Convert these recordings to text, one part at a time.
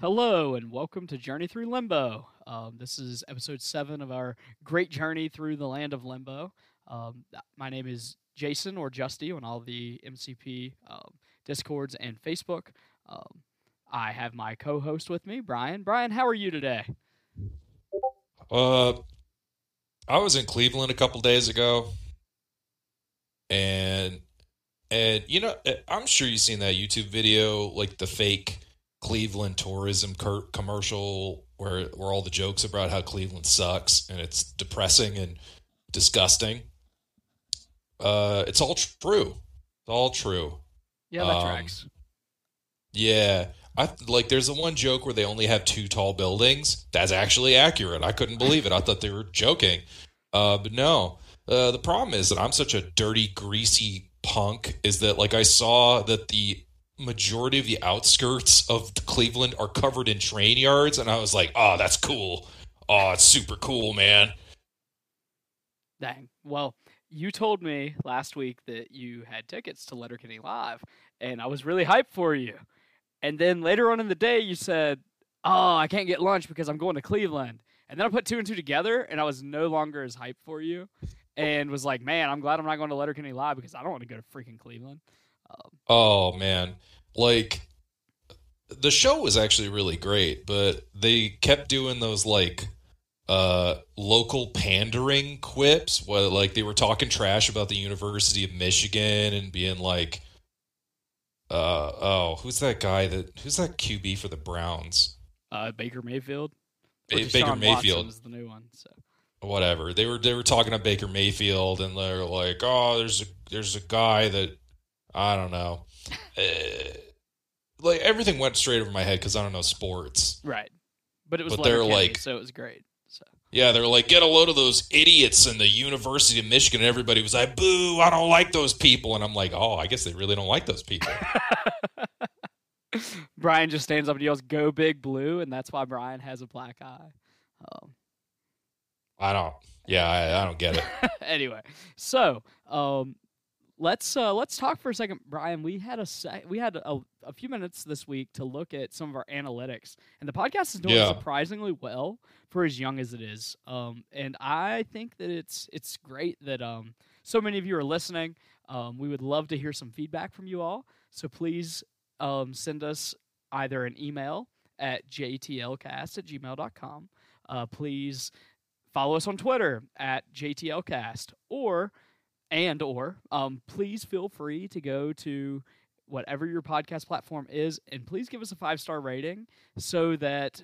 Hello and welcome to Journey Through Limbo. This is episode 7 of our great journey through the land of Limbo. My name is Jason or Justy on all the MCP Discords and Facebook. I have my co-host with me, Brian. Brian, how are you today? I was in Cleveland a couple days ago, and you know, I'm sure you've seen that YouTube video, like the fake Cleveland tourism commercial where all the jokes about how Cleveland sucks and it's depressing and disgusting. It's all true. It's all true. Yeah, that tracks. Yeah. There's the one joke where they only have 2 tall buildings. That's actually accurate. I couldn't believe it. I thought they were joking. But no. The problem is that I'm such a dirty, greasy punk is that, I saw that the majority of the outskirts of Cleveland are covered in train yards, and I was like, oh, that's cool. Oh, it's super cool, man. Dang. Well, you told me last week that you had tickets to Letterkenny Live, and I was really hyped for you. And then later on in the day, you said, oh, I can't get lunch because I'm going to Cleveland. And then I put 2 and 2 together, and I was no longer as hyped for you, and was like, man, I'm glad I'm not going to Letterkenny Live because I don't want to go to freaking Cleveland. Oh man, the show was actually really great, but they kept doing those local pandering quips where they were talking trash about the University of Michigan and being like, who's that QB for the Browns? Baker Mayfield. Baker Mayfield is the new one, so. Whatever. They were talking about Baker Mayfield and they're like, oh, there's a guy that I don't know. Everything went straight over my head because I don't know sports. Right. But it was so it was great. So. Yeah, they were like, get a load of those idiots in the University of Michigan. And everybody was like, boo, I don't like those people. And I'm like, oh, I guess they really don't like those people. Brian just stands up and yells, go Big Blue. And that's why Brian has a black eye. I don't get it. Anyway, so, Let's talk for a second, Brian. We had a few minutes this week to look at some of our analytics, and the podcast is doing surprisingly well for as young as it is. And I think that it's great that so many of you are listening. We would love to hear some feedback from you all, so please send us either an email at jtlcast@gmail.com. Please follow us on Twitter at jtlcast or please feel free to go to whatever your podcast platform is, and please give us a 5-star rating so that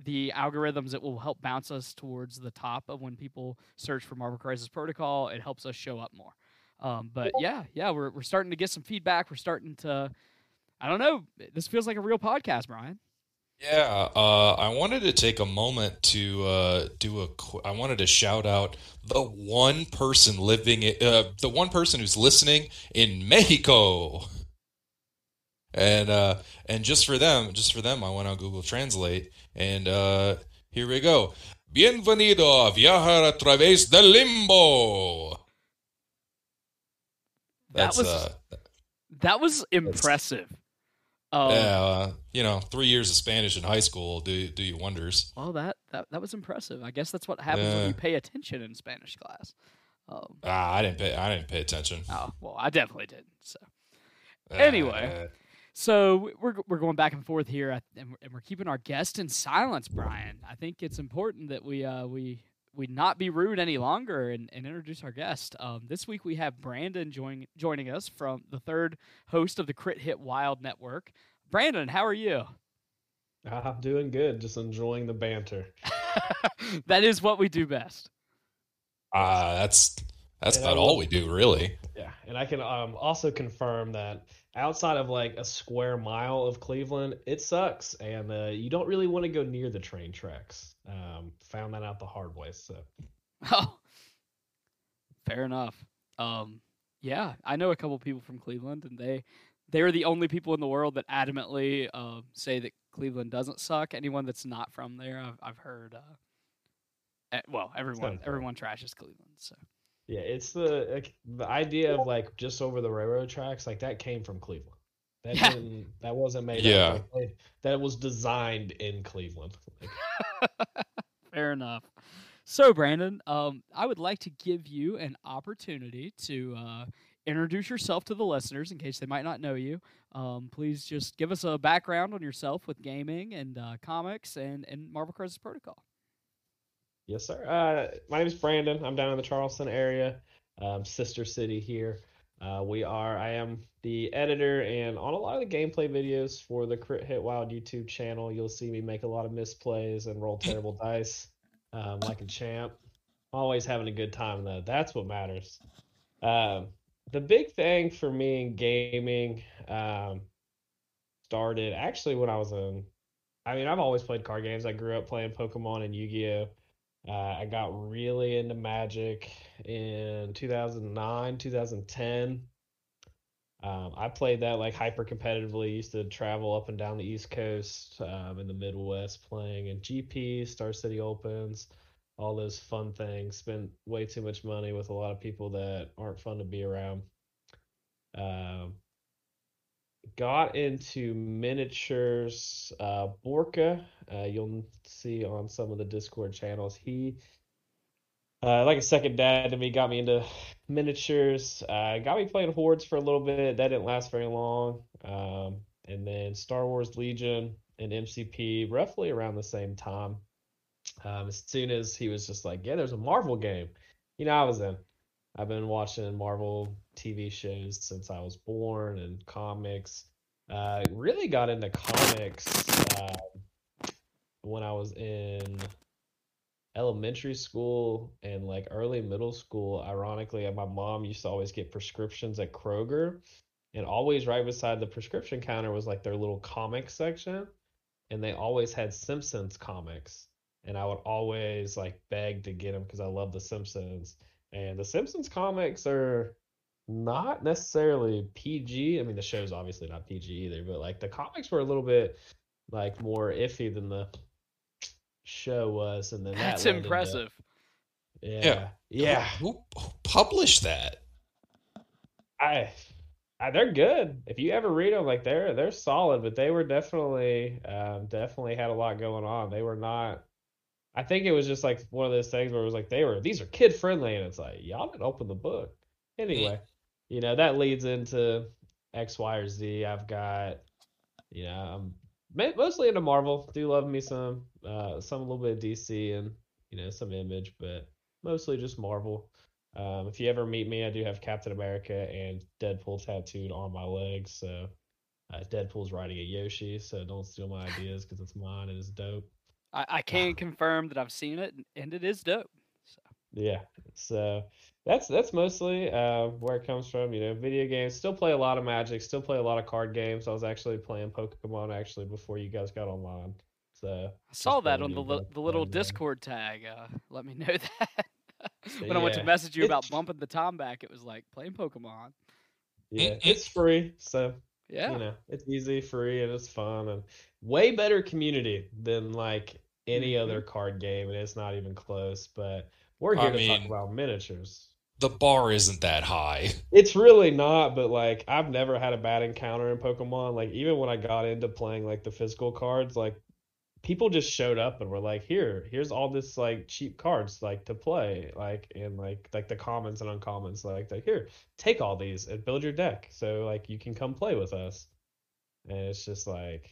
the algorithms, it will help bounce us towards the top of when people search for Marvel Crisis Protocol. It helps us show up more. But yeah, we're starting to get some feedback. We're starting to, I don't know, this feels like a real podcast, Brian. Yeah, I wanted to take a moment to I wanted to shout out the one person who's listening in Mexico, and just for them, I went on Google Translate, and here we go. Bienvenido a viajar a través del limbo. That was impressive. Yeah, 3 years of Spanish in high school do you wonders. Well, that was impressive. I guess that's what happens when you pay attention in Spanish class. I didn't pay attention. Oh well, I definitely did. So anyway, so we're going back and forth here, and we're keeping our guest in silence, Brian. I think it's important that we not be rude any longer and introduce our guest. This week we have Brandon joining us from the third host of the Crit Hit Wild Network. Brandon, how are you? I'm doing good, just enjoying the banter. That is what we do best. That's about all we do, really. Yeah, and I can also confirm that outside of a square mile of Cleveland, it sucks, and you don't really want to go near the train tracks. Found that out the hard way. So, oh, fair enough. Yeah, I know a couple people from Cleveland, and they are the only people in the world that adamantly say that Cleveland doesn't suck. Anyone that's not from there, I've heard. Everyone trashes Cleveland. So. Yeah, it's the idea of just over the railroad tracks, that came from Cleveland. That that wasn't made up. That was designed in Cleveland. Fair enough. So, Brandon, I would like to give you an opportunity to introduce yourself to the listeners in case they might not know you. Please just give us a background on yourself with gaming and comics and Marvel Crisis Protocol. Yes, sir. My name is Brandon. I'm down in the Charleston area, sister city here. I am the editor, and on a lot of the gameplay videos for the Crit Hit Wild YouTube channel, you'll see me make a lot of misplays and roll terrible dice like a champ. Always having a good time, though. That's what matters. The big thing for me in gaming started actually when I was in... I mean, I've always played card games. I grew up playing Pokemon and Yu-Gi-Oh! I got really into Magic in 2009, 2010. I played that like hyper competitively. Used to travel up and down the East Coast in the Midwest playing in GP, Star City Opens, all those fun things. Spent way too much money with a lot of people that aren't fun to be around. Got into miniatures. Borka, you'll see on some of the Discord channels. He, like a second dad to me, got me into miniatures. Got me playing Hordes for a little bit. That didn't last very long. And then Star Wars Legion and MCP, roughly around the same time. As soon as he was just like, yeah, there's a Marvel game. You know, I've been watching Marvel TV shows since I was born and comics. Really got into comics when I was in elementary school and like early middle school. Ironically, my mom used to always get prescriptions at Kroger, and always right beside the prescription counter was like their little comic section, and they always had Simpsons comics, and I would always like beg to get them because I love the Simpsons. And the Simpsons comics are not necessarily PG. I mean, the show's obviously not PG either, but like the comics were a little bit like more iffy than the show was. And then that's impressive. Yeah. Who published that? They're good. If you ever read them, like they're solid, but they were definitely had a lot going on. They were not. I think it was just like one of those things where it was like these are kid friendly, and it's like y'all didn't open the book. Anyway, you know, that leads into X, Y, or Z. I've got, you know, I'm mostly into Marvel. Do love me some a little bit of DC and, you know, some Image, but mostly just Marvel. If you ever meet me, I do have Captain America and Deadpool tattooed on my legs. So Deadpool's riding a Yoshi, so don't steal my ideas because it's mine and it's dope. I can confirm that I've seen it, and it is dope. So. Yeah, so that's mostly where it comes from. You know, video games. Still play a lot of Magic. Still play a lot of card games. I was actually playing Pokemon before you guys got online. So I saw that on the little Discord tag. Let me know that I went to message you about bumping the time back. It was like playing Pokemon. Yeah, it's free. So. Yeah, you know, it's easy, free, and it's fun, and way better community than like any other card game, and it's not even close. But we're here to talk about miniatures. The bar isn't that high. It's really not, but like I've never had a bad encounter in Pokemon. Like even when I got into playing like the physical cards, like people just showed up and were like, "Here's all this like cheap cards like to play, like and like the commons and uncommons, like here, take all these and build your deck, so like you can come play with us." And it's just like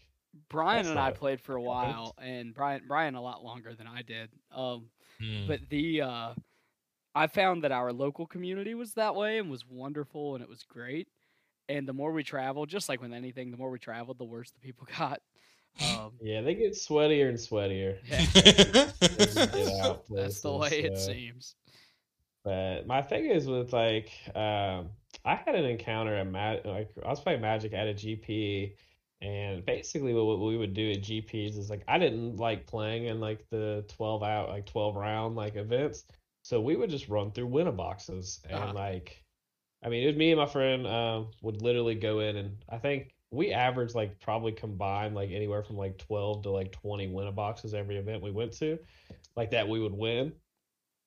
Brian and I played for a while, and Brian a lot longer than I did. But the I found that our local community was that way and was wonderful and it was great. And the more we traveled, just like with anything, the more we traveled, the worse the people got. Yeah, they get sweatier and sweatier. That's the way it seems. But my thing is with like, I had an encounter at I was playing Magic at a GP, and basically what we would do at GPs is like I didn't like playing in like the 12 round like events, so we would just run through winter boxes and like, I mean, it was me and my friend would literally go in, and I think we averaged like probably combined like anywhere from like 12 to like 20 win boxes every event we went to, like that we would win.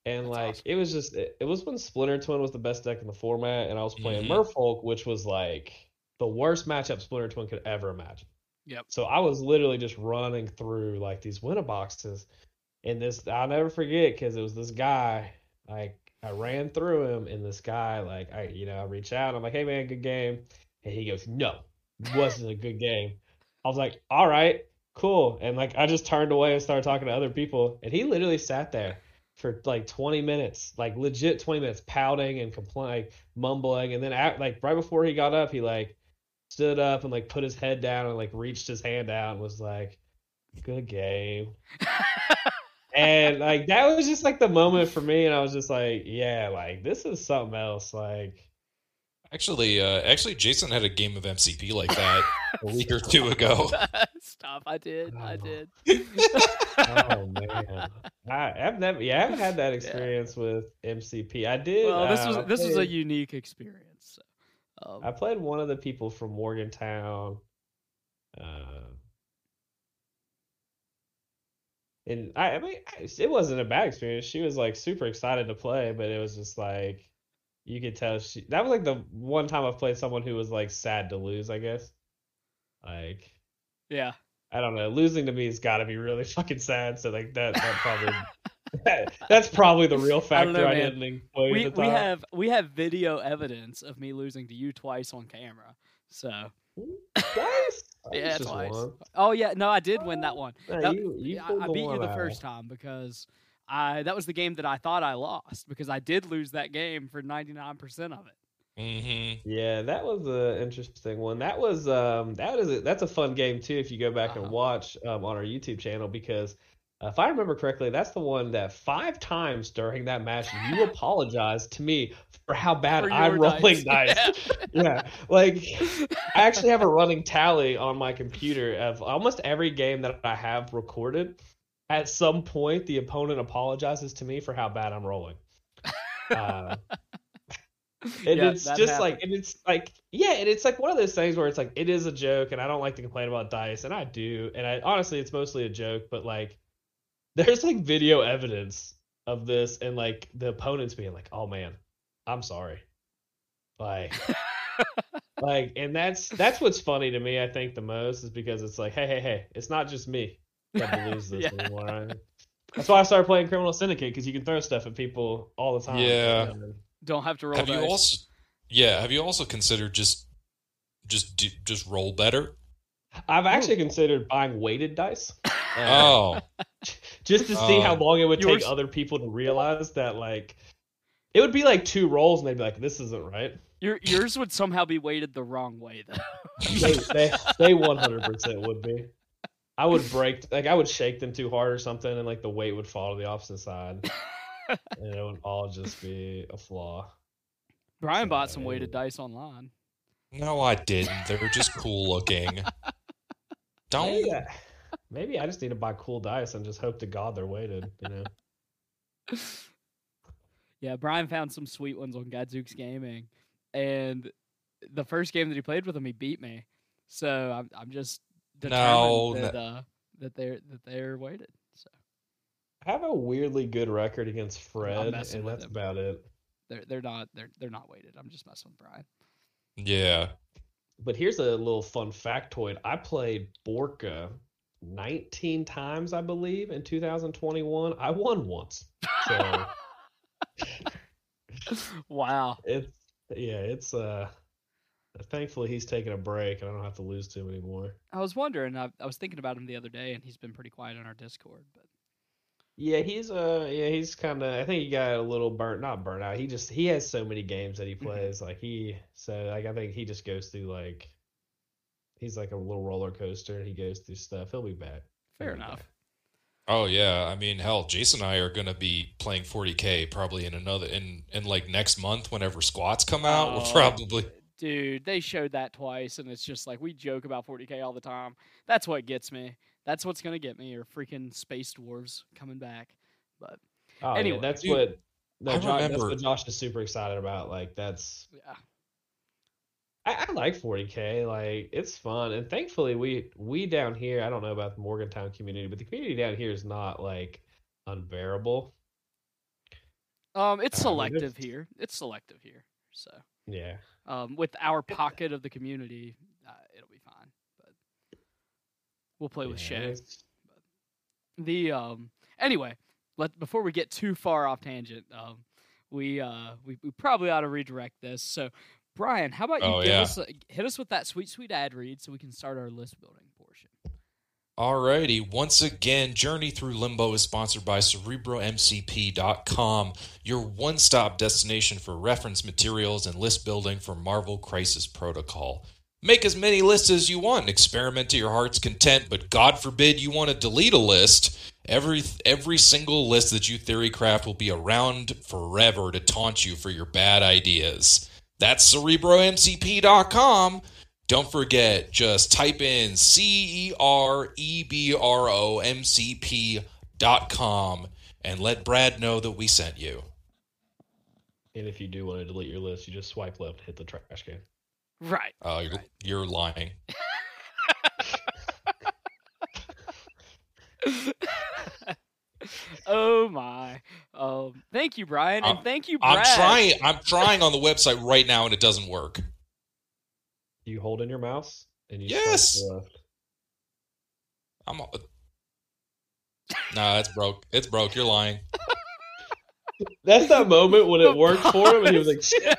And that's like awesome. It was just it was when Splinter Twin was the best deck in the format, and I was playing Merfolk, which was like the worst matchup Splinter Twin could ever imagine. Yep. So I was literally just running through like these winter boxes, and this, I'll never forget, because it was this guy, like I ran through him, and this guy, like, I reach out, I'm like, hey man, good game. And he goes, no, it wasn't a good game. I was like, all right, cool. And like, I just turned away and started talking to other people. And he literally sat there for like 20 minutes, like legit 20 minutes, pouting and complaining, like, mumbling. And then like right before he got up, he like stood up and like put his head down and like reached his hand out and was like, good game. And like, that was just like the moment for me. And I was just like, yeah, like this is something else. Like, Actually, Jason had a game of MCP like that a week or two ago. Stop! I did. Oh man, I haven't had that experience with MCP. I did. Well, this was a unique experience. So. I played one of the people from Morgantown, and I mean, it wasn't a bad experience. She was like super excited to play, but it was just like. You could tell that was like the one time I've played someone who was like sad to lose, I guess. Like, yeah, I don't know. Losing to me has got to be really fucking sad. So like that probably that's probably the real factor. I didn't include. We have video evidence of me losing to you twice on camera. So twice, yeah, twice. One. Oh yeah, no, I did win that one. Yeah, that, I beat you the first time because. That was the game that I thought I lost because I did lose that game for 99% of it. Mm-hmm. Yeah, that was an interesting one. That was that's a fun game too if you go back and watch on our YouTube channel because if I remember correctly, that's the one that 5 times during that match you apologized to me for how bad I'm rolling dice. Yeah, like I actually have a running tally on my computer of almost every game that I have recorded. At some point, the opponent apologizes to me for how bad I'm rolling. And it's like one of those things where it's like, it is a joke and I don't like to complain about dice and I do. And I honestly, it's mostly a joke, but like there's like video evidence of this and like the opponents being like, oh man, I'm sorry. Like, like, and that's what's funny to me. I think the most is because it's like, Hey, it's not just me. To lose this anymore, right? That's why I started playing Criminal Syndicate because you can throw stuff at people all the time. Yeah, don't have to roll. Have dice. You also? Yeah, have you also considered just roll better? I've actually considered buying weighted dice. Just to see how long it would take other people to realize that like it would be like 2 rolls and they'd be like, "This isn't right." Yours would somehow be weighted the wrong way though. they 100% would be. I would I would shake them too hard or something, and like the weight would fall to the opposite side, and it would all just be a flaw. Brian bought some weighted dice online. No, I didn't. They were just cool looking. Don't. Maybe I just need to buy cool dice and just hope to God they're weighted. You know. Yeah, Brian found some sweet ones on Gadzooks Gaming, and the first game that he played with him, he beat me. So I'm just. No, that they're weighted. So I have a weirdly good record against Fred, and that's about it. They're not weighted. I'm just messing with Brian. Yeah, but here's a little fun factoid. I played Borka 19 times, I believe, in 2021. I won once. So. Wow. It's. Thankfully, he's taking a break, and I don't have to lose to him anymore. I was wondering. I was thinking about him the other day, and he's been pretty quiet on our Discord. But yeah, he's kind of. I think he got a little burnt out. He has so many games that he plays. Like I think he just goes through like, he's like a little roller coaster, and he goes through stuff. He'll be back. Fair enough. Oh yeah, I mean, hell, Jason and I are gonna be playing 40K probably in like next month whenever squats come out. We'll probably. Dude, they showed that twice, and it's just like we joke about 40K all the time. That's what gets me. That's what's gonna get me. Or freaking space dwarves coming back. But anyway, yeah, that's what Josh is super excited about. Like that's I like 40K. Like it's fun, and thankfully we down here. I don't know about the Morgantown community, but the community down here is not like unbearable. It's selective here. So. Yeah. With our pocket of the community, it'll be fine. But we'll play with Shay. The anyway, before we get too far off tangent, we probably ought to redirect this. So, Brian, how about you hit us with that sweet ad read so we can start our list building portion. Alrighty. Once again, Journey Through Limbo is sponsored by CerebroMCP.com, your one-stop destination for reference materials and list building for Marvel Crisis Protocol. Make as many lists as you want and experiment to your heart's content, but God forbid you want to delete a list. Every single list that you theorycraft will be around forever to taunt you for your bad ideas. That's CerebroMCP.com. Don't forget, just type in CerebroMCP.com and let Brad know that we sent you. And if you do want to delete your list, you just swipe left and hit the trash can. Right. You're lying. Oh my. Thank you, Brian, and thank you, Brad. I'm trying on the website right now and it doesn't work. You hold in your mouse and you swipe left. Nah, it's broke. It's broke. You're lying. That's that moment when it worked for him and he was like, shit.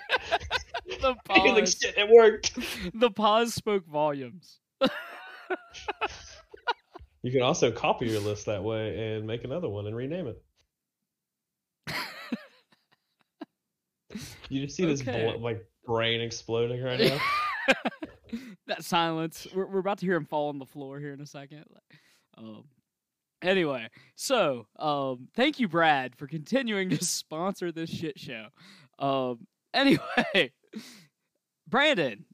The pause. He was like, shit, it worked. The pause spoke volumes. You can also copy your list that way and make another one and rename it. You just see this brain exploding right now. That silence. We're about to hear him fall on the floor here in a second. Anyway, so thank you, Brad, for continuing to sponsor this shit show. Anyway, Brandon,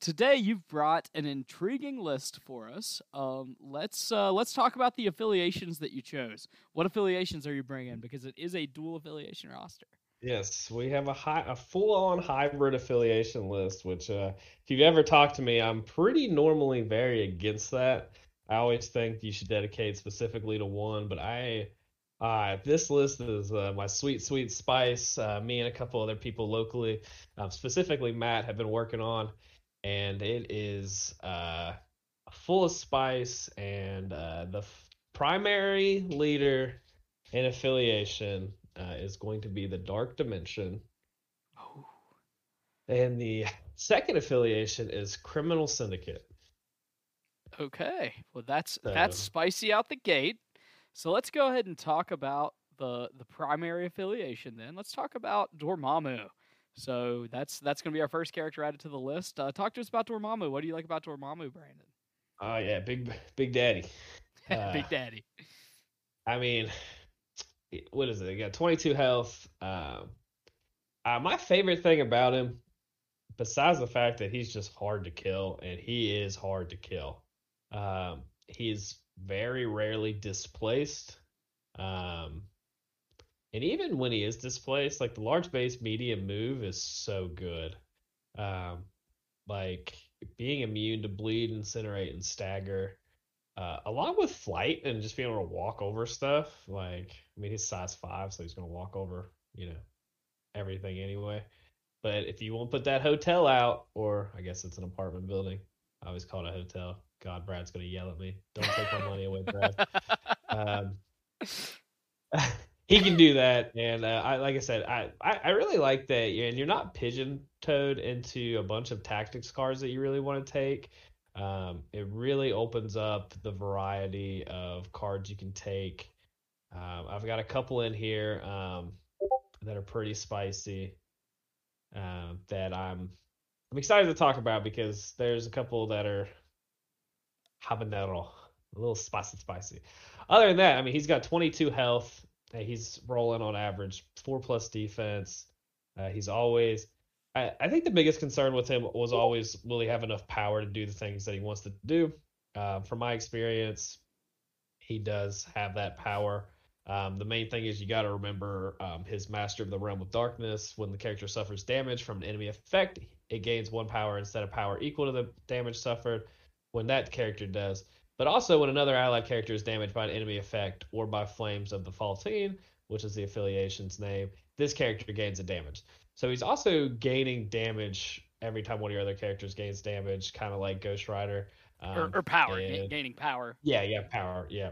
today you've brought an intriguing list for us. Let's talk about the affiliations that you chose. What affiliations are you bringing? Because it is a dual affiliation roster. Yes, we have a full-on hybrid affiliation list, which if you've ever talked to me, I'm pretty normally very against that. I always think you should dedicate specifically to one, but this list is my sweet, sweet spice. Me and a couple other people locally, specifically Matt, have been working on, and it is full of spice, and the primary leader in affiliation is going to be the Dark Dimension. Oh. And the second affiliation is Criminal Syndicate. Okay. Well, that's spicy out the gate. So let's go ahead and talk about the primary affiliation then. Let's talk about Dormammu. So that's going to be our first character added to the list. Talk to us about Dormammu. What do you like about Dormammu, Brandon? Oh, yeah. Big Daddy. Big Daddy. I mean... what is it? He got 22 health. My favorite thing about him, besides the fact that he's just hard to kill, and he is hard to kill, he's very rarely displaced. And even when he is displaced, like the large base medium move is so good. Like being immune to bleed, incinerate, and stagger. Along with flight and just being able to walk over stuff, like, I mean, he's size 5, so he's going to walk over, everything anyway. But if you won't put that hotel out, or I guess it's an apartment building. I always call it a hotel. God, Brad's going to yell at me. Don't take my money away, Brad. He can do that. And I really like that. And you're not pigeon-toed into a bunch of tactics cards that you really want to take. It really opens up the variety of cards you can take. I've got a couple in here that are pretty spicy that I'm excited to talk about because there's a couple that are habanero, a little spicy. Other than that, I mean, he's got 22 health. He's rolling on average 4+ defense. He's always... I think the biggest concern with him was always, will he have enough power to do the things that he wants to do? From my experience, he does have that power. The main thing is you got to remember his Master of the Realm of Darkness. When the character suffers damage from an enemy effect, it gains 1 power instead of power equal to the damage suffered when that character does. But also when another allied character is damaged by an enemy effect or by Flames of the Faultine, which is the affiliation's name, this character gains a damage. So he's also gaining damage every time one of your other characters gains damage, kind of like Ghost Rider. Or power, and gaining power. Yeah, yeah, power, yeah.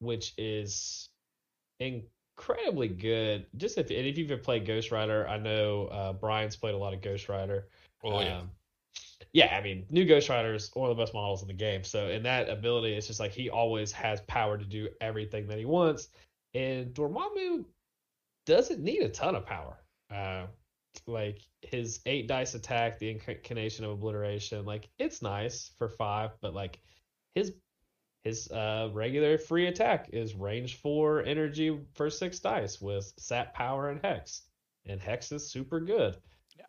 Which is incredibly good. Just if you've ever played Ghost Rider, I know Brian's played a lot of Ghost Rider. Oh, yeah. Yeah, I mean, new Ghost Rider is one of the best models in the game. So in that ability, it's just like he always has power to do everything that he wants. And Dormammu doesn't need a ton of power. Like his 8 dice attack, the incarnation of obliteration, like it's nice for 5, but like his regular free attack is range 4 energy for 6 dice with sap power and hex. And hex is super good. Yeah.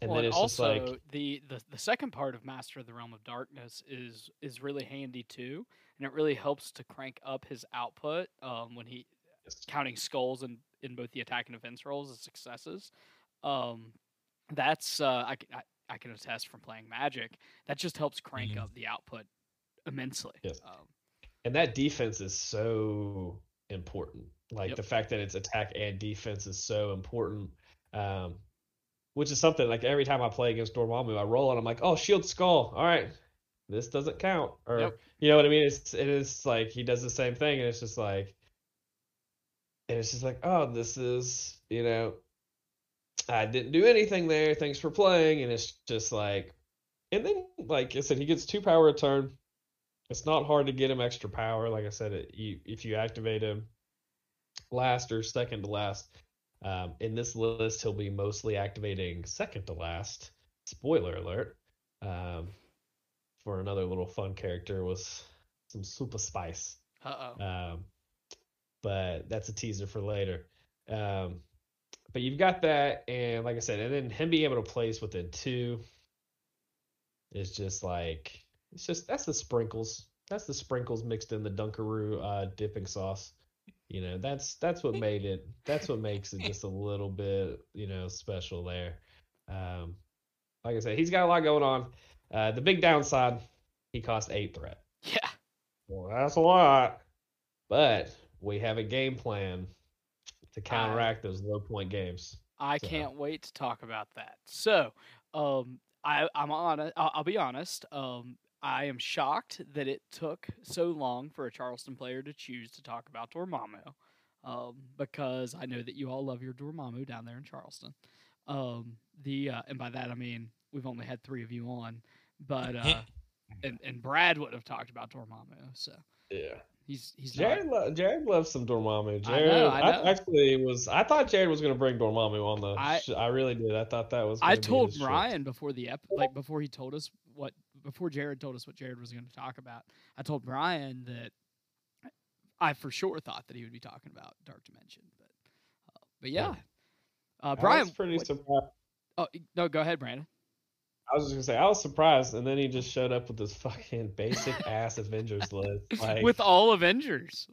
And well, then it's also just like the second part of Master of the Realm of Darkness is really handy too, and it really helps to crank up his output when he counting skulls and in both the attack and defense rolls as successes. That's I can attest from playing Magic. That just helps crank up the output immensely. Yes. And that defense is so important. Like the fact that it's attack and defense is so important. Which is something like every time I play against Dormammu, I roll and I'm like, oh, shield skull. All right, this doesn't count. Or you know what I mean? It is like he does the same thing, and it's just like, oh, this is, you know, I didn't do anything there. Thanks for playing. And it's just like, and then, like I said, he gets 2 power a turn. It's not hard to get him extra power. Like I said, if you activate him last or second to last, in this list, he'll be mostly activating second to last. Spoiler alert. For another little fun character was some super spice. But that's a teaser for later. But you've got that, and like I said, and then him being able to place within 2 is just like, it's just, that's the sprinkles. That's the sprinkles mixed in the Dunkaroo dipping sauce. You know, that's what made it. That's what makes it just a little bit, you know, special there. Like I said, he's got a lot going on. The big downside, he costs 8 threat. Yeah. Well, that's a lot. But we have a game plan to counteract those low point games. I can't wait to talk about that. So, I'll be honest. I am shocked that it took so long for a Charleston player to choose to talk about Dormammu, because I know that you all love your Dormammu down there in Charleston. And by that I mean we've only had 3 of you on, but and Brad would have talked about Dormammu. So yeah. He's Jared loves some Dormammu. I know. I thought Jared was going to bring Dormammu on the. I really did. I thought that was. I told Ryan before the before he told us before Jared told us what Jared was going to talk about. I told Brian that I for sure thought that he would be talking about Dark Dimension, but yeah. Brian was pretty surprised. Oh no, go ahead, Brandon. I was just gonna say I was surprised, and then he just showed up with this fucking basic ass Avengers list, like, with all Avengers.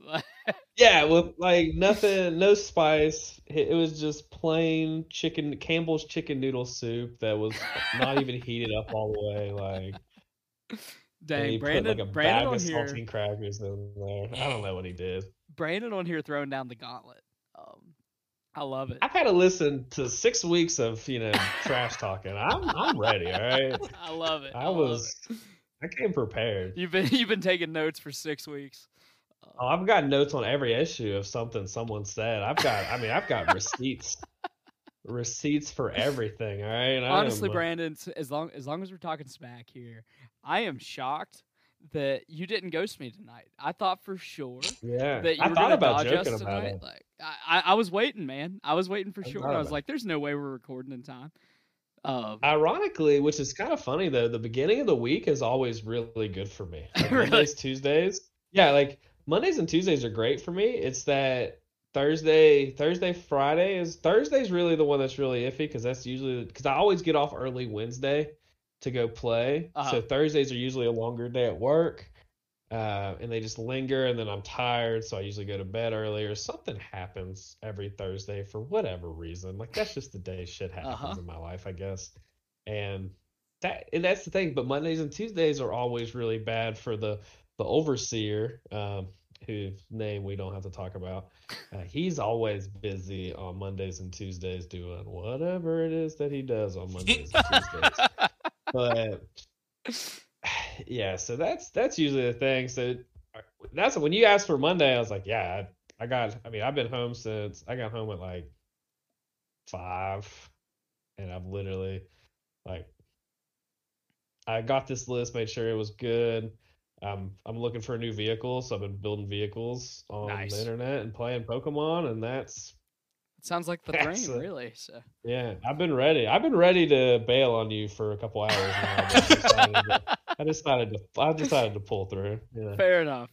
Yeah, with like nothing, no spice. It was just plain chicken, Campbell's chicken noodle soup that was not even heated up all the way. Like, dang, Brandon, put, like, a Brandon bag on of here, saltine crackers in there. I don't know what he did. Brandon on here throwing down the gauntlet. I love it. I've had to listen to 6 weeks of, you know, trash talking. I'm ready, all right? I love it. I came prepared. You've been taking notes for 6 weeks. Oh, I've got notes on every issue of something someone said. I've got receipts. Receipts for everything, all right? Honestly, Brandon, as long as we're talking smack here, I am shocked that you didn't ghost me tonight. I thought for sure. Yeah. That you I were thought about joking us about it. Like, I was waiting, man. I was waiting for sure. I was like, there's no way we're recording in time. Ironically, which is kind of funny though, the beginning of the week is always really good for me. Like, really? Mondays, Tuesdays. Yeah. Like Mondays and Tuesdays are great for me. It's that Thursday, Friday is Thursday's really the one that's really iffy. Cause I always get off early Wednesday to go play. So Thursdays are usually a longer day at work. And they just linger, and then I'm tired, so I usually go to bed earlier. Something happens every Thursday for whatever reason. Like, that's just the day shit happens in my life, I guess. And that's the thing. But Mondays and Tuesdays are always really bad for the overseer, whose name we don't have to talk about. He's always busy on Mondays and Tuesdays doing whatever it is that he does on Mondays and Tuesdays. But yeah, so that's usually the thing. So that's when you asked for Monday, I was like, yeah, I've been home since I got home at like 5, and I've literally I got this list, made sure it was good. I'm looking for a new vehicle, so I've been building vehicles on the internet and playing Pokemon, and that's... It sounds like the dream, really. So. Yeah, I've been ready. I've been ready to bail on you for a couple hours now. I decided to pull through. Yeah. Fair enough.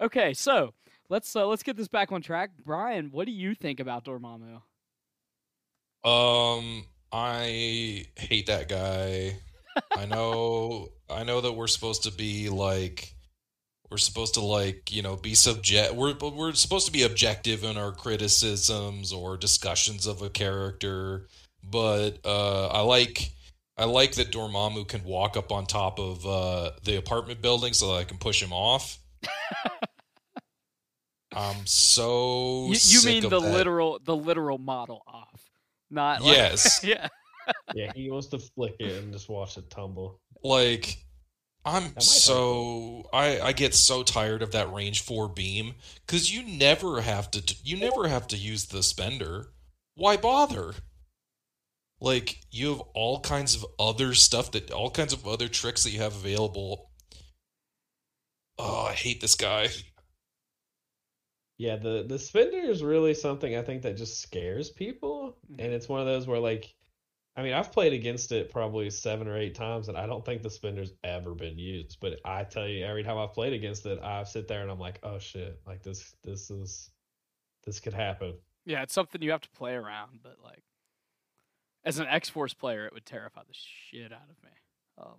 Okay, so let's get this back on track. Brian, what do you think about Dormammu? I hate that guy. I know that we're supposed to be we're supposed to be objective in our criticisms or discussions of a character, but I like that Dormammu can walk up on top of the apartment building so that I can push him off. I'm so sick of that. You mean the literal model off, not like, yes. Yeah. Yeah, he wants to flick it and just watch it tumble. Like, I get so tired of that range 4 beam, because you never have to use the spender. Why bother? Like, you have all kinds of other tricks that you have available. Oh, I hate this guy. Yeah, the spender is really something I think that just scares people, and it's one of those where I've played against it probably 7 or 8 times, and I don't think the spender's ever been used. But I tell you, every time I've played against it, I sit there and I'm like, oh shit, like this could happen. Yeah, it's something you have to play around, but like as an X-Force player, it would terrify the shit out of me.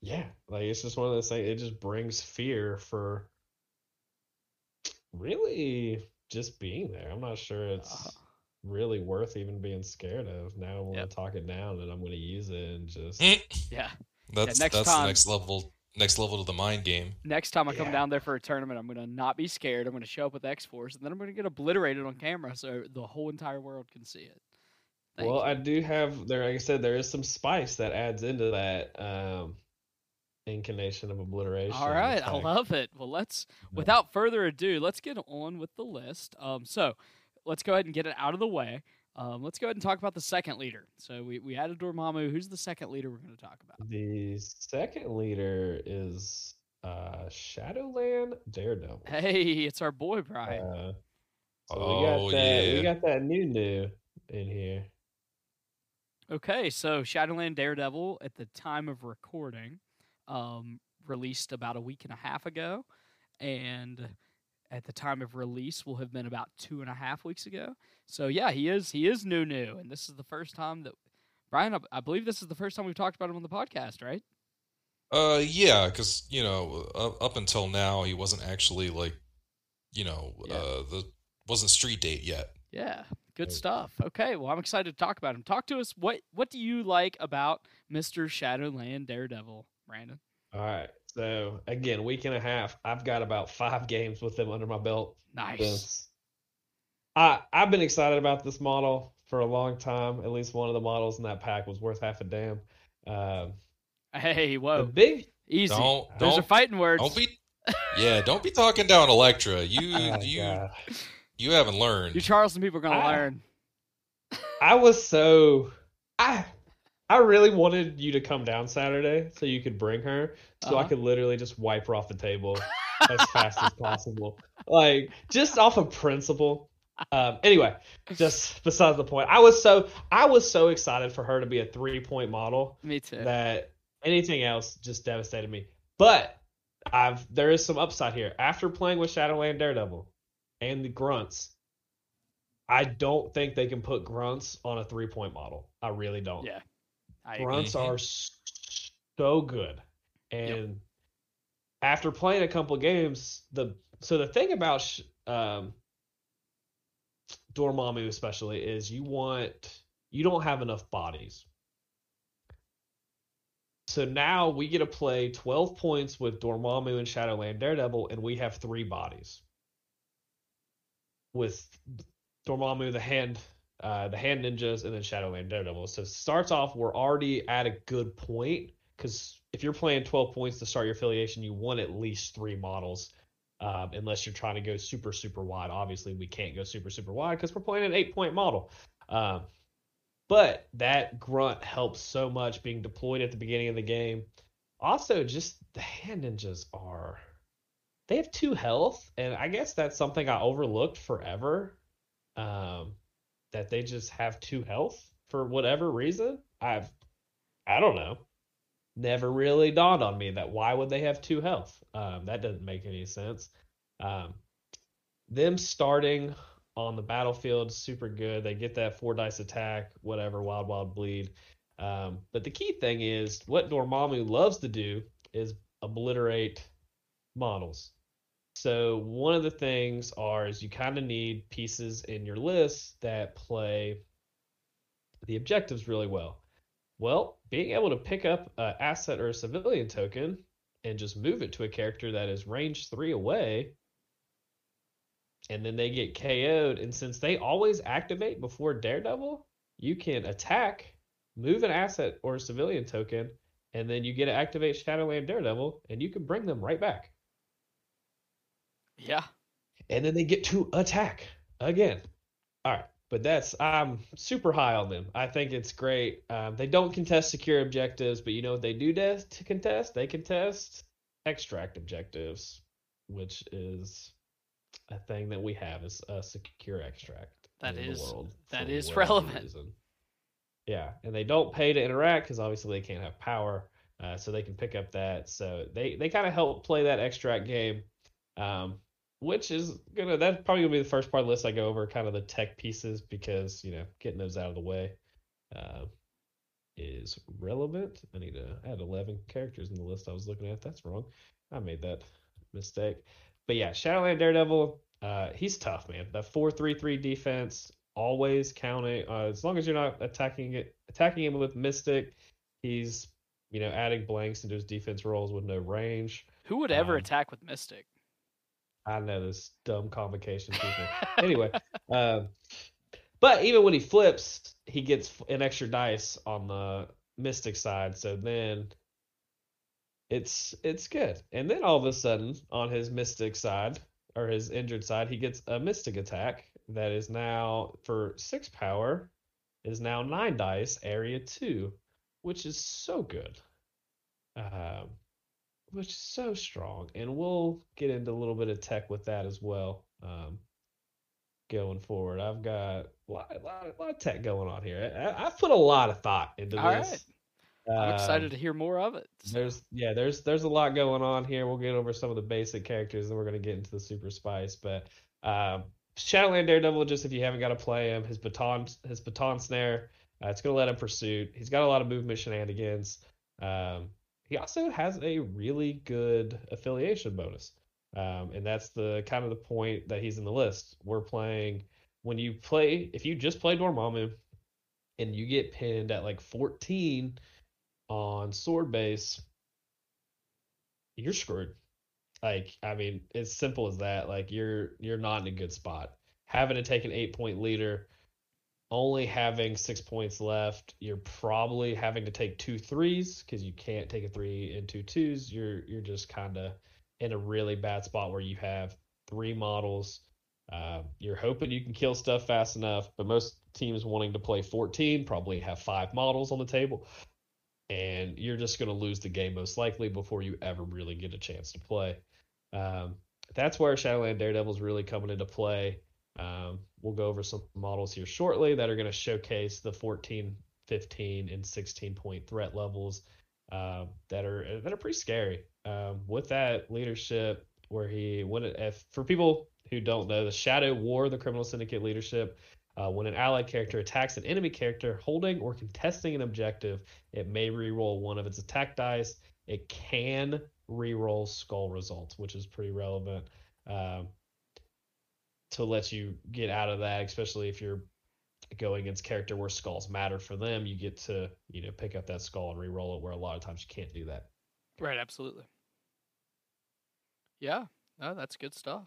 Yeah, like it's just one of those things. It just brings fear for really just being there. I'm not sure it's. Really worth even being scared of. Now I want to talk it down, and I'm going to use it and just yeah. That's next level to the mind game. Next time I come down there for a tournament, I'm going to not be scared. I'm going to show up with X-Force, and then I'm going to get obliterated on camera so the whole entire world can see it. Well, I do have there. Like I said, there is some spice that adds into that incarnation of obliteration. All right, I love it. Well, without further ado, let's get on with the list. So. Let's go ahead and get it out of the way. Let's go ahead and talk about the second leader. So we added Dormammu. Who's the second leader we're going to talk about? The second leader is Shadowland Daredevil. Hey, it's our boy, Brian. We got that new in here. Okay, so Shadowland Daredevil, at the time of recording, released about a week and a half ago. And... at the time of release will have been about 2.5 weeks ago. So yeah, he is new, and this is the first time that Brian, I believe this is the first time we've talked about him on the podcast, right? Yeah, because up until now he wasn't actually wasn't street date yet. Yeah, good stuff. Okay, well I'm excited to talk about him. Talk to us. What do you like about Mr. Shadowland Daredevil, Brandon? All right. So, again, week and a half, I've got about 5 games with them under my belt. Nice. I've been excited about this model for a long time. At least one of the models in that pack was worth half a damn. Hey, whoa. Easy. Those are fighting words. Don't be talking down Elektra. You haven't learned. You Charleston people are going to learn. I really wanted you to come down Saturday so you could bring her, so I could literally just wipe her off the table as fast as possible. Like, just off of principle. Anyway, just besides the point, I was so excited for her to be a 3-point model. Me too. That anything else just devastated me. But there is some upside here. After playing with Shadowland Daredevil and the grunts, I don't think they can put grunts on a 3-point model. I really don't. Yeah. Grunts are so good, and after playing a couple games, the thing about Dormammu especially is you don't have enough bodies. So now we get to play 12 points with Dormammu and Shadowland Daredevil, and we have three bodies. With Dormammu, the Hand Ninjas, and then Shadowland Daredevil. So it starts off, we're already at a good point, because if you're playing 12 points to start your affiliation, you want at least three models, unless you're trying to go super, super wide. Obviously, we can't go super, super wide because we're playing an 8-point model. But that grunt helps so much being deployed at the beginning of the game. Also, just the Hand Ninjas are... They have 2 health, and I guess that's something I overlooked forever, that they just have 2 health for whatever reason. I don't know. Never really dawned on me that why would they have 2 health? That doesn't make any sense. Them starting... on the battlefield, super good. They get that 4 dice attack, whatever, wild bleed. But the key thing is, what Dormammu loves to do is obliterate models. So one of the things is you kind of need pieces in your list that play the objectives really well. Well, being able to pick up an asset or a civilian token and just move it to a character that is range 3 away, and then they get KO'd, and since they always activate before Daredevil, you can attack, move an asset or a civilian token, and then you get to activate Shadowland Daredevil, and you can bring them right back. Yeah. And then they get to attack again. All right, but I'm super high on them. I think it's great. They don't contest secure objectives, but you know what they do to contest? They contest extract objectives, which is... a thing that we have is a secure extract. That is relevant. Yeah, and they don't pay to interact because obviously they can't have power, so they can pick up that. So they kind of help play that extract game, which is that's probably gonna be the first part of the list I go over, kind of the tech pieces, because getting those out of the way is relevant. I had 11 characters in the list I was looking at. That's wrong. I made that mistake. But yeah, Shadowland Daredevil, he's tough, man. The 4-3-3 defense, always counting. As long as you're not attacking him with Mystic, he's adding blanks into his defense rolls with no range. Who would ever attack with Mystic? I know, this dumb convocation people. Anyway, but even when he flips, he gets an extra dice on the Mystic side. So then. It's good. And then all of a sudden, on his Mystic side, or his injured side, he gets a Mystic attack that is now, for 6 power, is now 9 dice, area 2, which is so good. Which is so strong. And we'll get into a little bit of tech with that as well going forward. I've got a lot of tech going on here. I've put a lot of thought into this. Right. I'm excited to hear more of it. There's a lot going on here. We'll get over some of the basic characters, and we're going to get into the super spice. But Shadowland Daredevil, just if you haven't got to play him, his baton snare, it's going to let him pursuit. He's got a lot of movement shenanigans. He also has a really good affiliation bonus, and that's the kind of the point that he's in the list. If you just play Dormammu, and you get pinned at like 14 on sword base, you're screwed. Like, I mean, as simple as that. Like, you're not in a good spot. Having to take an 8-point leader, only having 6 points left, you're probably having to take 2 threes because you can't take a 3 and 2 twos. You're just kind of in a really bad spot where you have 3 models. You're hoping you can kill stuff fast enough, but most teams wanting to play 14 probably have 5 models on the table, and you're just going to lose the game most likely before you ever really get a chance to play. That's where Shadowland Daredevil's really coming into play. We'll go over some models here shortly that are going to showcase the 14, 15, and 16-point threat levels that are pretty scary. With that leadership, where for people who don't know, the Shadow War, the Criminal Syndicate leadership, when an allied character attacks an enemy character holding or contesting an objective, it may re-roll one of its attack dice. It can re-roll skull results, which is pretty relevant to let you get out of that, especially if you're going against character where skulls matter for them, you get to, you know, pick up that skull and re-roll it, where a lot of times you can't do that. Right, absolutely. Yeah, no, that's good stuff.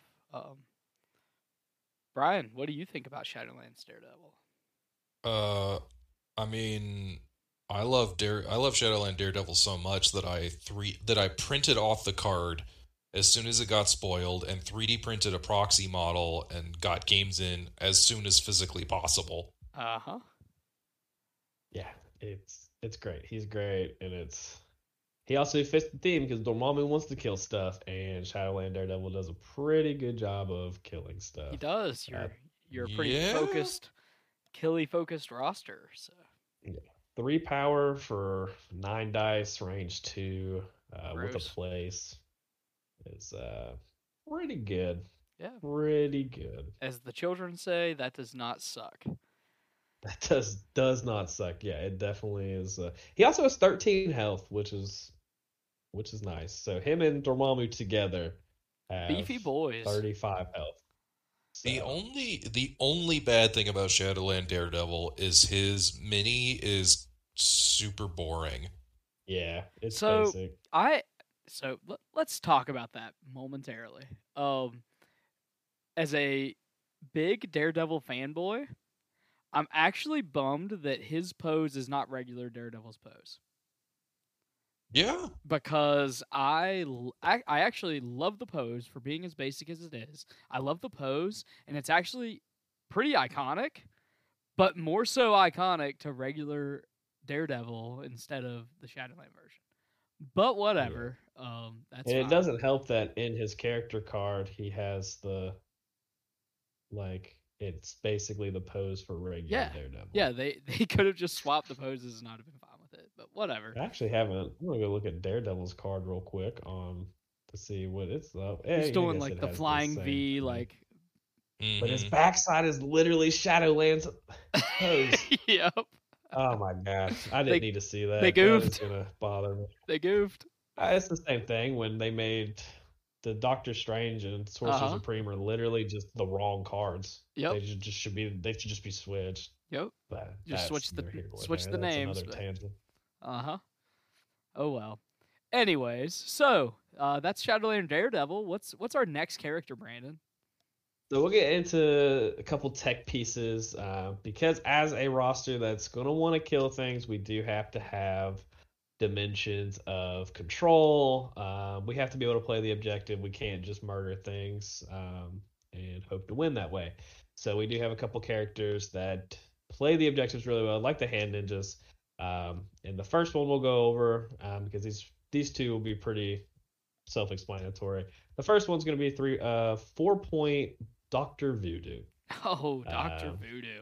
Brian, what do you think about Shadowland's Daredevil? I mean, I love Shadowland Daredevil so much that I printed off the card as soon as it got spoiled and 3D printed a proxy model and got games in as soon as physically possible. Uh-huh. Yeah, it's great. He's great, and he also fits the theme because Dormammu wants to kill stuff, and Shadowland Daredevil does a pretty good job of killing stuff. He does. You're a pretty focused, killy-focused roster. So. Yeah. 3 power for 9 dice, range 2, with a place. It's pretty good. Yeah. Pretty good. As the children say, that does not suck. That does not suck. Yeah, it definitely is. He also has 13 health, which is nice. So him and Dormammu together have beefy boys. 35 health. So. The only bad thing about Shadowland Daredevil is his mini is super boring. Yeah, it's so basic. So let's talk about that momentarily. As a big Daredevil fanboy, I'm actually bummed that his pose is not regular Daredevil's pose. Yeah. Because I actually love the pose for being as basic as it is. I love the pose, and it's actually pretty iconic, but more so iconic to regular Daredevil instead of the Shadowland version. But whatever. Yeah. And it doesn't help that in his character card he has the, like, it's basically the pose for regular Daredevil. Yeah, they could have just swapped the poses and I'd have been fine with it. But whatever. I actually haven't. I'm gonna go look at Daredevil's card real quick to see what it's up. He's doing like the flying V, like. Mm-hmm. But his backside is literally Shadowland's pose. Yep. Oh my gosh! I didn't need to see that. They goofed. It's gonna bother me. They goofed. It's the same thing when they made the Doctor Strange and Sorcerer Supreme are literally just the wrong cards. Yep. They just should be. They should just be switched. Yep. Just switch the names. Oh well. Anyways, so that's Shadowland Daredevil. What's our next character, Brandon? So we'll get into a couple tech pieces because as a roster that's going to want to kill things, we do have to have dimensions of control. We have to be able to play the objective. We can't just murder things and hope to win that way. So we do have a couple characters that play the objectives really well, like the Hand Ninjas. And the first one we'll go over because these two will be pretty self-explanatory. The first one's going to be 4-point... Dr. Voodoo. Oh, Dr. Voodoo.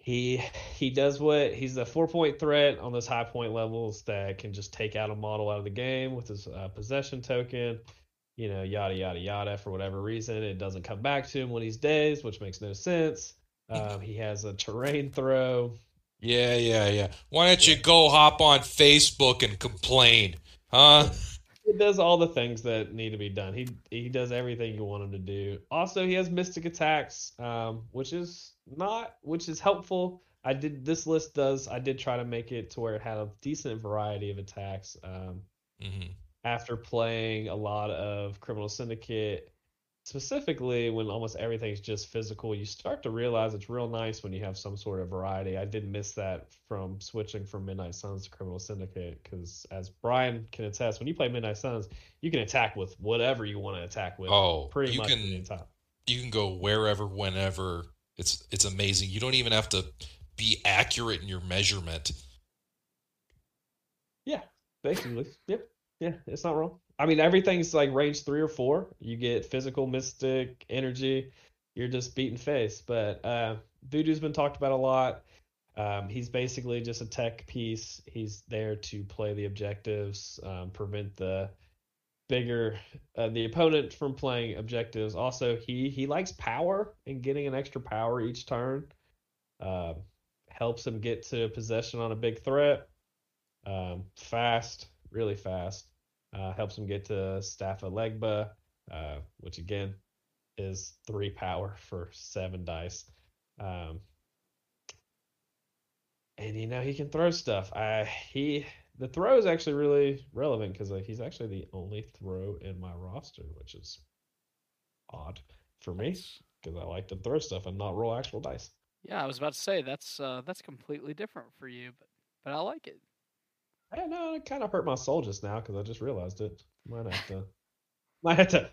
He does what he's a 4-point threat on those high point levels that can just take out a model out of the game with his possession token, you know, yada, yada, yada. For whatever reason, it doesn't come back to him when he's dazed, which makes no sense. He has a terrain throw. Yeah. Why don't you go hop on Facebook and complain? Huh? It does all the things that need to be done. He does everything you want him to do. Also, he has mystic attacks, which is helpful. I did try to make it to where it had a decent variety of attacks. After playing a lot of Criminal Syndicate, specifically when almost everything's just physical, you start to realize it's real nice when you have some sort of variety. I did miss that from switching from Midnight Suns to Criminal Syndicate because, as Brian can attest, when you play Midnight Suns, you can attack with whatever you want to attack with. Oh, pretty much any time. You can go wherever, whenever. It's amazing. You don't even have to be accurate in your measurement. Yeah, basically. Yep. Yeah, it's not wrong. I mean, everything's like range 3 or 4. You get physical, mystic, energy. You're just beating face. But Voodoo's been talked about a lot. He's basically just a tech piece. He's there to play the objectives, prevent the opponent from playing objectives. Also, he likes power and getting an extra power each turn. Helps him get to possession on a big threat. Fast, really fast. Helps him get to Staff Elegba, which again is 3 power for 7 dice. And you know, he can throw stuff. The throw is actually really relevant because he's actually the only throw in my roster, which is odd for me because I like to throw stuff and not roll actual dice. Yeah, I was about to say that's completely different for you, but I like it. I don't know. It kind of hurt my soul just now because I just realized it. Might have to,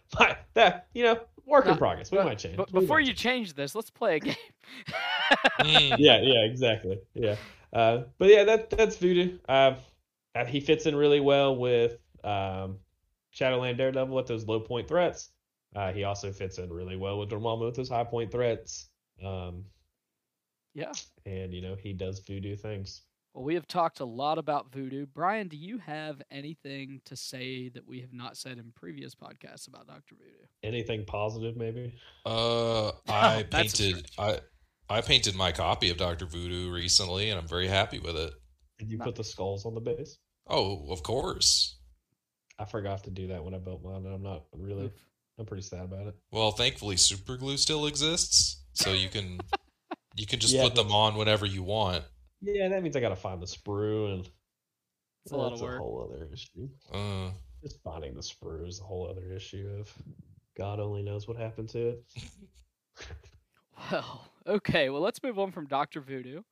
work in progress. We might change. But before you change this, let's play a game. Yeah, exactly. Yeah. But yeah, that's Voodoo. He fits in really well with Shadowland Daredevil with those low point threats. He also fits in really well with Dormammu with those high point threats. Yeah. And, you know, he does Voodoo things. Well, we have talked a lot about Voodoo. Brian, do you have anything to say that we have not said in previous podcasts about Dr. Voodoo? Anything positive, maybe? I painted my copy of Dr. Voodoo recently, and I'm very happy with it. Did you put the skulls on the base? Oh, of course. I forgot to do that when I built mine, and I'm pretty sad about it. Well, thankfully, super glue still exists, so you can just put them on whenever you want. Yeah, that means I gotta find the sprue, and that's a whole other issue. Just finding the sprue is a whole other issue of God only knows what happened to it. Well, okay. Well, let's move on from Dr. Voodoo.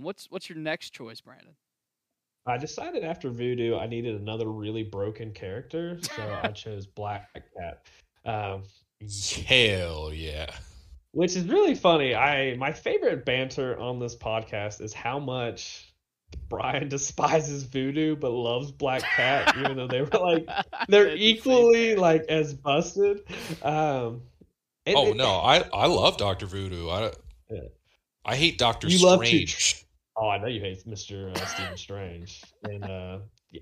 What's your next choice, Brandon? I decided after Voodoo, I needed another really broken character, so I chose Black Cat. Hell yeah. Which is really funny. My favorite banter on this podcast is how much Brian despises Voodoo but loves Black Cat, even though they're equally as busted. I love Dr. Voodoo. I hate Doctor Strange. I know you hate Mr. Stephen Strange. And I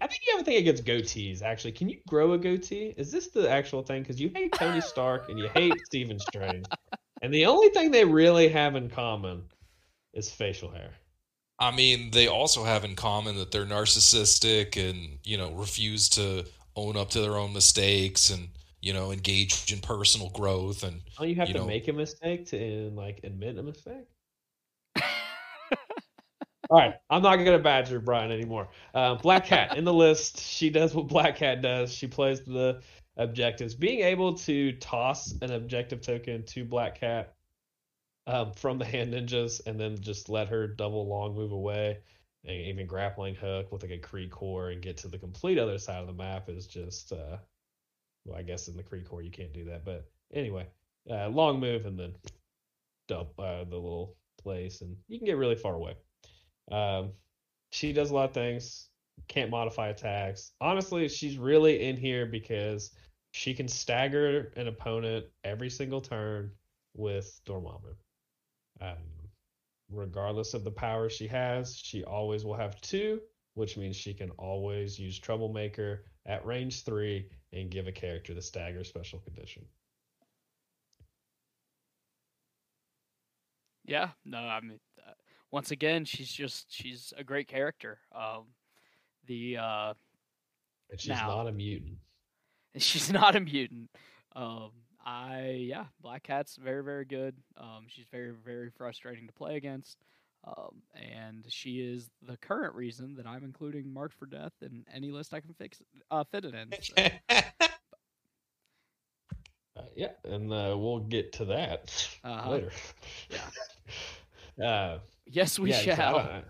think you have a thing against goatees, actually. Can you grow a goatee? Is this the actual thing? Because you hate Tony Stark and you hate Stephen Strange. And the only thing they really have in common is facial hair. I mean, they also have in common that they're narcissistic and, you know, refuse to own up to their own mistakes and, you know, engage in personal growth. And don't you have to make a mistake to, admit a mistake? All right, I'm not going to badger Brian anymore. Black Cat in the list. She does what Black Cat does. She plays the objectives. Being able to toss an objective token to Black Cat from the Hand Ninjas and then just let her double long move away and even grappling hook with a Kree core and get to the complete other side of the map is just I guess in the Kree core you can't do that, but anyway, long move and then dump the little place and you can get really far away. She does a lot of things. Can't modify attacks. Honestly, she's really in here because she can stagger an opponent every single turn with Dormammu. Regardless of the power she has, she always will have two, which means she can always use Troublemaker at range 3 and give a character the stagger special condition. Yeah, no, I mean, once again, she's a great character. And she's not a mutant. She's not a mutant. Black Cat's very, very good. She's very, very frustrating to play against. And she is the current reason that I'm including Marked for Death in any list I can fit it in. So. We'll get to that later. Yeah. Yes, we shall.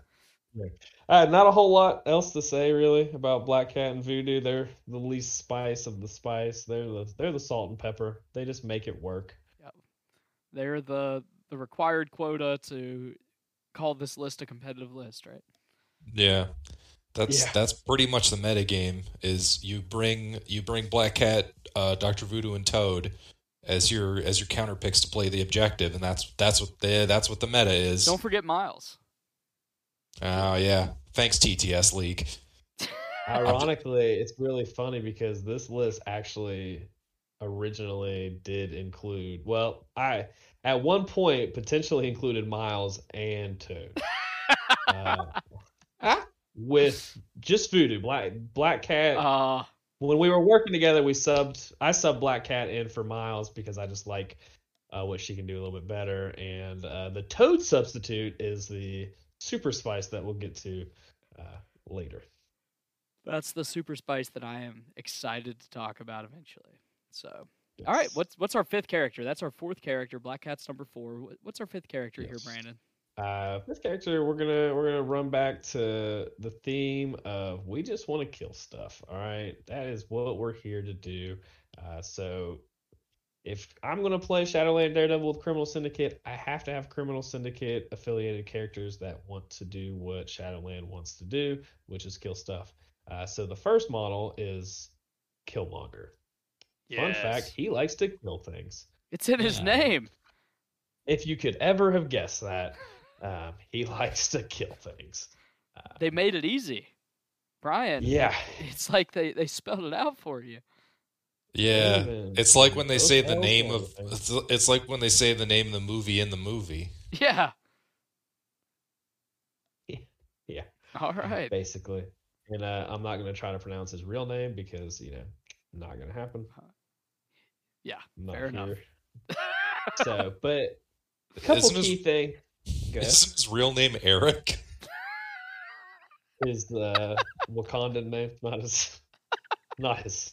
Not a whole lot else to say really about Black Cat and Voodoo. They're the least spice of the spice. They're the salt and pepper. They just make it work. Yep. They're the required quota to call this list a competitive list, right? Yeah. That's pretty much the metagame is you bring Black Cat, Dr. Voodoo and Toad as your counter picks to play the objective, and that's what the meta is. Don't forget Miles. Oh, yeah. Thanks, TTS League. Ironically, it's really funny because this list actually originally did include... Well, I at one point potentially included Miles and Toad. With just Voodoo. Black Cat... When we were working together, I subbed Black Cat in for Miles because I just like what she can do a little bit better. And the Toad substitute is the super spice that we'll get to later. That's the super spice that I am excited to talk about eventually. So, yes. All right, what's our fifth character? That's our fourth character. Black Cat's number four. What's our fifth character here, Brandon? Fifth character, we're gonna run back to the theme of we just want to kill stuff. All right, that is what we're here to do. So, if I'm gonna play Shadowland Daredevil with Criminal Syndicate, I have to have Criminal Syndicate affiliated characters that want to do what Shadowland wants to do, which is kill stuff. So the first model is Killmonger. Yes. Fun fact, he likes to kill things. It's in his name. If you could ever have guessed that, he likes to kill things. They made it easy. Brian. Yeah. It's like they spelled it out for you. Yeah. It's like when they say the name of it's like when they say the name of the movie in the movie. Yeah. Yeah. All right. Basically. And I'm not going to try to pronounce his real name because, you know, not going to happen. Yeah, fair enough. So, but a couple key things. Isn't his real name Eric? Is the Wakandan name not his?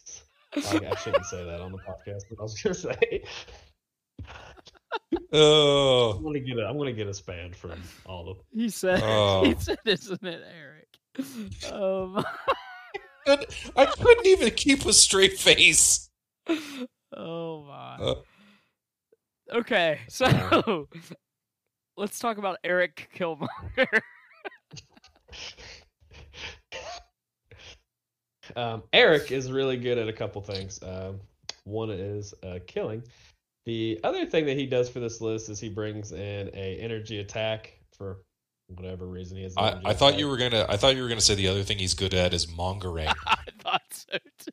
I shouldn't say that on the podcast, but I was going to say. Oh, I'm going to get us banned from all of them. He said, isn't it Eric? I couldn't even keep a straight face. Oh my. Okay, so let's talk about Eric Killmonger. Eric is really good at a couple things. One is killing. The other thing that he does for this list is he brings in a energy attack for whatever reason he is. I thought you were gonna say the other thing he's good at is mongering. I thought so too.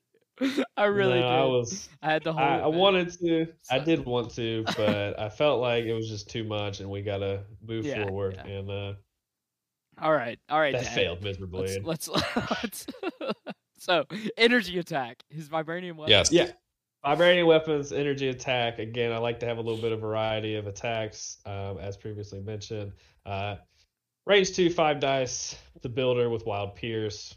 I really did. I wanted to, but I felt like it was just too much, and we gotta move forward. Yeah. And all right, that Dad. Failed miserably. Let's so energy attack. His vibranium weapon. Yes. Yeah. Vibranium weapons, energy attack. Again, I like to have a little bit of variety of attacks, as previously mentioned. Raise 2 5 dice, the builder with wild pierce.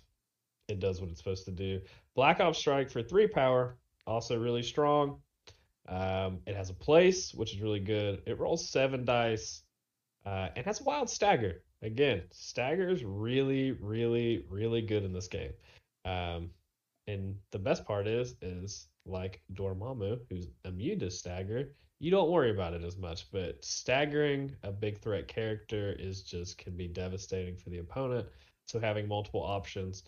It does what it's supposed to do. Black Ops Strike for 3 power, also really strong. It has a place, which is really good. It rolls 7 dice, and has wild stagger. Again, stagger is really, really, really good in this game. And the best part is like Dormammu, who's immune to stagger. You don't worry about it as much, but staggering a big threat character can be devastating for the opponent. So having multiple options.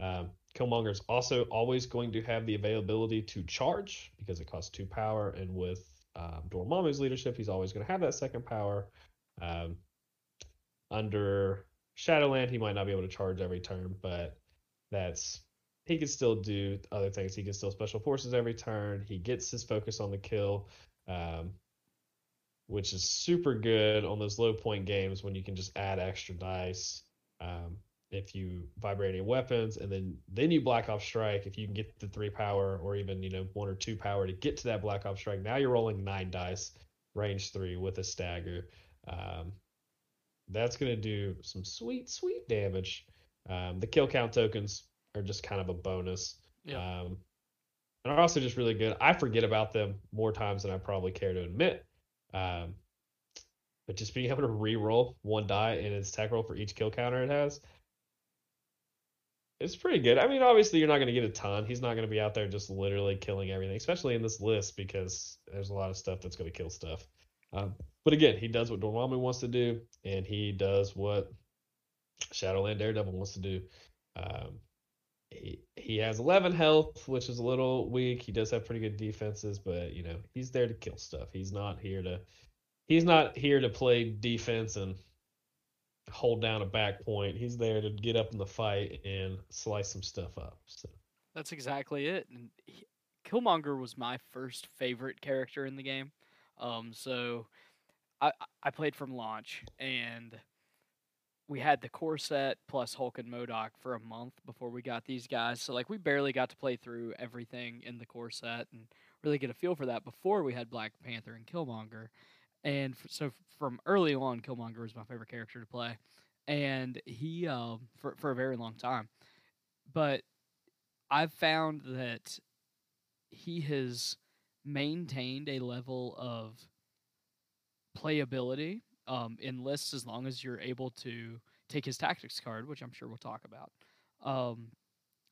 Killmonger is also always going to have the availability to charge because it costs 2 power. And with Dormammu's leadership, he's always going to have that second power. Under Shadowland, he might not be able to charge every turn, but he can still do other things. He can still special forces every turn. He gets his focus on the kill. Which is super good on those low point games when you can just add extra dice. If you vibranium weapons and then you Black Ops Strike, if you can get the 3 power or even 1 or 2 power to get to that Black Ops Strike, now you're rolling 9 dice, range 3 with a stagger. That's gonna do some sweet damage. The kill count tokens are just kind of a bonus. Yeah. And are also just really good. I forget about them more times than I probably care to admit. But just being able to re-roll 1 die in its attack roll for each kill counter it has, it's pretty good. I mean, obviously, you're not going to get a ton. He's not going to be out there just literally killing everything, especially in this list because there's a lot of stuff that's going to kill stuff. But again, he does what Dormammu wants to do, and he does what Shadowland Daredevil wants to do. He has 11 health, which is a little weak. He does have pretty good defenses, but he's there to kill stuff. He's not here to play defense and hold down a back point. He's there to get up in the fight and slice some stuff up. So that's exactly it. And Killmonger was my first favorite character in the game. So I played from launch, and we had the core set plus Hulk and MODOK for a month before we got these guys. So, like, we barely got to play through everything in the core set and really get a feel for that before we had Black Panther and Killmonger. And so from early on, Killmonger was my favorite character to play. And he, for a very long time. But I've found that he has maintained a level of playability in lists as long as you're able to take his tactics card, which I'm sure we'll talk about.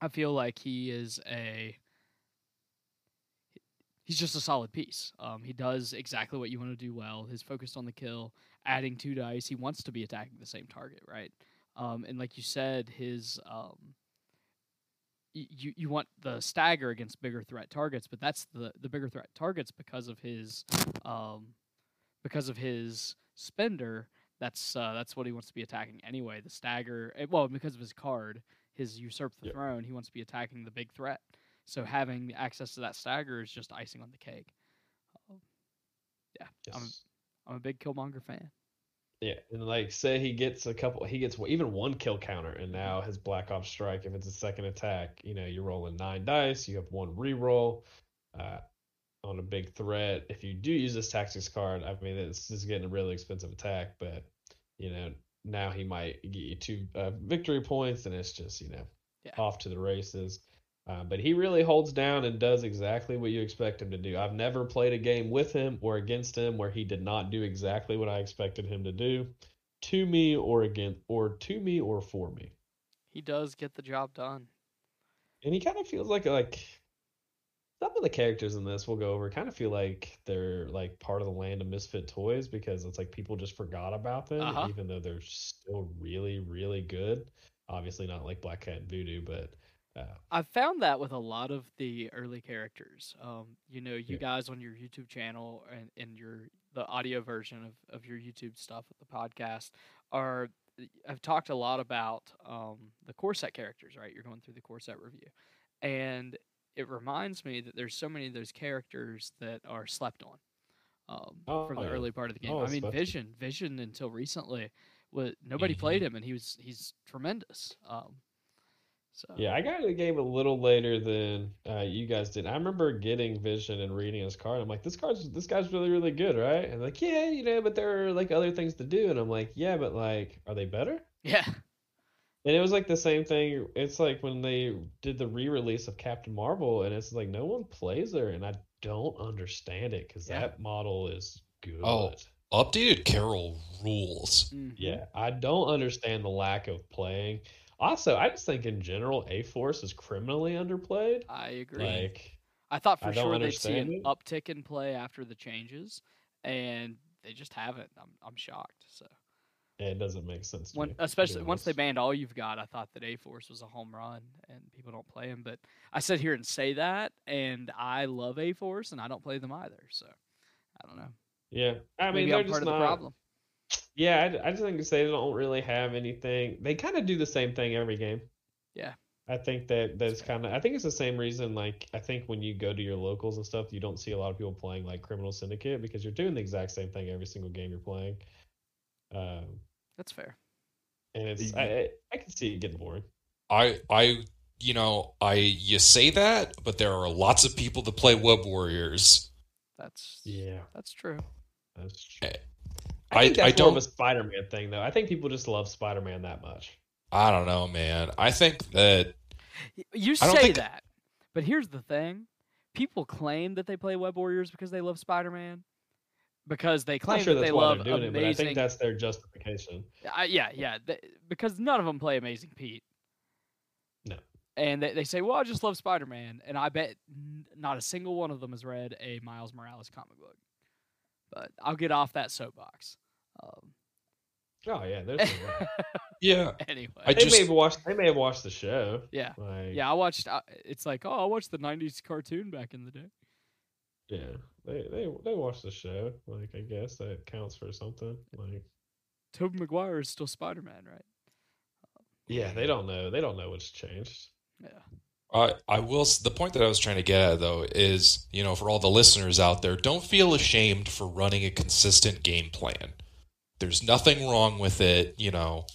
I feel like he is he's just a solid piece. He does exactly what you want to do well. He's focused on the kill, adding 2 dice. He wants to be attacking the same target, right? And like you said, his you want the stagger against bigger threat targets, but that's the bigger threat targets because of his spender. That's what he wants to be attacking anyway. The stagger, well, because of his card, his usurp the throne, he wants to be attacking the big threat. So having access to that stagger is just icing on the cake. I'm a big Killmonger fan. Yeah, and like say he gets even one kill counter, and now his Black Ops Strike, if it's a second attack, you know, you're rolling 9 dice, you have 1 reroll on a big threat. If you do use this tactics card, I mean, this is getting a really expensive attack, but, you know, now he might get you 2 victory points, and it's just, you know, off to the races. But he really holds down and does exactly what you expect him to do. I've never played a game with him or against him where he did not do exactly what I expected him to do, to me or for me. He does get the job done, and he kind of feels like some of the characters in this we'll go over kind of feel like they're like part of the land of misfit toys, because it's like people just forgot about them, even though they're still really, really good. Obviously, not like Black Cat and Voodoo, but. I've found that with a lot of the early characters. Guys on your YouTube channel and the audio version of your YouTube stuff with the podcast I've talked a lot about the core set characters, right? You're going through the core set review. And it reminds me that there's so many of those characters that are slept on from the early part of the game. I mean, Vision until recently, nobody played him, and he's tremendous. So. Yeah, I got into the game a little later than you guys did. I remember getting Vision and reading his card. I'm like, this guy's really, really good, right? And like, yeah, you know, but there are like other things to do. And I'm like, yeah, but like, are they better? Yeah. And it was like the same thing. It's like when they did the re-release of Captain Marvel, and it's like no one plays her, and I don't understand it because that model is good. Oh. Updated Carol rules. Mm-hmm. Yeah, I don't understand the lack of playing. Also, I just think in general, A-Force is criminally underplayed. I agree. Like, I thought for sure they'd see an uptick in play after the changes, and they just haven't. I'm shocked. So yeah, it doesn't make sense to me. Especially once they banned All You've Got, I thought that A-Force was a home run, and people don't play him. But I sit here and say that, and I love A-Force, and I don't play them either. So I don't know. Yeah, I mean, they're just not the problem. Yeah, I just think they don't really have anything. They kind of do the same thing every game. Yeah. I think that's kind of. I think it's the same reason. Like, I think when you go to your locals and stuff, you don't see a lot of people playing like Criminal Syndicate because you're doing the exact same thing every single game you're playing. That's fair. And it's I can see it getting boring. You say that, but there are lots of people that play Web Warriors. That's true. That's true. I think that's more of a Spider-Man thing, though. I think people just love Spider-Man that much. I don't know, man. I think that... You say that, but here's the thing. People claim that they play Web Warriors because they love Spider-Man, because they claim that they love amazing... It, but I think that's their justification. Because none of them play Amazing Pete. No. And they say, well, I just love Spider-Man, and I bet not a single one of them has read a Miles Morales comic book. But I'll get off that soapbox. There's yeah. Anyway, they may have watched the show. Yeah, like, yeah. I watched. It's like, I watched the '90s cartoon back in the day. Yeah, they watched the show. Like, I guess that counts for something. Like, Tobey Maguire is still Spider-Man, right? Yeah, they don't know. They don't know what's changed. Yeah. The point that I was trying to get at, though, is, you know, for all the listeners out there, don't feel ashamed for running a consistent game plan. There's nothing wrong with it, you know.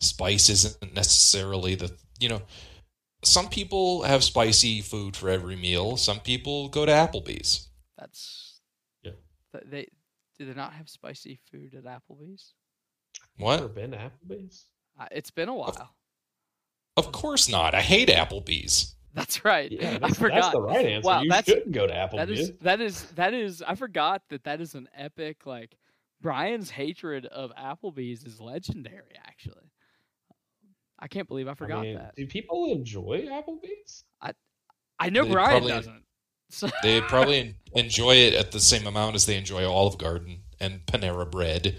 spice isn't necessarily the, you know, some people have spicy food for every meal. Some people go to Applebee's. That's, yeah. Do they not have spicy food at Applebee's? What? Ever been to Applebee's? It's been a while. Of course not. I hate Applebee's. That's right. Yeah, I forgot. That's the right answer. Wow, you shouldn't go to Applebee's. That is. I forgot that is an epic, like, Brian's hatred of Applebee's is legendary, actually. I can't believe I forgot that. Do people enjoy Applebee's? I know Brian doesn't. So. They probably enjoy it at the same amount as they enjoy Olive Garden and Panera Bread.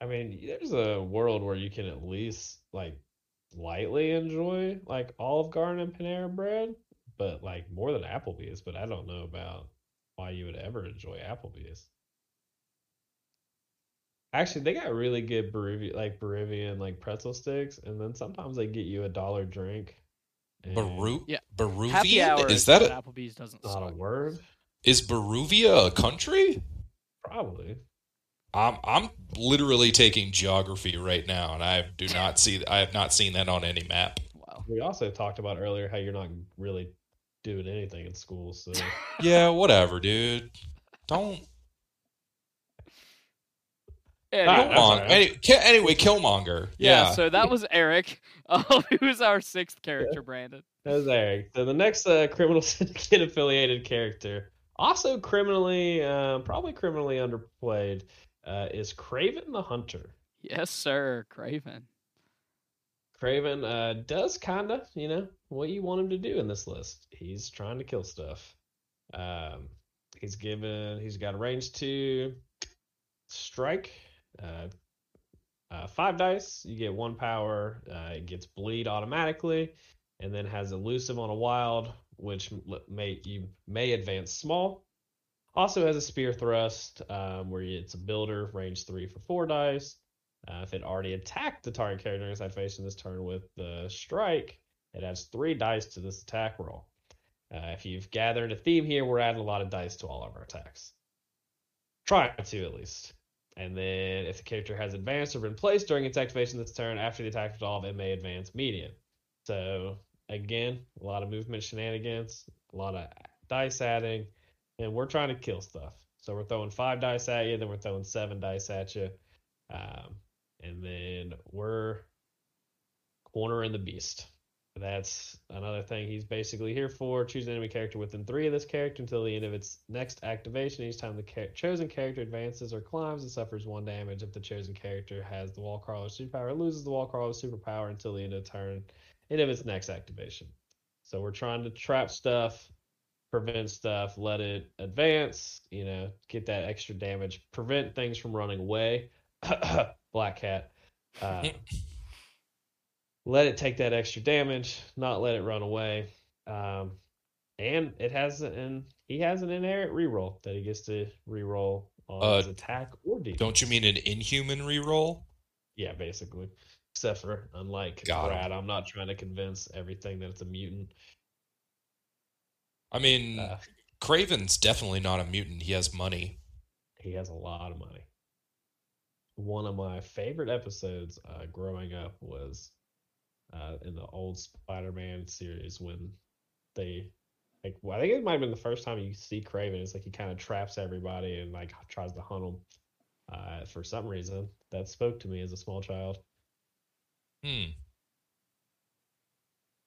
I mean, there's a world where you can at least, like, lightly enjoy, like, Olive Garden and Panera Bread, but, like, more than Applebee's. But I don't know about why you would ever enjoy Applebee's. Actually, they got really good Peruvian pretzel sticks, and then sometimes they get you a dollar drink. Baruvia? Happy hour is that Applebee's doesn't not suck. A word? Is Baruvia a country? Probably. I'm literally taking geography right now, and I have not seen that on any map. Wow. We also talked about earlier how you're not really doing anything in school, so yeah, whatever, dude. Don't. Anyway, Killmonger. Yeah. So that was Eric. Oh, he was our sixth character, Brandon. That was Eric. So the next Criminal Syndicate affiliated character, also probably criminally underplayed, is Craven the Hunter. Yes, sir, Craven. Craven does kind of, you know, what you want him to do in this list. He's trying to kill stuff. He's got range 2, strike. 5 dice, you get 1 power, it gets bleed automatically, and then has elusive on a wild, which may advance small. Also has a spear thrust, where it's a builder, range 3 for 4 dice. If it already attacked the target character inside facing this turn with the strike, it adds 3 dice to this attack roll. If you've gathered a theme here, we're adding a lot of dice to all of our attacks. Try to, at least. And then, if the character has advanced or been placed during its activation this turn, after the attack resolve, it may advance medium. So, again, a lot of movement shenanigans, a lot of dice adding, and we're trying to kill stuff. So we're throwing 5 dice at you, then we're throwing 7 dice at you, and then we're cornering the beast. That's another thing he's basically here for. Choose an enemy character within 3 of this character until the end of its next activation. Each time the chosen character advances or climbs, it suffers 1 damage. If the chosen character has the wall crawler superpower, it loses the wall crawler superpower until the end of the turn, end of its next activation. So we're trying to trap stuff, prevent stuff, let it advance, you know, get that extra damage, prevent things from running away. Black Cat. Let it take that extra damage, not let it run away, and he has an inherent reroll that he gets to reroll on his attack or defense. Don't you mean an inhuman reroll? Yeah, basically. Except for unlike Brad, I'm not trying to convince everything that it's a mutant. I mean, Craven's definitely not a mutant. He has money. He has a lot of money. One of my favorite episodes growing up was. In the old Spider-Man series when they I think it might have been the first time you see Craven. It's like he kind of traps everybody and like tries to hunt them for some reason. That spoke to me as a small child.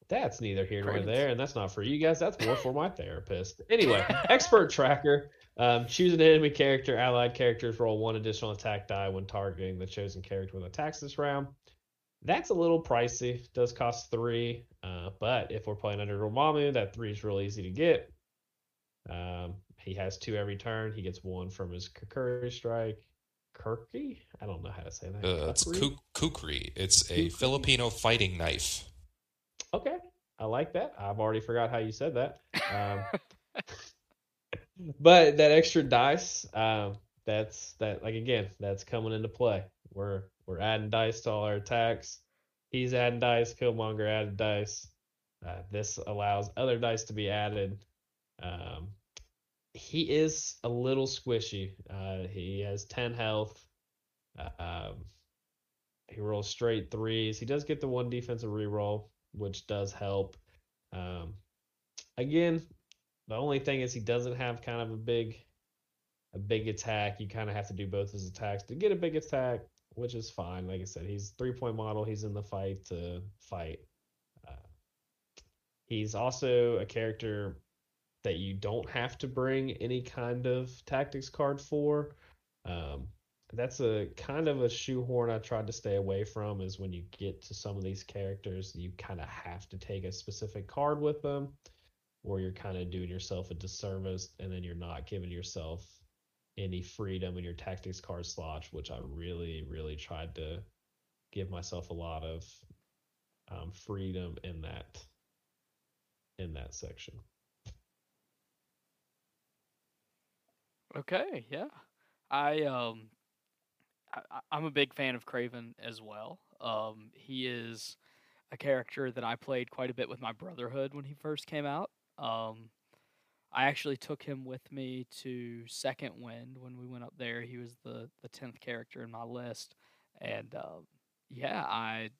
That's neither here nor there, and that's not for you guys. That's more for my therapist. Anyway, Expert Tracker. Choose an enemy character, allied characters, roll 1 additional attack die when targeting the chosen character with attacks this round. That's a little pricey. It does cost 3, but if we're playing under Dormammu, that 3 is real easy to get. He has 2 every turn. He gets 1 from his Kukri strike. Kukri? I don't know how to say that. It's Kukri. It's a Filipino fighting knife. Okay, I like that. I've already forgot how you said that. But that extra dice, that's coming into play. We're adding dice to all our attacks. He's adding dice. Killmonger added dice. This allows other dice to be added. He is a little squishy. He has 10 health. He rolls straight threes. He does get the one defensive reroll, which does help. Again, the only thing is he doesn't have kind of a big attack. You kind of have to do both his attacks to get a big attack, which is fine. Like I said, he's 3-point model. He's in the fight to fight. He's also a character that you don't have to bring any kind of tactics card for. That's a kind of a shoehorn I tried to stay away from, is when you get to some of these characters, you kind of have to take a specific card with them, or you're kind of doing yourself a disservice, and then you're not giving yourself any freedom in your tactics card slots, which I really, really tried to give myself a lot of freedom in that section. Okay, yeah. I'm a big fan of Craven as well. He is a character that I played quite a bit with my Brotherhood when he first came out. I actually took him with me to Second Wind when we went up there. He was the 10th character in my list. And I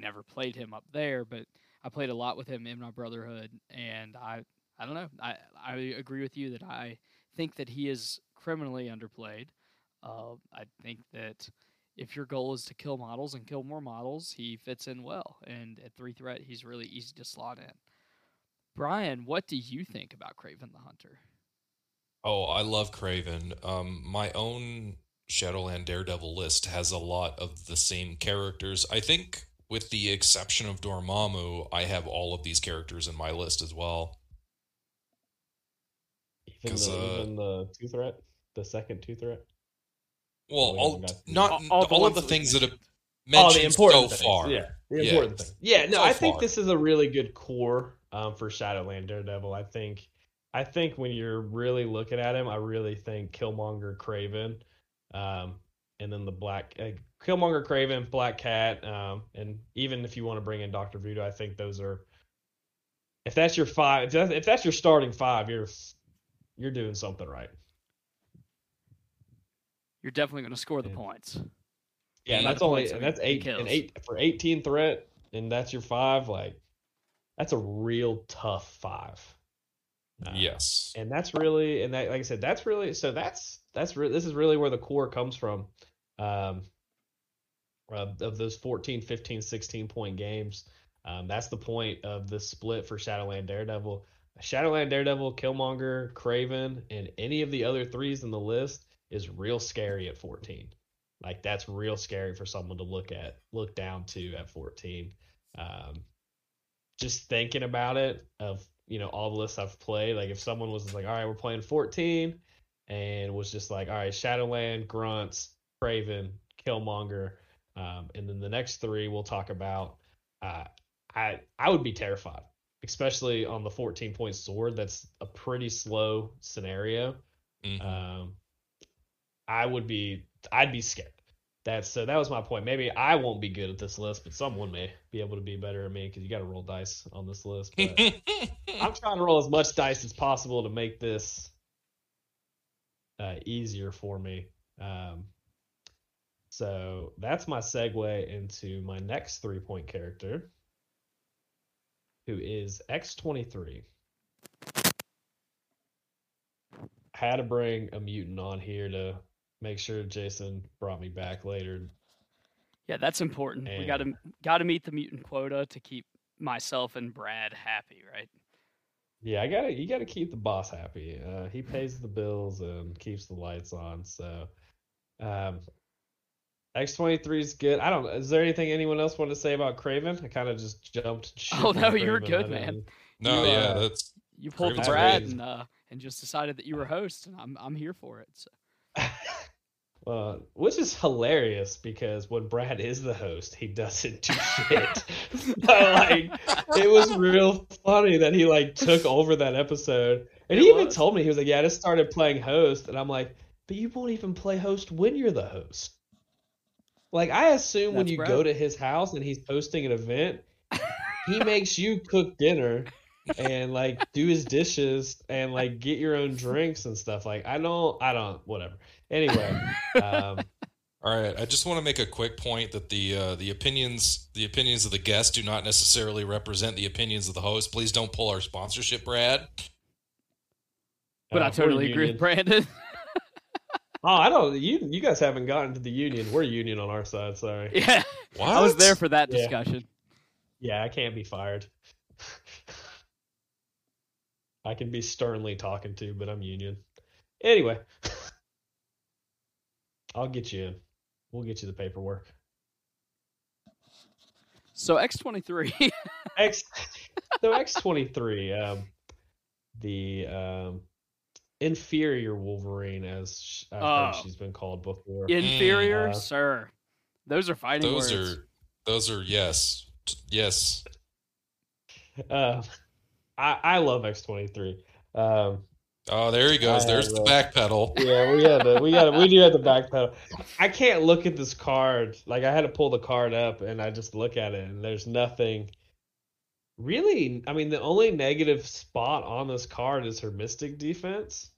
never played him up there, but I played a lot with him in my Brotherhood, and I don't know. I agree with you that I think that he is criminally underplayed. I think that if your goal is to kill models and kill more models, he fits in well. And at 3 threat, he's really easy to slot in. Brian, what do you think about Craven the Hunter? Oh, I love Craven. My own Shadowland Daredevil list has a lot of the same characters. I think, with the exception of Dormammu, I have all of these characters in my list as well. Even the 2-threat? The second 2-threat? Well, all of the things that have mentioned so far. Yeah, the important things. Yeah, no, I think this is a really good core for Shadowland Daredevil. I think when you're really looking at him, I really think Killmonger, Craven, and then the Killmonger, Craven, Black Cat, and even if you want to bring in Dr. Voodoo, I think those are. If that's your five, if that's your starting five, you're doing something right. You're definitely going to score the points. Yeah, and that's only and that's 8 for 18 threat, and that's your five. Like, that's a real tough five. Yes, and that's really and that like I said, that's really so that's really this is really where the core comes from. Of those 14, 15, 16-point games, that's the point of the split for Shadowland Daredevil. Shadowland Daredevil, Killmonger, Craven, and any of the other threes in the list is real scary at 14. Like, that's real scary for someone to look down to at 14. Just thinking about it, of all the lists I've played, like if someone was just like, all right, we're playing 14, and was just like, all right, Shadowland, Grunts, Craven, Killmonger, and then the next three we'll talk about. I would be terrified, especially on the 14-point sword. That's a pretty slow scenario. Mm-hmm. I'd be scared. That was my point. Maybe I won't be good at this list, but someone may be able to be better at me, because you got to roll dice on this list. But I'm trying to roll as much dice as possible to make this easier for me. So that's my segue into my next 3-point character, who is X-23. Had to bring a mutant on here to make sure Jason brought me back later. Yeah, that's important. And we gotta meet the mutant quota to keep myself and Brad happy, right? Yeah, you gotta keep the boss happy. He pays the bills and keeps the lights on. So, X-23 is good. I don't. Is there anything anyone else wanted to say about Craven? I kind of just jumped. Oh no, you were good, man. No, that's you pulled the Brad and just decided that you were host, and I'm here for it. So. Which is hilarious, because when Brad is the host, he doesn't do shit. But, it was real funny that he took over that episode, and he even told me, he was like, "Yeah, I just started playing host," and I'm like, "But you won't even play host when you're the host." Like, I assume when you go to his house and he's hosting an event, he makes you cook dinner and do his dishes and get your own drinks and stuff. Whatever. Anyway, All right. I just want to make a quick point that the opinions of the guest do not necessarily represent the opinions of the host. Please don't pull our sponsorship, Brad. But I totally agree with Brandon. Oh, I don't. You guys haven't gotten to the union. We're union on our side. Sorry. Yeah. What? I was there for that discussion. Yeah, I can't be fired. I can be sternly talking to, but I'm union. Anyway, I'll get you in. We'll get you the paperwork. So X-23. So X-23. The inferior Wolverine, as I've heard she's been called before. Inferior, sir. Those are fighting words. Those are yes. I love X-23. There he goes. There's the back pedal. Yeah, we do have the back pedal. I can't look at this card. Like, I had to pull the card up, and I just look at it, and there's nothing. Really, I mean, the only negative spot on this card is her Mystic defense.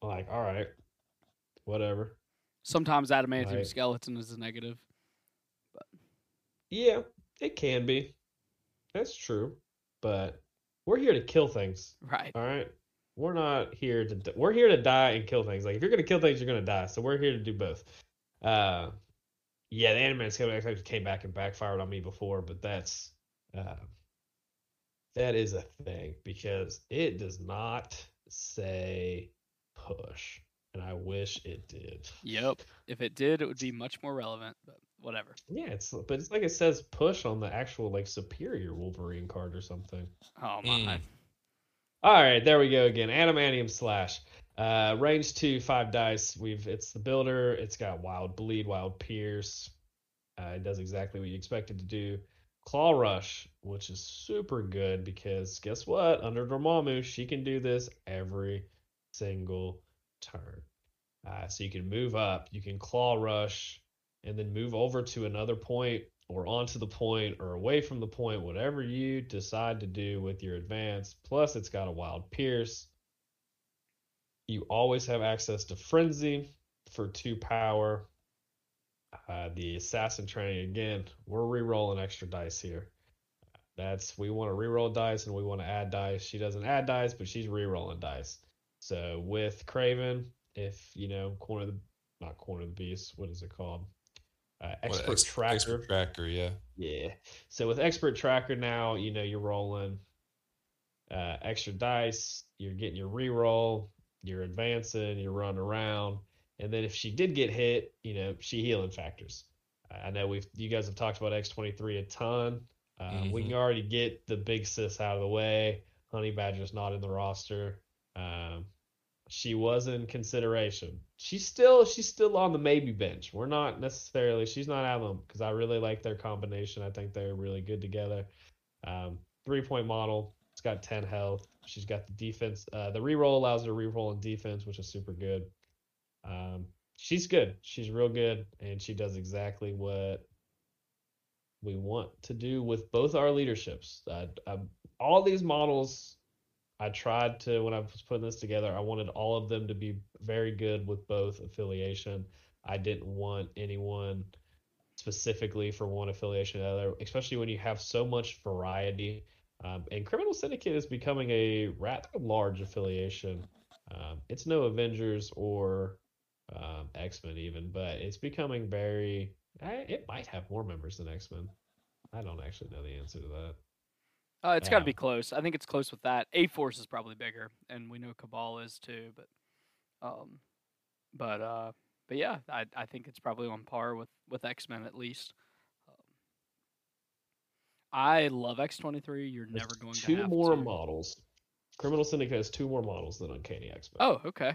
Like, all right, whatever. Sometimes adamantium skeleton is a negative. But... yeah, it can be. That's true, but we're here to kill things. Right. All right. We're not here to... we're here to die and kill things. Like, if you're going to kill things, you're going to die. So we're here to do both. Yeah, the animated skeleton came back and backfired on me before, but that's... that is a thing, because it does not say push, and I wish it did. Yep. If it did, it would be much more relevant, but... whatever. Yeah, it's like it says push on the actual, like, superior Wolverine card or something. Oh my! All right, there we go again. Adamantium Slash, range 2, 5 dice. It's the builder. It's got Wild Bleed, Wild Pierce. It does exactly what you expect it to do. Claw Rush, which is super good because guess what? Under Dormammu, she can do this every single turn. So you can move up. You can Claw Rush. And then move over to another point or onto the point or away from the point, whatever you decide to do with your advance. Plus, it's got a Wild Pierce. You always have access to Frenzy for 2 power. The Assassin training, again, we're re-rolling extra dice here. We want to re-roll dice and we want to add dice. She doesn't add dice, but she's re-rolling dice. So with Craven, if, you know, Corner of the Beast, what is it called? Expert Tracker, yeah. Yeah. So with Expert Tracker now, you know, you're rolling extra dice, you're getting your reroll, you're advancing, you're running around, and then if she did get hit, you know, she healing factors. I know you guys have talked about X-23 a ton. We can already get the big sis out of the way. Honey Badger's not in the roster. She was in consideration. She's still on the maybe bench. She's not out of them because I really like their combination. I think they're really good together. 3-point model. It's got 10 health. She's got the defense. The reroll allows her to reroll in defense, which is super good. She's good. She's real good, and she does exactly what we want to do with both our leaderships. All these models... I tried to, when I was putting this together, I wanted all of them to be very good with both affiliation. I didn't want anyone specifically for one affiliation or another, especially when you have so much variety. And Criminal Syndicate is becoming a rather large affiliation. It's no Avengers or X-Men even, but it's becoming very... it might have more members than X-Men. I don't actually know the answer to that. It's got to be close. I think it's close with that. A-Force is probably bigger, and we know Cabal is too. But yeah, I think it's probably on par with X-Men at least. I love X-23. You're never going to have two more models. Criminal Syndicate has 2 more models than Uncanny X-Men. Oh, okay.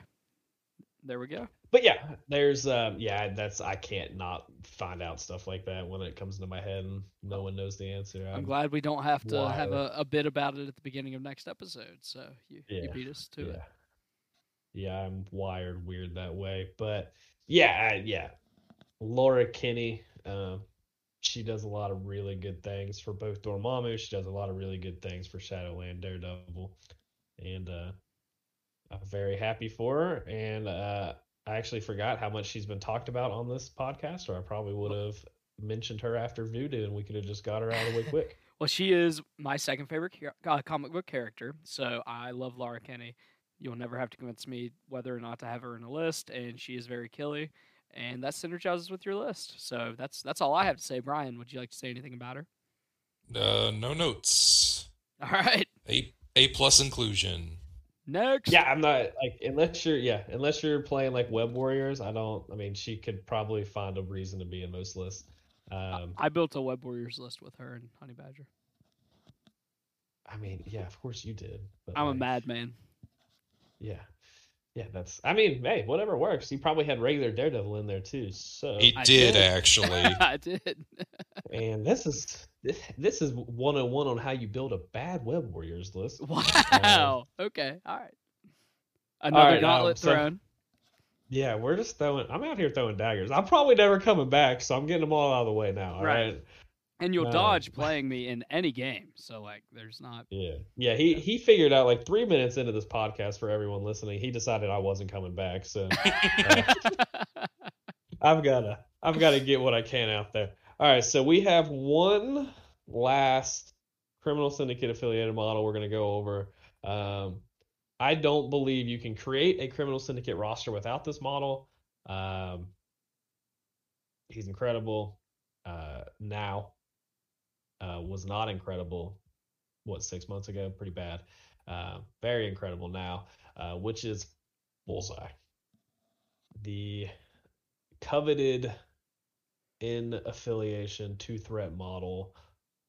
There we go. But yeah, there's I can't not find out stuff like that when it comes into my head and no one knows the answer. I'm glad we don't have to have a bit about it at the beginning of next episode. So you beat us to it. Yeah, I'm wired weird that way. But yeah. Laura Kinney, she does a lot of really good things for both Dormammu. She does a lot of really good things for Shadowland Daredevil. And I'm very happy for her, and I actually forgot how much she's been talked about on this podcast, or I probably would have mentioned her after Voodoo, and we could have just got her out of the way quick. Well, she is my second favorite comic book character, so I love Lara Kenny. You'll never have to convince me whether or not to have her in a list, and she is very killy, and that synergizes with your list. So that's all I have to say. Brian, would you like to say anything about her? No notes. All right. A plus inclusion. Next. Yeah, I'm not like unless you're playing like Web Warriors. I mean, she could probably find a reason to be in most lists. I built a Web Warriors list with her and Honey Badger. I mean, yeah, of course you did. But I'm a madman. Yeah, that's. I mean, hey, whatever works. You probably had regular Daredevil in there too, so I did actually. I did. And this is 101 on how you build a bad Web Warriors list. Wow. Okay. All right. Another gauntlet thrown. Yeah, we're just throwing. I'm out here throwing daggers. I'm probably never coming back, so I'm getting them all out of the way now. All right? And you'll dodge playing me in any game. So, like, there's not... Yeah, he figured out, like, 3 minutes into this podcast for everyone listening, he decided I wasn't coming back. So, I've got to get what I can out there. All right, so we have one last Criminal Syndicate affiliated model we're going to go over. I don't believe you can create a Criminal Syndicate roster without this model. He's incredible. Was not incredible, 6 months ago? Pretty bad. Very incredible now, which is Bullseye. The coveted in affiliation two-threat model,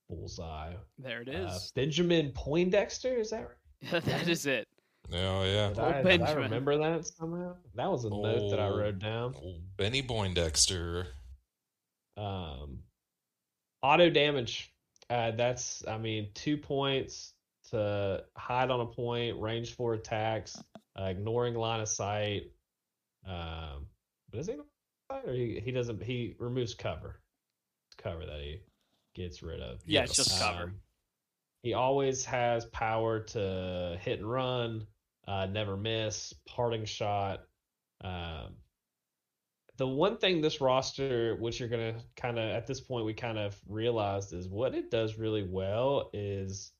Bullseye. There it is. Benjamin Poindexter, is that right? That is it. Oh, yeah. Did I remember that somehow? That was a note that I wrote down. Old Benny Poindexter. Auto damage. That's, I mean, 2 points to hide on a point, range 4 attacks, ignoring line of sight. But is he not sight? Or he doesn't, he removes cover. It's cover that he gets rid of. Yeah, it's just cover. He always has power to hit and run, never miss, parting shot. The one thing this roster, which you're going to kind of, at this point, we kind of realized is what it does really well is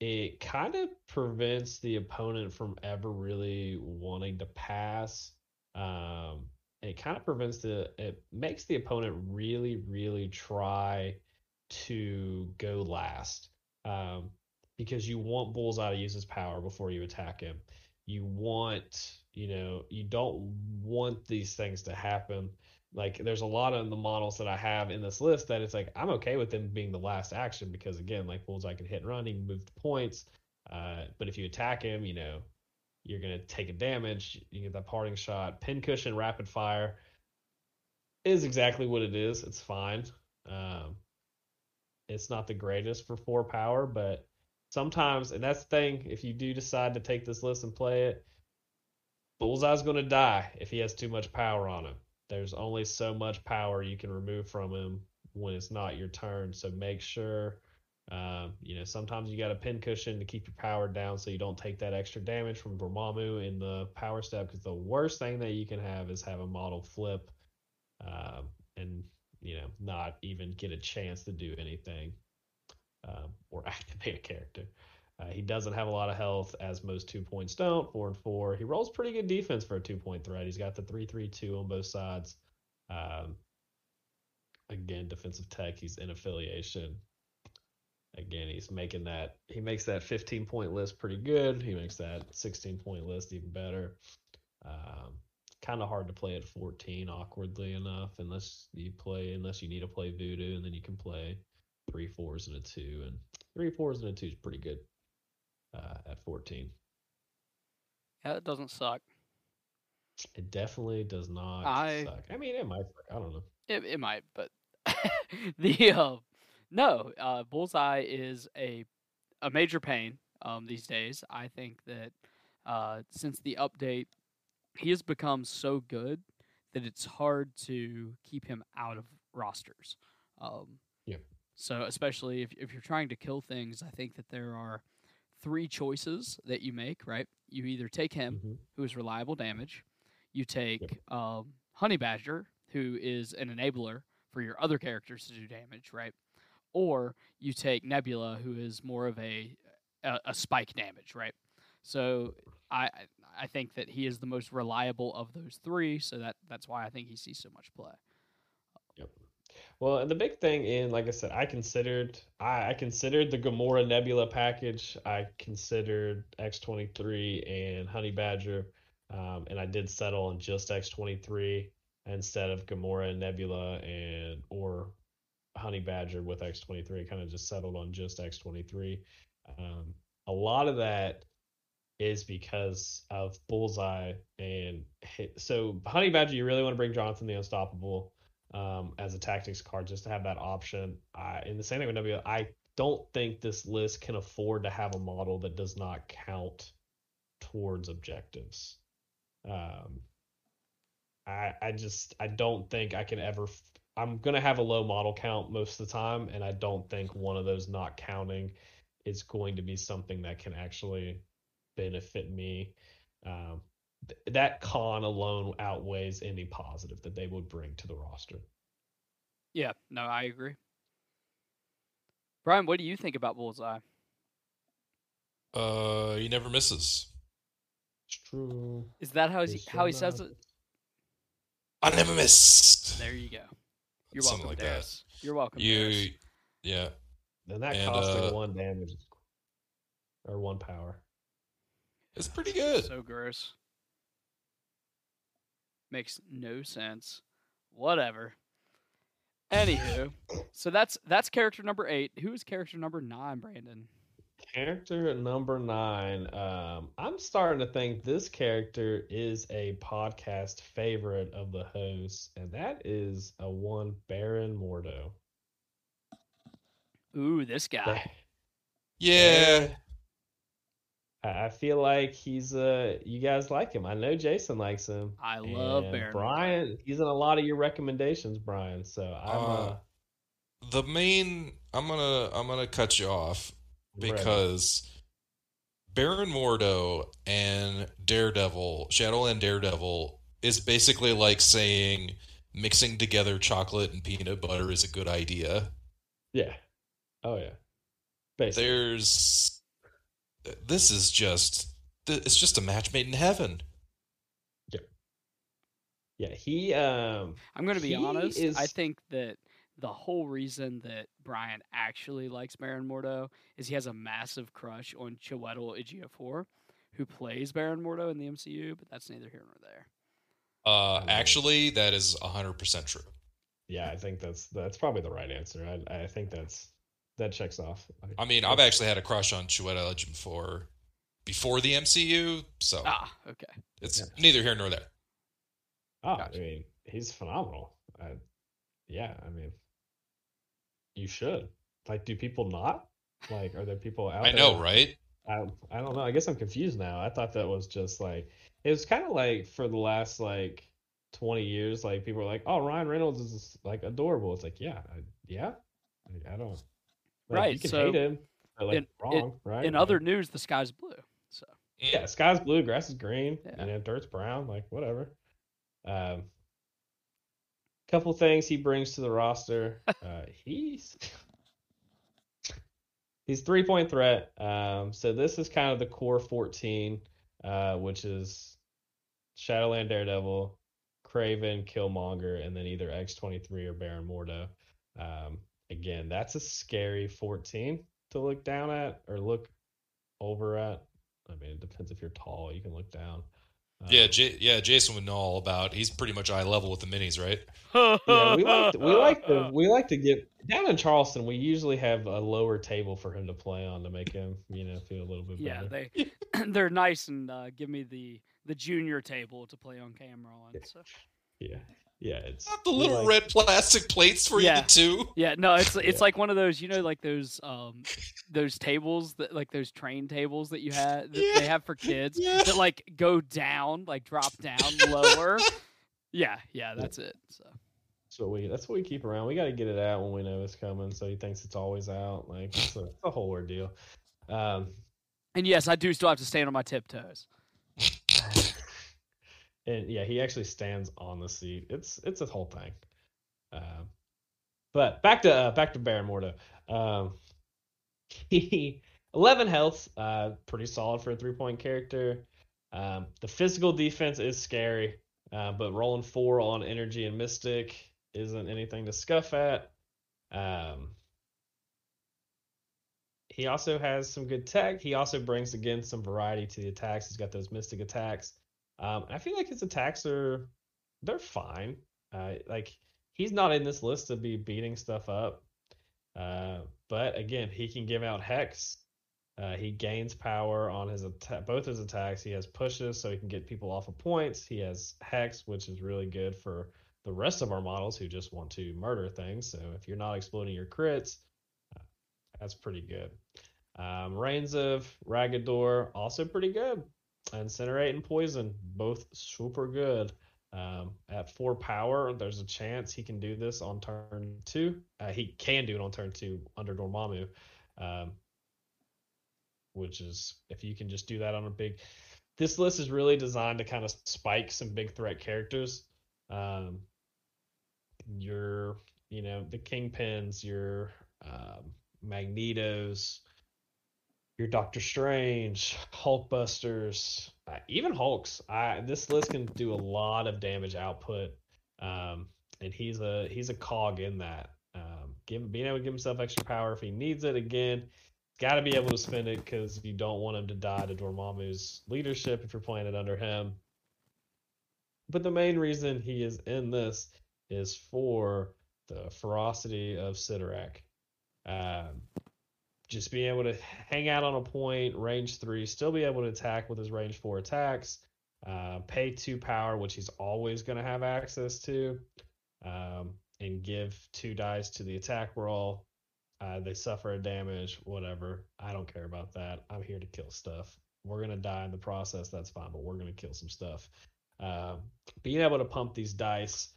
it kind of prevents the opponent from ever really wanting to pass. It kind of prevents it makes the opponent really, really try to go last because you want Bullseye to use his power before you attack him. You don't want these things to happen. Like, there's a lot of the models that I have in this list that it's like, I'm okay with them being the last action because, again, like, Bullseye can hit and run, he can move the points. But if you attack him, you're going to take a damage. You get that parting shot. Pincushion rapid fire is exactly what it is. It's fine. It's not the greatest for 4 power, but sometimes, and that's the thing, if you do decide to take this list and play it, Bullseye's going to die if he has too much power on him. There's only so much power you can remove from him when it's not your turn. So make sure, sometimes you got a pincushion to keep your power down so you don't take that extra damage from Dormammu in the power step. Because the worst thing that you can have is have a model flip and not even get a chance to do anything or activate a character. He doesn't have a lot of health, as most 2 points don't, 4 and 4. He rolls pretty good defense for a 2-point threat. He's got the 3-3-2 on both sides. Again, defensive tech. He's in affiliation. Again, he makes that 15-point list pretty good. He makes that 16-point list even better. Kind of hard to play at 14, awkwardly enough, unless you need to play Voodoo, and then you can play 3 4s and a 2, and 3 4s and a 2 is pretty good. At 14. Yeah, that doesn't suck. It definitely does not suck. I mean, it might suck. I don't know. It might, but Bullseye is a major pain these days. I think that since the update, he has become so good that it's hard to keep him out of rosters. Yeah. So especially if you're trying to kill things, I think that there are 3 choices that you make, right? You either take him, who is reliable damage. You take Honey Badger, who is an enabler for your other characters to do damage, right? Or you take Nebula, who is more of a spike damage, right? So I think that he is the most reliable of those three, so that's why I think he sees so much play. Yep. Well, and the big thing in, like I said, I considered the Gamora Nebula package. I considered X-23 and Honey Badger, and I did settle on just X-23 instead of Gamora and Nebula or Honey Badger with X-23. I kind of just settled on just X-23. A lot of that is because of Bullseye, and so Honey Badger, you really want to bring Jonathan the Unstoppable as a tactics card just to have that option. In the same thing with W, I don't think this list can afford to have a model that does not count towards objectives. I don't think I can ever. I'm going to have a low model count most of the time, and I don't think one of those not counting is going to be something that can actually benefit me. That con alone outweighs any positive that they would bring to the roster. Yeah, no, I agree. Brian, what do you think about Bullseye? He never misses. It's true. Is that how he says it? I never miss. There you go. You're welcome, like Darius. That. You're welcome, Darius. Yeah. Then that costs like one damage or one power. It's pretty good. So gross. Makes no sense. Whatever. Anywho, so that's character number 8. Who is character number 9, Brandon? Character number 9. I'm starting to think this character is a podcast favorite of the host, and that is Baron Mordo. Ooh, this guy. Yeah. I feel like he's you guys like him. I know Jason likes him. I love Baron. Brian, he's in a lot of your recommendations, Brian. So I'm I'm gonna cut you off because Baron Mordo and Daredevil, Shadowland Daredevil, is basically like saying mixing together chocolate and peanut butter is a good idea. Yeah. Oh yeah. Basically. This is just a match made in heaven. Yeah. Yeah, he... I'm going to be honest. I think that the whole reason that Brian actually likes Baron Mordo is he has a massive crush on Chiwetel Ejiofor, who plays Baron Mordo in the MCU, but that's neither here nor there. Actually, that is 100% true. Yeah, I think that's probably the right answer. I think that's... That checks off. I mean, I've actually had a crush on Chiwetel Ejiofor before the MCU, so okay. It's neither here nor there. Gotcha. I mean, he's phenomenal. I mean, you should. Like, do people not? Like, are there people out there? I know, right? I don't know. I guess I'm confused now. I thought that was just like... It was kind of like for the last, 20 years, people were like, oh, Ryan Reynolds is, adorable. It's like, I don't... Right, you can hate him. Right? In other news, the sky's blue. So yeah, sky's blue, grass is green, and dirt's brown. Whatever. Couple things he brings to the roster. He's 3-point threat. So this is kind of the core 14, which is Shadowland Daredevil, Craven, Killmonger, and then either X-23 or Baron Mordo. Again, that's a scary 14 to look down at or look over at. I mean, it depends if you're tall. You can look down. Jason would know all about. He's pretty much eye level with the minis, right? Yeah, we like to get down in Charleston. We usually have a lower table for him to play on to make him, feel a little bit better. Yeah, they're nice and give me the junior table to play on camera on. So. Yeah. Yeah, it's not the little red plastic plates for you too. Yeah, no, it's like one of those, those those tables that those train tables that you have they have for kids that go down, drop down lower. Yeah, that's it. So that's what we keep around. We got to get it out when we know it's coming. So he thinks it's always out. It's a whole ordeal. And yes, I do still have to stand on my tiptoes. And yeah, he actually stands on the seat. It's a whole thing. But back to Baron Mordo. He 11 health, pretty solid for a 3-point character. The physical defense is scary, but rolling 4 on energy and mystic isn't anything to scuff at. He also has some good tech. He also brings, again, some variety to the attacks. He's got those mystic attacks. I feel like his attacks they're fine. Like, he's not in this list to be beating stuff up. But again, he can give out hex. He gains power on his both his attacks. He has pushes, so he can get people off of points. He has hex, which is really good for the rest of our models who just want to murder things. So if you're not exploding your crits, that's pretty good. Reigns of Ragador, also pretty good. Incinerate and Poison, both super good. At 4 power, there's a chance he can do this on turn 2. He can do it on turn 2 under Dormammu, which is, if you can just do that on a big... This list is really designed to kind of spike some big threat characters. The Kingpins, your Magnetos, your Doctor Strange, Hulkbusters, even Hulks. This list can do a lot of damage output, and he's a cog in that. Being able to give himself extra power if he needs it. Again, got to be able to spend it because you don't want him to die to Dormammu's leadership if you're playing it under him. But the main reason he is in this is for the ferocity of Sidorak. Just being able to hang out on a point, range 3, still be able to attack with his range 4 attacks, pay 2 power, which he's always going to have access to, and give 2 dice to the attack roll. They suffer a damage, whatever. I don't care about that. I'm here to kill stuff. We're going to die in the process. That's fine, but we're going to kill some stuff. Being able to pump these dice.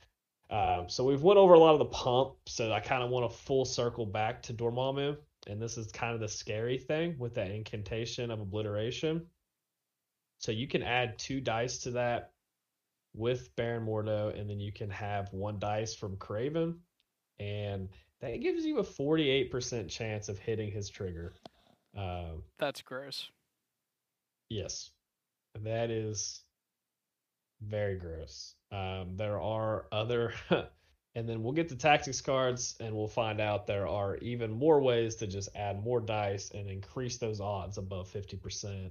So we've went over a lot of the pump, so I kind of want to full circle back to Dormammu. And this is kind of the scary thing with that incantation of obliteration. So you can add 2 dice to that with Baron Mordo, and then you can have 1 dice from Craven. And that gives you a 48% chance of hitting his trigger. That's gross. Yes. That is very gross. There are other... And then we'll get to tactics cards, and we'll find out there are even more ways to just add more dice and increase those odds above 50%.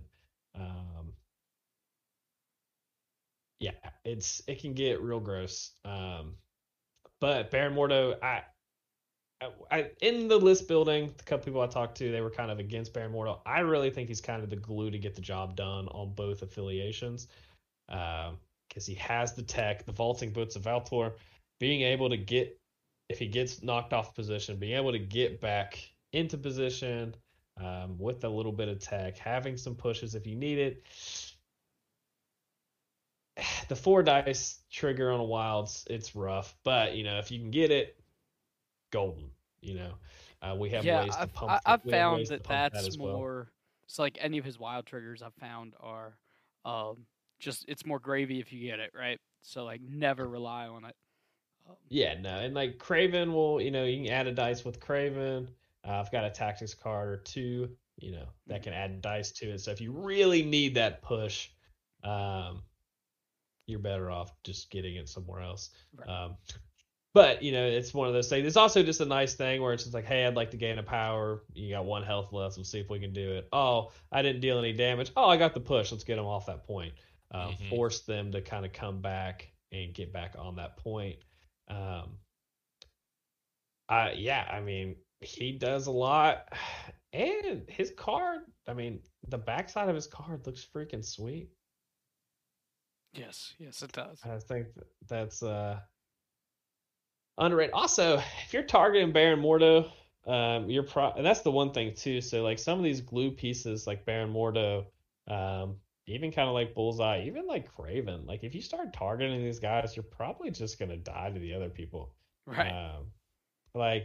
Yeah, it can get real gross. But Baron Mordo, I in the list building, the couple people I talked to, they were kind of against Baron Mordo. I really think he's kind of the glue to get the job done on both affiliations, because he has the tech, the vaulting boots of Valtor. Being able to get, if he gets knocked off position, being able to get back into position with a little bit of tech, having some pushes if you need it. The 4 dice trigger on a wilds, it's rough, but if you can get it, golden. We have ways to pump. I've found that's more. It's like any of his wild triggers I've found are just it's more gravy if you get it right. So like never rely on it. Yeah, no, and like Craven will, you can add a dice with Craven. I've got a tactics card or 2, that can add dice to it. So if you really need that push, you're better off just getting it somewhere else. Right. But, it's one of those things. It's also just a nice thing where it's just like, hey, I'd like to gain a power. You got 1 health left. We'll see if we can do it. Oh, I didn't deal any damage. Oh, I got the push. Let's get them off that point. Force them to kind of come back and get back on that point. He does a lot, and his card, the backside of his card looks freaking sweet. Yes it does. I think that's underrated. Also, if you're targeting Baron Mordo, and that's the one thing too, so like some of these glue pieces like Baron Mordo, even kind of like Bullseye, even like Craven. Like if you start targeting these guys, you're probably just gonna die to the other people. Right.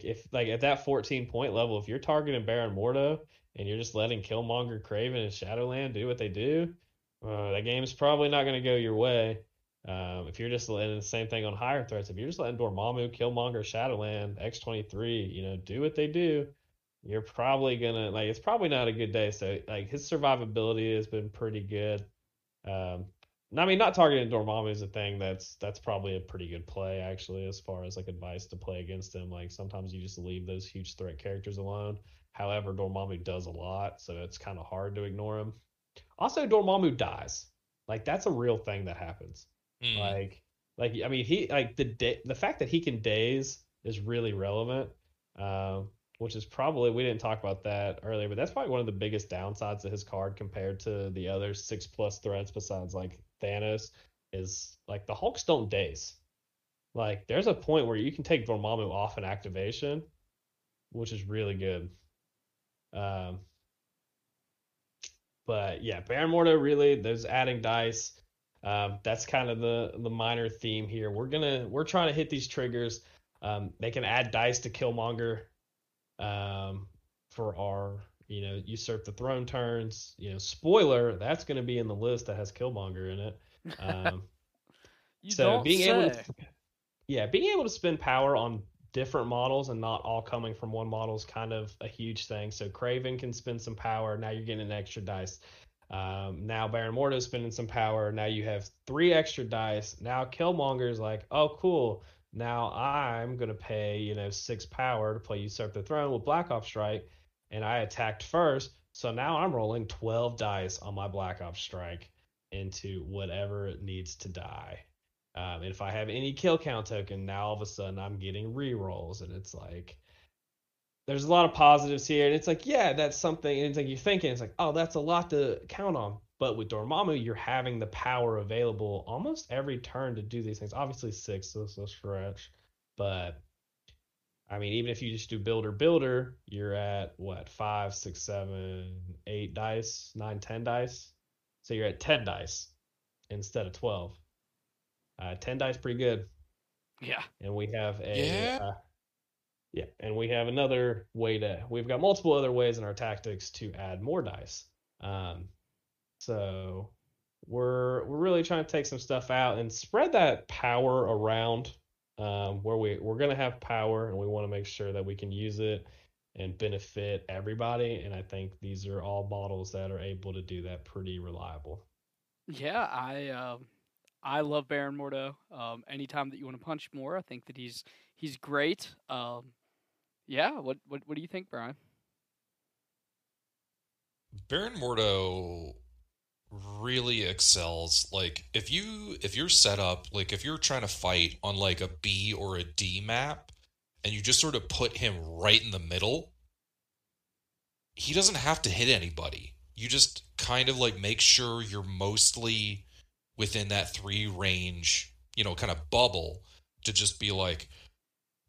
If at that 14-point level, if you're targeting Baron Mordo and you're just letting Killmonger, Craven, and Shadowland do what they do, that game's probably not gonna go your way. If you're just letting the same thing on higher threats, if you're just letting Dormammu, Killmonger, Shadowland, X-23, you know, do what they do, you're probably gonna, like, it's probably not a good day. So, like, his survivability has been pretty good. I mean, not targeting Dormammu is a thing that's probably a pretty good play, actually, as far as, like, advice to play against him. Like, sometimes you just leave those huge threat characters alone. However, Dormammu does a lot, so it's kind of hard to ignore him. Also, Dormammu dies. Like, that's a real thing that happens. Like, I mean, he, like, the fact that he can daze is really relevant, which is probably, we didn't talk about that earlier, but that's probably one of the biggest downsides of his card compared to the other 6+ threats besides, like, Thanos, is, like, the Hulks don't daze. Like, there's a point where you can take Dormammu off an activation, which is really good. But yeah, Baron Mordo, really, those adding dice. That's kind of the minor theme here. We're trying to hit these triggers. They can add dice to Killmonger, for our, you know, usurp the throne turns. You know, spoiler, that's going to be in the list that has Killmonger in it. Being able to spend power on different models and not all coming from one model is kind of a huge thing. So Craven can spend some power. Now you're getting an extra dice. Now Baron Mordo is spending some power. Now you have 3 extra dice. Now Killmonger is like, oh, cool. Now I'm going to pay, you know, 6 power to play Usurp the Throne with Black Ops Strike. And I attacked first. So now I'm rolling 12 dice on my Black Ops Strike into whatever it needs to die. And if I have any kill count token, now all of a sudden I'm getting rerolls. And it's like, there's a lot of positives here, and it's like, yeah, that's something. And it's like, you're thinking, it's like, oh, that's a lot to count on. But with Dormammu, you're having the power available almost every turn to do these things. Obviously 6, so it's a stretch. But, I mean, even if you just do builder, you're at, what, 5, 6, 7, 8 dice, 9, 10 dice? So you're at 10 dice instead of 12. 10 dice, pretty good. Yeah. And we have a... Yeah. Yeah, and we have another way to... We've got multiple other ways in our tactics to add more dice. So we're really trying to take some stuff out and spread that power around, where we're going to have power, and we want to make sure that we can use it and benefit everybody. And I think these are all models that are able to do that pretty reliable. Yeah, I love Baron Mordo. Anytime that you want to punch more, I think that he's great. Yeah, what do you think, Brian? Baron Mordo really excels. Like, if you're set up, like, if you're trying to fight on, like, a B or a D map, and you just sort of put him right in the middle, he doesn't have to hit anybody. You just kind of, like, make sure you're mostly within that 3 range, you know, kind of bubble, to just be like,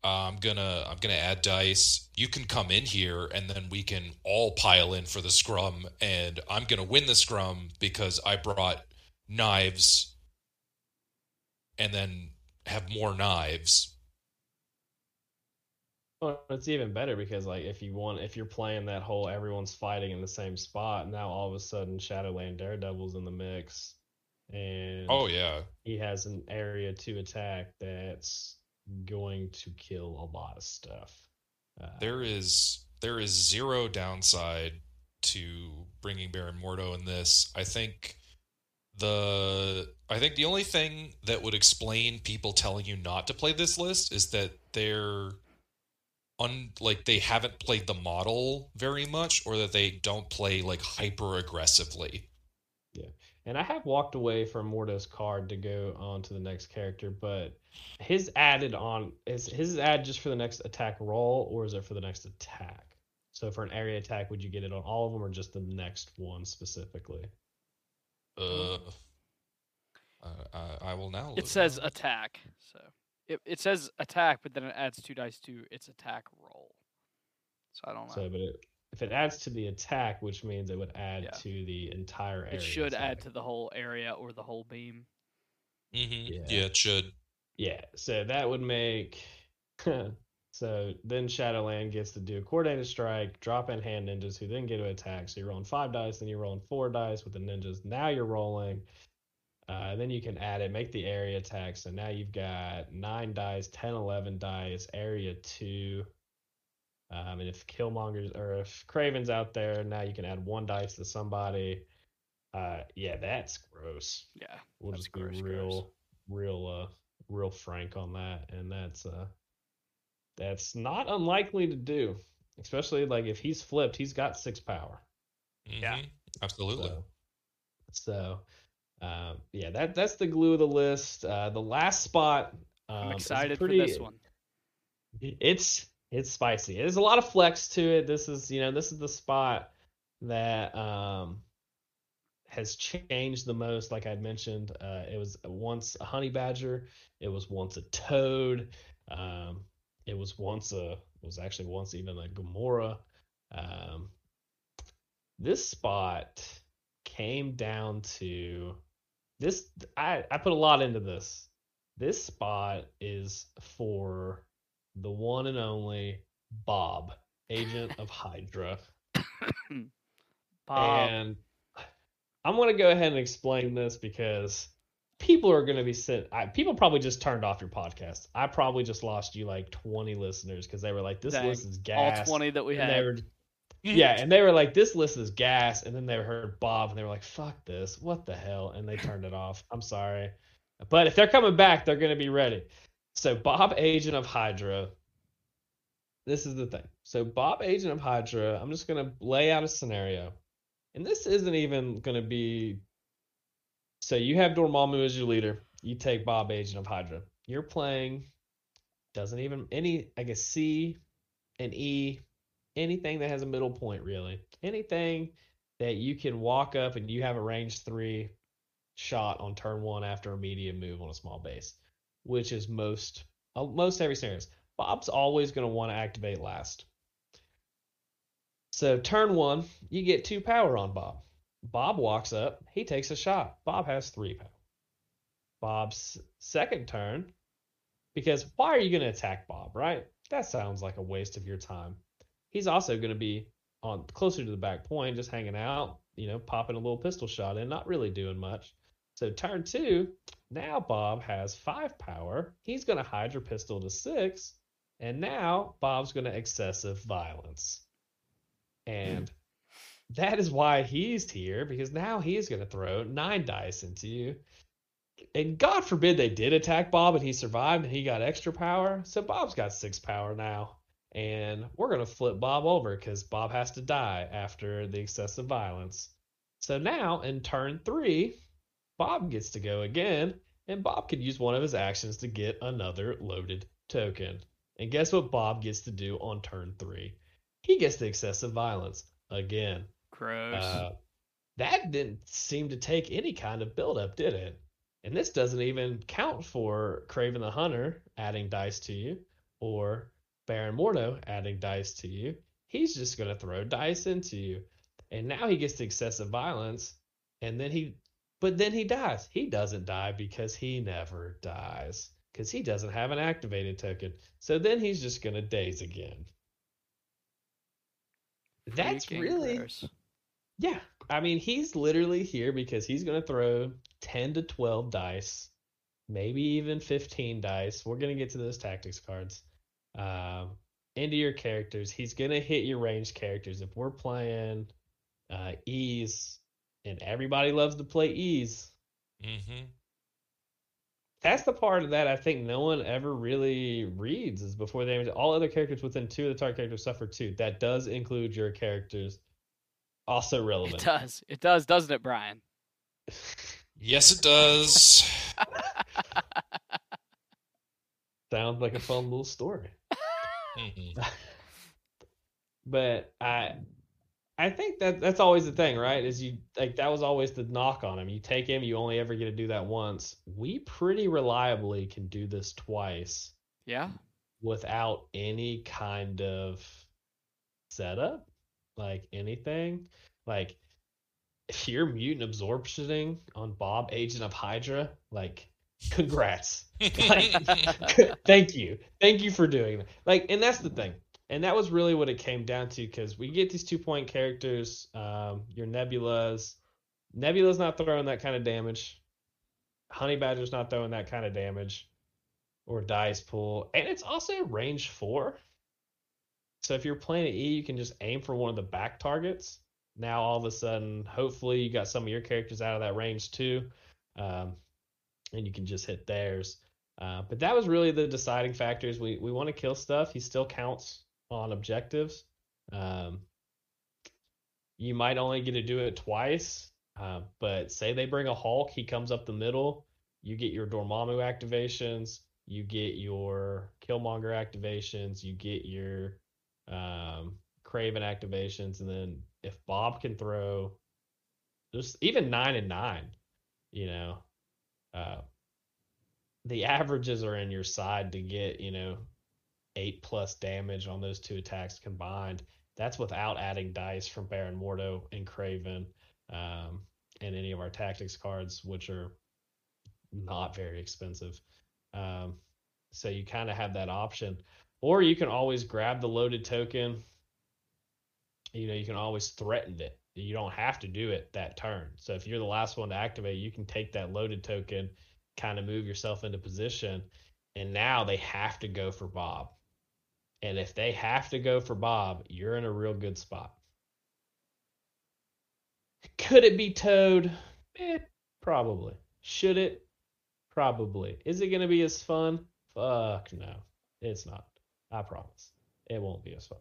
I'm gonna add dice. You can come in here, and then we can all pile in for the scrum, and I'm gonna win the scrum because I brought knives, and then have more knives. Well, it's even better because, like, if you're playing that whole everyone's fighting in the same spot, now all of a sudden Shadowland Daredevil's in the mix, and oh yeah, he has an area to attack that's going to kill a lot of stuff. There is zero downside to bringing Baron Mordo in this. I think the only thing that would explain people telling you not to play this list is that they haven't played the model very much, or that they don't play, like, hyper aggressively. Yeah. And I have walked away from Mordo's card to go on to the next character, but his add just for the next attack roll, or is it for the next attack? So for an area attack, would you get it on all of them, or just the next one specifically? I will now. It says attack, so it says attack, but then it adds 2 dice to its attack roll. So I don't know. So, but if it adds to the attack, which means it would add to the entire area. It should add to the whole area or the whole beam. Mm-hmm. Yeah, it should. Yeah, so that would make... So then Shadowland gets to do a coordinated strike, drop in hand ninjas, who then get to attack. So you're rolling 5 dice, then you're rolling 4 dice with the ninjas. Now you're rolling And then you can add it, make the area attack. So now you've got 9 dice, 10, 11 dice, area 2. And if Killmonger's or if Craven's out there, now you can add 1 dice to somebody. Yeah, that's gross. Yeah, we'll just be real frank on that, and that's not unlikely to do, especially like if he's flipped, he's got 6 power. Mm-hmm. Yeah, absolutely. So, yeah, that's the glue of the list. The last spot. I'm excited for this one. It's spicy. There's a lot of flex to it. This is the spot that has changed the most. Like I mentioned, it was once a honey badger. It was once a toad. It was actually once even a Gamora. This spot came down to this. I put a lot into this. This spot is for the one and only Bob, Agent of Hydra. Bob. And I'm going to go ahead and explain this because people are going to be people probably just turned off your podcast. I probably just lost you like 20 listeners because they were like, this list is gas. All 20 that we had. And they were like, this list is gas. And then they heard Bob and they were like, fuck this. What the hell? And they turned it off. I'm sorry. But if they're coming back, they're going to be ready. So Bob, Agent of Hydra, this is the thing. So Bob, Agent of Hydra, I'm just going to lay out a scenario. And this isn't even going to be... So you have Dormammu as your leader. You take Bob, Agent of Hydra. You're playing... C, an E, anything that has a middle point, really. Anything that you can walk up and you have a range 3 shot on turn 1 after a medium move on a small base, which is most every series. Bob's always going to want to activate last. So turn 1, you get 2 power on Bob. Bob walks up, he takes a shot. Bob has 3 power. Bob's second turn, because why are you going to attack Bob, right? That sounds like a waste of your time. He's also going to be on closer to the back point, just hanging out, popping a little pistol shot in, not really doing much. So turn 2, now Bob has 5 power. He's going to Hydra pistol to 6, and now Bob's going to excessive violence. And that is why he's here, because now he's going to throw 9 dice into you. And God forbid they did attack Bob and he survived and he got extra power. So Bob's got 6 power now. And we're going to flip Bob over because Bob has to die after the excessive violence. So now in turn 3, Bob gets to go again. And Bob could use one of his actions to get another loaded token. And guess what Bob gets to do on turn 3? He gets the excessive violence again. Gross. That didn't seem to take any kind of buildup, did it? And this doesn't even count for Craven the Hunter adding dice to you or Baron Mordo adding dice to you. He's just going to throw dice into you. And now he gets the excessive violence, but then he dies. He doesn't die because he never dies because he doesn't have an activated token. So then he's just going to daze again. That's really gross. Yeah. I mean, he's literally here because he's going to throw 10 to 12 dice, maybe even 15 dice. We're going to get to those tactics cards. Into your characters. He's going to hit your ranged characters. If we're playing E's, and everybody loves to play E's, mm-hmm. That's the part of that I think no one ever really reads is before they... All other characters within 2 of the target characters suffer 2. That does include your characters. Also relevant. It does, doesn't it, Brian? Yes, it does. Sounds like a fun little story. But I think that's always the thing, right? Is you like that was always the knock on him. You take him, you only ever get to do that once. We pretty reliably can do this twice. Yeah. Without any kind of setup, like anything. Like if you're mutant absorptioning on Bob, Agent of Hydra, like congrats. Like, thank you. Thank you for doing that. Like, and that's the thing. And that was really what it came down to, because we get these 2-point characters, your Nebula's not throwing that kind of damage. Honey Badger's not throwing that kind of damage or dice pool. And it's also range 4. So if you're playing at E, you can just aim for one of the back targets. Now all of a sudden, hopefully you got some of your characters out of that range too. And you can just hit theirs. But that was really the deciding factor is we want to kill stuff. He still counts on objectives. You might only get to do it twice. But say they bring a Hulk, he comes up the middle. You get your Dormammu activations. You get your Killmonger activations. You get your Craven activations. And then if Bob can throw just even 9 and 9, you know, the averages are in your side to get, you know, 8+ damage on those two attacks combined. That's without adding dice from Baron Mordo and Craven, and any of our tactics cards, which are not very expensive. So you kind of have that option, or you can always grab the loaded token. You know, you can always threaten it. You don't have to do it that turn. So if you're the last one to activate, you can take that loaded token, kind of move yourself into position, and now they have to go for Bob. And if they have to go for Bob, you're in a real good spot. Could it be Toad? Probably. Should it? Probably. Is it going to be as fun? Fuck no. It's not. I promise. It won't be as fun.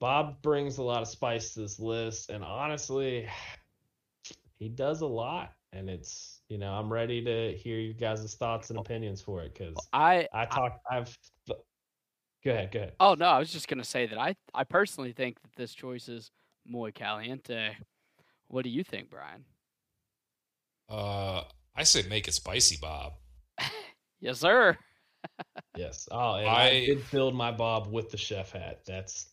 Bob brings a lot of spice to this list, and honestly, he does a lot. And it's, you know, I'm ready to hear you guys' thoughts and opinions for it, because Go ahead. Oh, no, I was just going to say that I personally think that this choice is muy caliente. What do you think, Brian? I say make it spicy, Bob. Yes, sir. Yes. Oh, and I did build my Bob with the chef hat.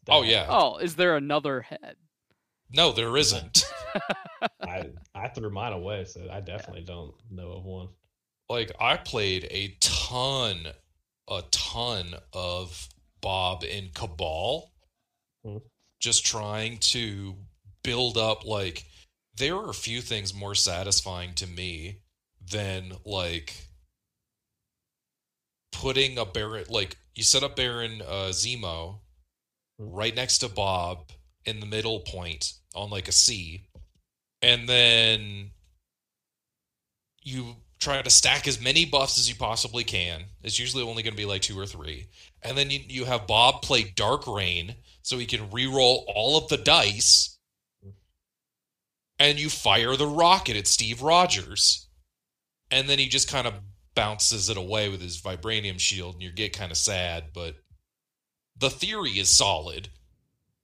Oh, yeah. Oh, is there another head? No, there isn't. I threw mine away, so I definitely don't know of one. Like, I played a ton of Bob in Cabal, just trying to build up, like, there are a few things more satisfying to me than, like, putting a Baron, like, you set up Baron Zemo right next to Bob in the middle point on, like, a C, and then you try to stack as many buffs as you possibly can. It's usually only going to be like 2 or 3. And then you have Bob play Dark Rain so he can reroll all of the dice, and you fire the rocket at Steve Rogers, and then he just kind of bounces it away with his vibranium shield, and you get kind of sad, but the theory is solid.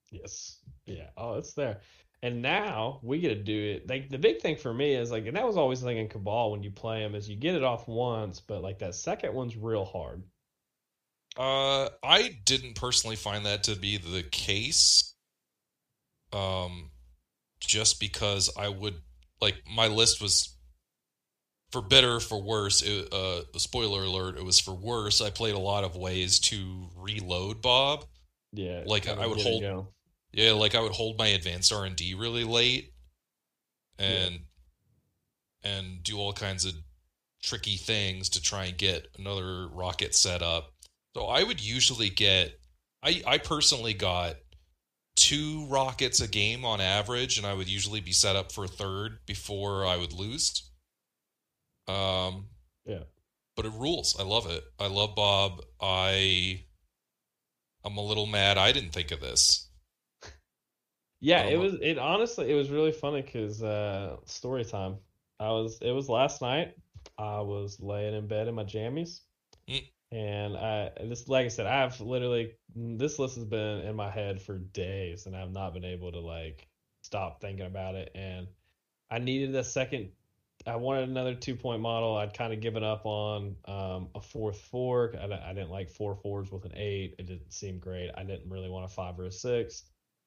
Yes. Yeah. Oh, it's there. And now we get to do it. Like, the big thing for me is, like, and that was always the thing in Cabal when you play them, is you get it off once, but, like, that second one's real hard. I didn't personally find that to be the case. Just because I would, like, my list was, for better or for worse, spoiler alert, it was for worse. I played a lot of ways to reload Bob. Yeah. Like, I would hold my advanced R&D really late and do all kinds of tricky things to try and get another rocket set up. So I would usually get, I personally got 2 rockets a game on average, and I would usually be set up for a third before I would lose. Yeah. But it rules. I love it. I love Bob. I'm a little mad I didn't think of this. Yeah, it was really funny because story time. It was last night. I was laying in bed in my jammies, and I've literally, this list has been in my head for days, and I've not been able to, like, stop thinking about it. And I needed a second. I wanted another 2-point model. I'd kind of given up on a 4/4. I didn't like 4/4s with an 8. It didn't seem great. I didn't really want a 5 or a 6.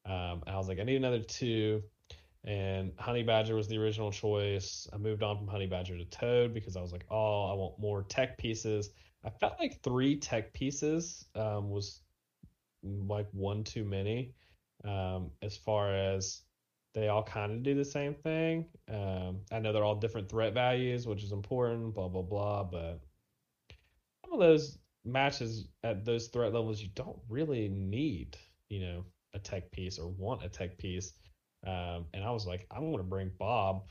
I was like, I need another 2, and Honey Badger was the original choice. I moved on from Honey Badger to Toad because I was like, oh, I want more tech pieces. I felt like 3 tech pieces was like one too many, as far as They all kind of do the same thing. I know they're all different threat values, which is important, blah, blah, blah. But some of those matches at those threat levels, you don't really need, you know, a tech piece or want a tech piece. And I was like, I'm going to bring Bob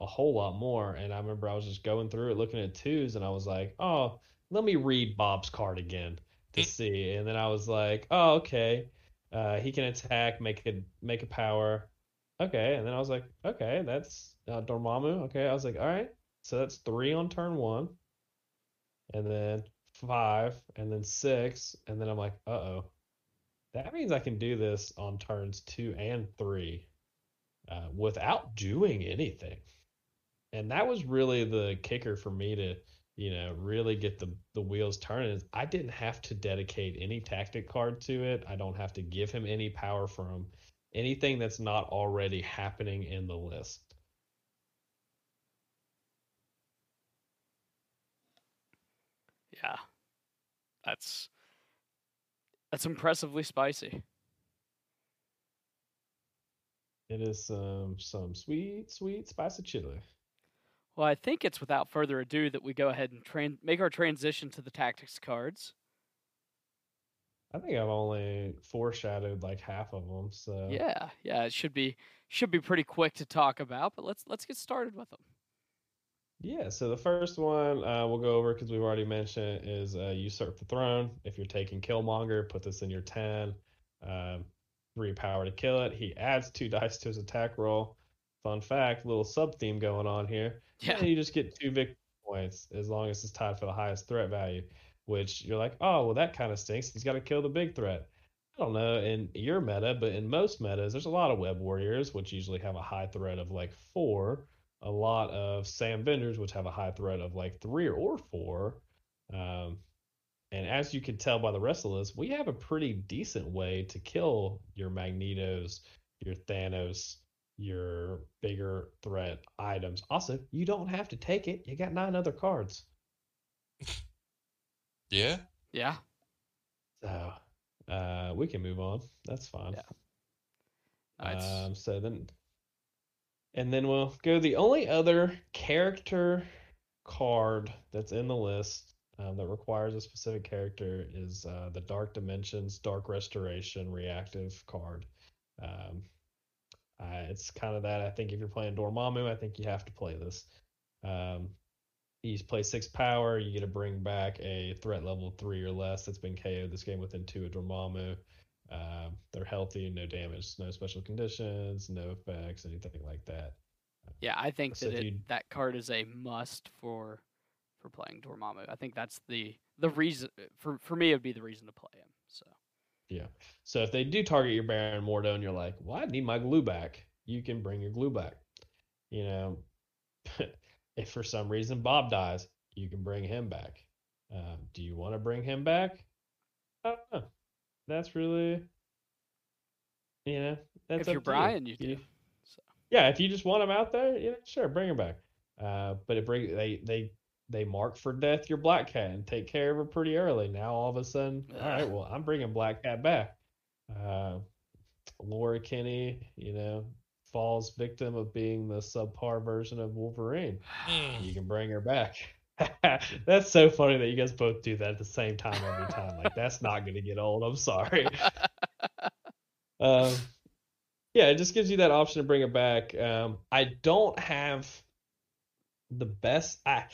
a whole lot more. And I remember I was just going through it, looking at twos, and I was like, oh, let me read Bob's card again to see. And then I was like, oh, okay. He can attack, make a power. Okay, and then I was like, okay, that's Dormammu. Okay, I was like, all right, so that's 3 on turn 1, and then 5, and then 6, and then I'm like, uh-oh, that means I can do this on turns 2 and 3 without doing anything. And that was really the kicker for me to, you know, really get the wheels turning. Is I didn't have to dedicate any tactic card to it. I don't have to give him any power from anything that's not already happening in the list. Yeah. That's impressively spicy. It is some sweet, sweet spicy chili. Well, I think it's without further ado that we go ahead and make our transition to the tactics cards. I think I've only foreshadowed like half of them, so yeah, it should be pretty quick to talk about, but let's get started with them. Yeah, so the first one we'll go over because we've already mentioned is Usurp the Throne. If you're taking Killmonger, put this in your 10. 3 power to kill it. He adds 2 dice to his attack roll. Fun fact, little sub theme going on here. Yeah, and you just get 2 victory points as long as it's tied for the highest threat value. Which you're like, oh, well, that kind of stinks. He's got to kill the big threat. I don't know in your meta, but in most metas, there's a lot of Web Warriors, which usually have a high threat of like 4. A lot of Sam Vendors, which have a high threat of like 3 or 4. And as you can tell by the rest of the list, we have a pretty decent way to kill your Magnetos, your Thanos, your bigger threat items. Also, you don't have to take it. You got 9 other cards. Yeah. So we can move on. That's fine. Yeah. Nice. So then we'll go. The only other character card that's in the list that requires a specific character is the Dark Dimensions, Dark Restoration reactive card. It's kind of that. I think if you're playing Dormammu, I think you have to play this. You play 6 power, you get to bring back a threat level 3 or less that's been KO'd this game within 2 of Dormammu. They're healthy, no damage, no special conditions, no effects, anything like that. Yeah, I think that card is a must for playing Dormammu. I think that's the reason for me. It'd be the reason to play him. So yeah. So if they do target your Baron Mordo and you're like, well, I need my glue back, you can bring your glue back. You know. If for some reason Bob dies, you can bring him back. Do you want to bring him back? I don't know. That's really, you know, that's if you're Brian, you do. So. Yeah, if you just want him out there, you know, sure, bring him back. But they mark for death your Black Cat and take care of her pretty early. Now all of a sudden, all right, well, I'm bringing Black Cat back. Laura Kinney, you know, falls victim of being the subpar version of Wolverine. You can bring her back. That's so funny that you guys both do that at the same time every time. Like, that's not going to get old. I'm sorry. Yeah, it just gives you that option to bring it back. I don't have the best. I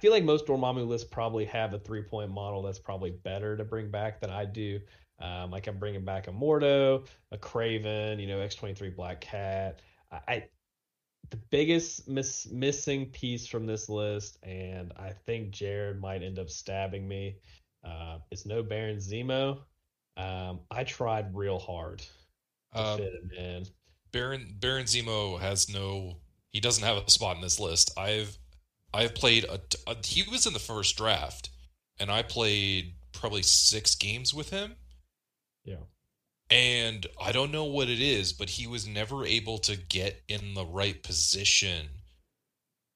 feel like most Dormammu lists probably have a 3-point model that's probably better to bring back than I do. Like I'm bringing back a Mordo, a Craven, you know, X-23, Black Cat. The biggest missing piece from this list, and I think Jared might end up stabbing me, is no Baron Zemo. I tried real hard to fit him in. Baron Zemo he doesn't have a spot in this list. I've played he was in the first draft, and I played probably 6 games with him. Yeah. And I don't know what it is, but he was never able to get in the right position.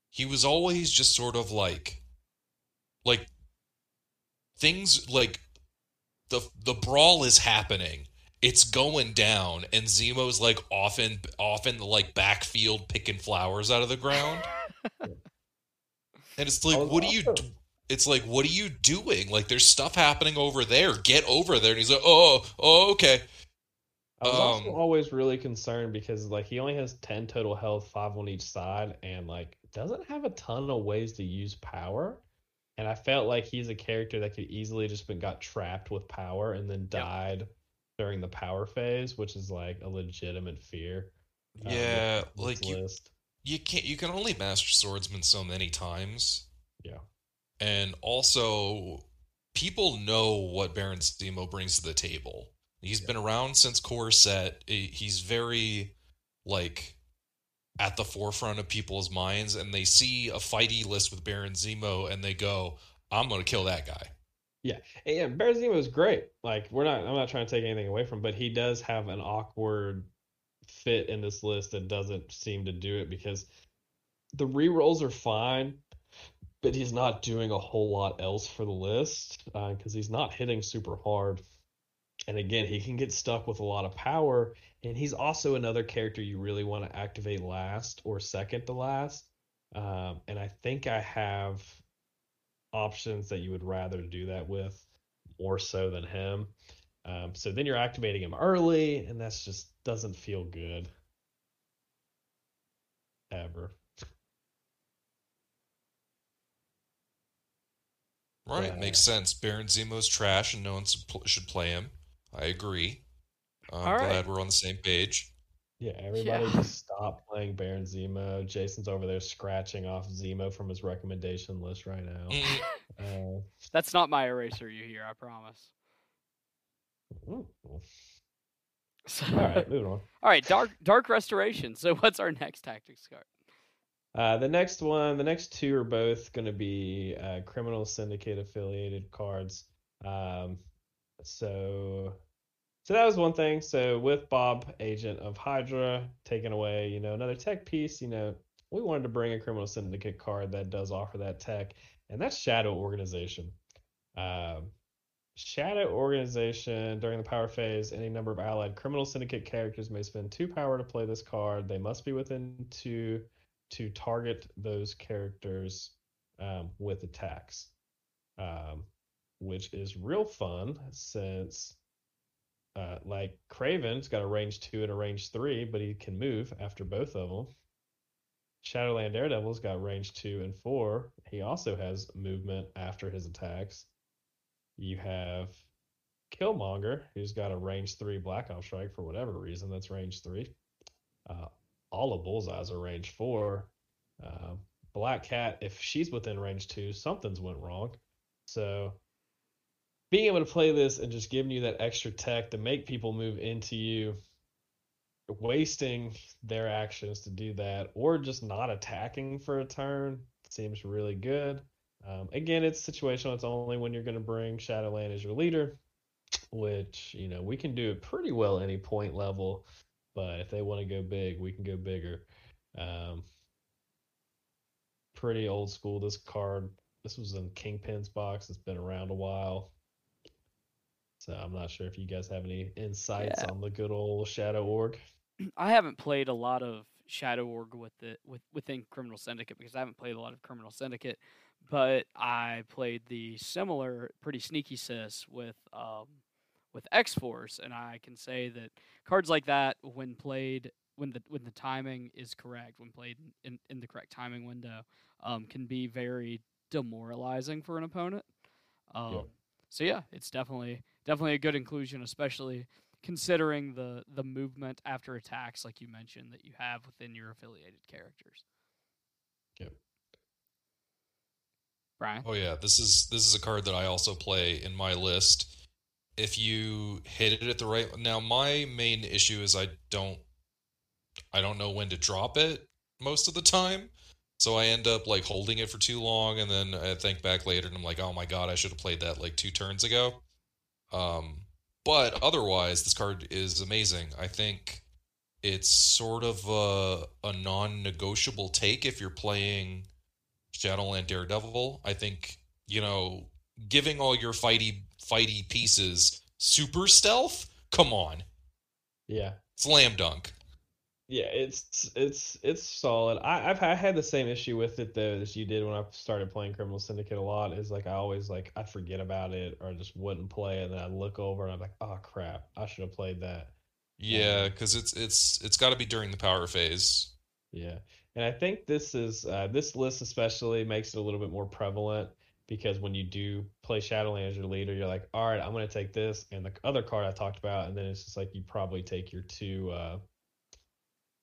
He was always just sort of like things like the brawl is happening it's going down, and Zemo's like off in the like backfield picking flowers out of the ground. And it's like, what do you? It's like, what are you doing? Like, there's stuff happening over there. Get over there. And he's like, oh, okay. I was also always really concerned because like he only has 10 total health, 5 on each side, and like doesn't have a ton of ways to use power. And I felt like he's a character that could easily just got trapped with power and then died during the power phase, which is like a legitimate fear. Yeah, like you can only master swordsman so many times. Yeah, and also people know what Baron Zemo brings to the table. He's been around since core set. He's very, like, at the forefront of people's minds, and they see a fighty list with Baron Zemo, and they go, I'm going to kill that guy. Yeah. And Baron Zemo is great. Like, I'm not trying to take anything away from him, but he does have an awkward fit in this list that doesn't seem to do it, because the rerolls are fine, but he's not doing a whole lot else for the list, because he's not hitting super hard. And again, he can get stuck with a lot of power, and he's also another character you really want to activate last or second to last. And I think I have options that you would rather do that with more so than him. So then you're activating him early, and that's just doesn't feel good. Ever. Right, yeah. Makes sense. Baron Zemo's trash, and no one should play him. I agree. I'm glad we're on the same page. Yeah, everybody just stop playing Baron Zemo. Jason's over there scratching off Zemo from his recommendation list right now. That's not my eraser you hear, I promise. All right, moving on. All right, Dark Restoration. So what's our next tactics card? The next two are both going to be Criminal Syndicate affiliated cards. So that was one thing. So with Bob, Agent of Hydra, taking away, another tech piece, we wanted to bring a Criminal Syndicate card that does offer that tech, and that's Shadow Organization. Shadow Organization, during the power phase, any number of allied Criminal Syndicate characters may spend 2 power to play this card. They must be within 2 to target those characters with attacks, which is real fun since... like Craven's got a range 2 and a range 3, but he can move after both of them. Shadowland Daredevil's got range 2 and 4. He also has movement after his attacks. You have Killmonger, who's got a range 3 Black Ops Strike for whatever reason. That's range 3. All of Bullseye's are range 4. Black Cat, if she's within range 2, something's went wrong. So... being able to play this and just giving you that extra tech to make people move into you, wasting their actions to do that, or just not attacking for a turn seems really good. Again, it's situational. It's only when you're going to bring Shadowland as your leader, which, we can do it pretty well any point level, but if they want to go big, we can go bigger. Pretty old school, this card. This was in Kingpin's box. It's been around a while. So I'm not sure if you guys have any insights on the good old Shadow Org. I haven't played a lot of Shadow Org within Criminal Syndicate because I haven't played a lot of Criminal Syndicate, but I played the similar, pretty sneaky sys with X-Force, and I can say that cards like that, when played, when the timing is correct, when played in the correct timing window, can be very demoralizing for an opponent. So yeah, it's definitely a good inclusion, especially considering the movement after attacks, like you mentioned, that you have within your affiliated characters. Yep. Brian? Oh yeah, this is a card that I also play in my list. If you hit it at the right... Now, my main issue is I don't know when to drop it most of the time. So I end up, like, holding it for too long, and then I think back later, and I'm like, oh my god, I should have played that, like, 2 turns ago. But otherwise, this card is amazing. I think it's sort of a non-negotiable take if you're playing Shadowland Daredevil. I think, giving all your fighty pieces super stealth? Come on. Yeah. Slam dunk. Yeah, it's solid. I had the same issue with it though as you did when I started playing Criminal Syndicate a lot. Is like I always like I forget about it or just wouldn't play it, and then I look over and I'm like, oh crap, I should have played that. Yeah, because it's got to be during the power phase. Yeah, and I think this is this list especially makes it a little bit more prevalent because when you do play Shadowland as your leader, you're like, all right, I'm gonna take this and the other card I talked about, and then it's just like you probably take your two.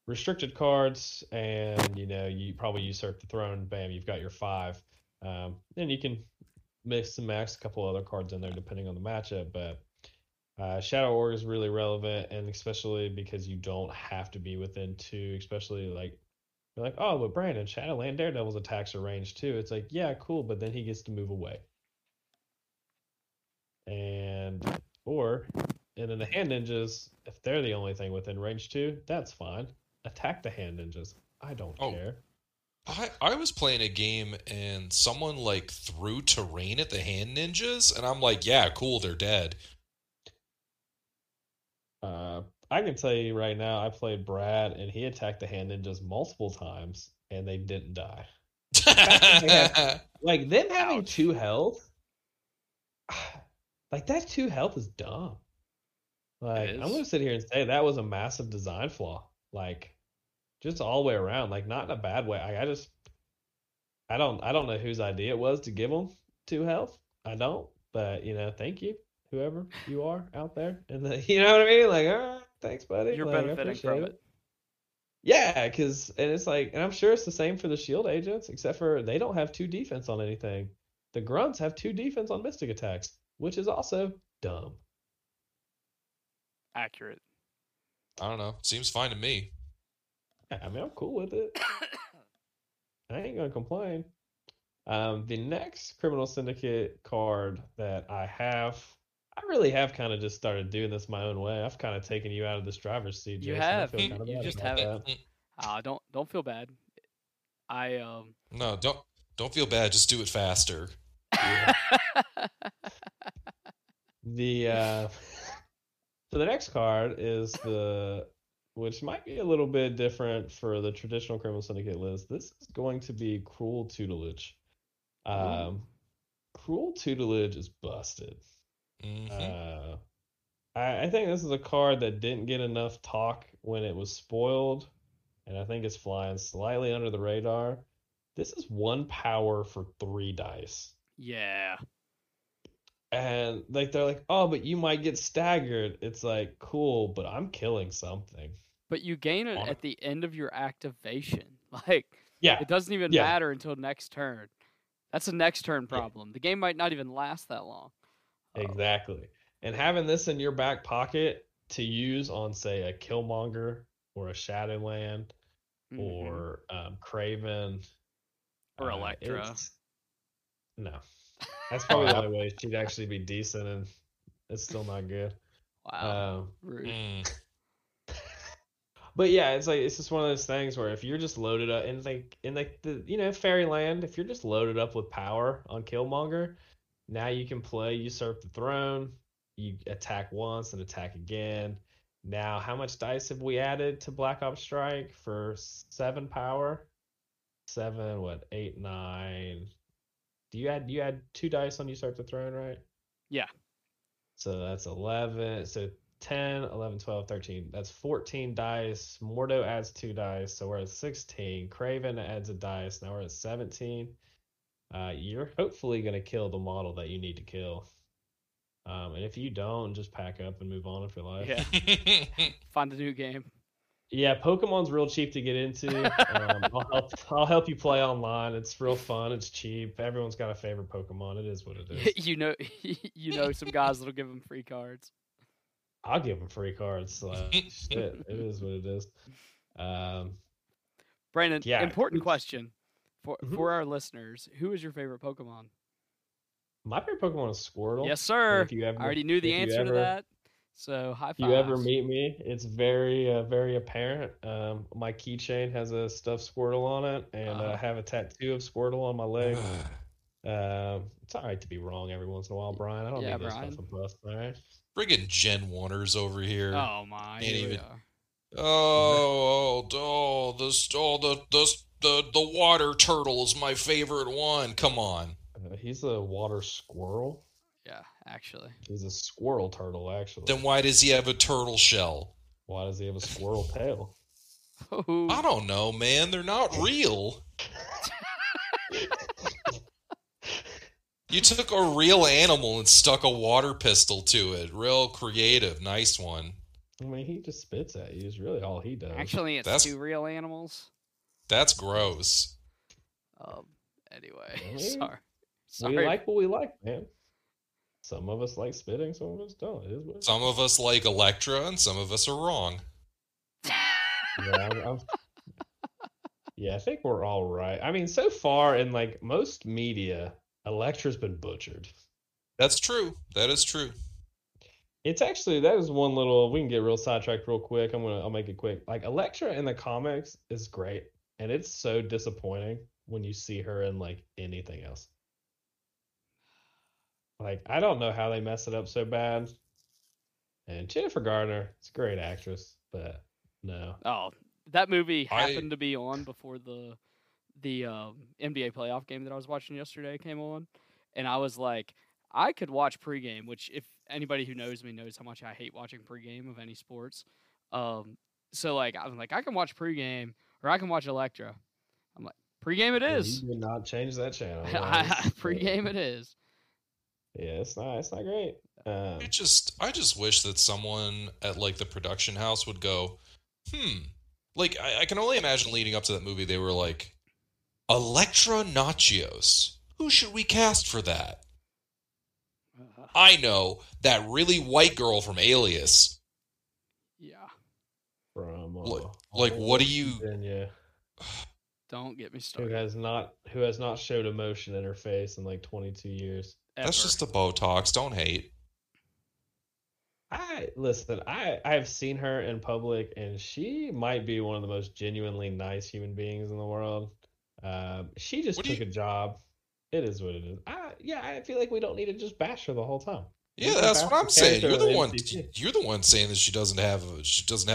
Restricted cards, and you know you probably usurp the throne. Bam, you've got your 5, and you can mix and max a couple other cards in there depending on the matchup. But Shadow Org is really relevant, and especially because you don't have to be within 2. Especially like you're like, oh, but Brandon, Shadowland Daredevil's attacks are ranged too. It's like, yeah, cool, but then he gets to move away, and then the Hand Ninjas, if they're the only thing within range 2, that's fine. Attack the Hand Ninjas. I don't care. I was playing a game and someone like threw terrain at the Hand Ninjas and I'm like, yeah, cool, they're dead. I can tell you right now, I played Brad and he attacked the Hand Ninjas multiple times and they didn't die. Like them having 2 health, like that 2 health is dumb. Like I'm gonna sit here and say that was a massive design flaw. Like, just all the way around. Like, not in a bad way. I don't know whose idea it was to give them 2 health. I don't. But you know, thank you, whoever you are out there. And you know what I mean? Like, all right, thanks, buddy. You're like, benefiting from it. Yeah, and it's like, and I'm sure it's the same for the shield agents, except for they don't have 2 defense on anything. The grunts have 2 defense on mystic attacks, which is also dumb. Accurate. I don't know. Seems fine to me. I mean, I'm cool with it. I ain't gonna complain. The next Criminal Syndicate card that I have, I really have kind of just started doing this my own way. I've kind of taken you out of this driver's seat, Jason. You have. You just haven't. Don't feel bad. No, don't feel bad. Just do it faster. Yeah. So the next card is which might be a little bit different for the traditional Criminal Syndicate list. This is going to be Cruel Tutelage. Cruel Tutelage is busted. Mm-hmm. I think this is a card that didn't get enough talk when it was spoiled, and I think it's flying slightly under the radar. This is 1 power for 3 dice. Yeah. And like they're like, oh, but you might get staggered. It's like, cool, but I'm killing something. But you gain it at the end of your activation. Like, yeah, it doesn't even matter until next turn. That's a next turn problem. Yeah. The game might not even last that long. Exactly. And having this in your back pocket to use on, say, a Killmonger or a Shadowland or Craven or Elektra. No. That's probably the only way she'd actually be decent, and it's still not good. Wow. But yeah, it's like it's just one of those things where if you're just loaded up and like in like the Fairyland, if you're just loaded up with power on Killmonger, now you can play Usurp the Throne. You attack once and attack again. Now, how much dice have we added to Black Ops Strike for 7 power? 7, what, 8, 9. You add 2 dice on Usurp the Throne, right? Yeah. So that's 11. So 10, 11, 12, 13. That's 14 dice. Mordo adds 2 dice. So we're at 16. Craven adds a dice. Now we're at 17. You're hopefully going to kill the model that you need to kill. And if you don't, just pack up and move on with your life. Yeah. Find a new game. Yeah, Pokemon's real cheap to get into. I'll help you play online. It's real fun. It's cheap. Everyone's got a favorite Pokemon. It is what it is. you know some guys that'll give them free cards. I'll give them free cards. Like, shit, it is what it is. Brandon, important question for our listeners: who is your favorite Pokemon? My favorite Pokemon is Squirtle. Yes, sir. I already knew the answer to that. So high five. If you ever meet me, it's very, very apparent. My keychain has a stuffed Squirtle on it, and I have a tattoo of Squirtle on my leg. It's all right to be wrong every once in a while, Brian. I don't need this stuff from us, all right? Friggin' Jen Warner's over here. Oh, my. Can't even... The water turtle is my favorite one. Come on. He's a water squirrel. Yeah, actually. He's a squirrel turtle, actually. Then why does he have a turtle shell? Why does he have a squirrel tail? Oh. I don't know, man. They're not real. You took a real animal and stuck a water pistol to it. Real creative. Nice one. I mean, he just spits at you. It's really all he does. Actually, that's two real animals. That's gross. Anyway, sorry. We like what we like, man. Some of us like spitting, some of us don't. It is weird. Some of us like Elektra, and some of us are wrong. I think we're all right. I mean, so far in like most media, Elektra's been butchered. That's true. That is true. It's actually, that is one little, we can get real sidetracked real quick. I'll make it quick. Like, Elektra in the comics is great, and it's so disappointing when you see her in like anything else. Like, I don't know how they mess it up so bad. And Jennifer Garner, it's a great actress, but no. Oh, that movie happened to be on before the NBA playoff game that I was watching yesterday came on, and I was like, I could watch pregame, which if anybody who knows me knows how much I hate watching pregame of any sports. So like I'm like, I can watch pregame or I can watch Elektra. I'm like, pregame it is. You did not change that channel. Pregame it is. Yeah, it's not great. I just wish that someone at like the production house would go, like I can only imagine leading up to that movie, they were like, Elektra Nachos. Who should we cast for that? I know that really white girl from Alias. Yeah. From like what do you? Yeah. Don't get me started. Who has not showed emotion in her face in like 22 years? Ever. That's just the Botox. Don't hate. I've seen her in public, and she might be one of the most genuinely nice human beings in the world. She just took a job. It is what it is. I feel like we don't need to just bash her the whole time. Yeah, that's what I'm saying. You're the one saying that she doesn't have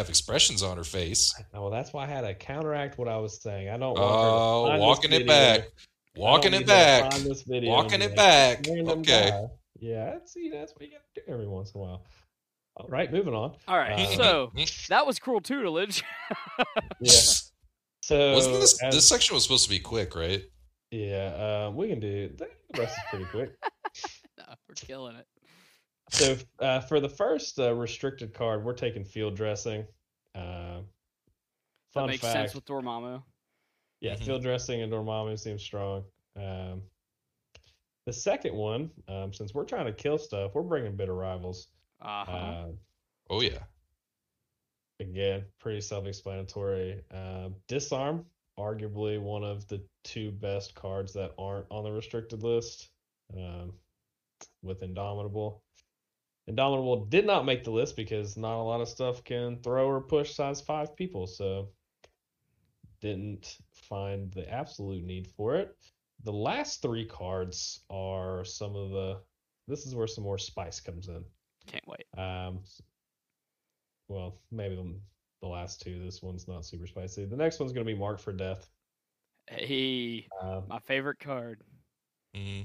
expressions on her face. Well, that's why I had to counteract what I was saying. I don't want her to walking it back. Walking it back. Walking it back. Okay. Guy. Yeah, see, that's what you got to do every once in a while. All right, moving on. All right, so that was cruel tutelage. Yeah. So wasn't this section was supposed to be quick, right? Yeah, we can do that. The rest is pretty quick. No, we're killing it. So for the first restricted card, we're taking field dressing. That makes sense with Dormammu. Yeah, field dressing and Dormammu seems strong. The second one, since we're trying to kill stuff, we're bringing bitter rivals. Oh yeah. Again, pretty self-explanatory. Disarm, arguably one of the two best cards that aren't on the restricted list, with Indomitable. Indomitable did not make the list because not a lot of stuff can throw or push size 5 people, so didn't find the absolute need for it. The last three cards are this is where some more spice comes in. Can't wait. Well, maybe the last two. This one's not super spicy. The next one's going to be Marked for Death. Hey, my favorite card.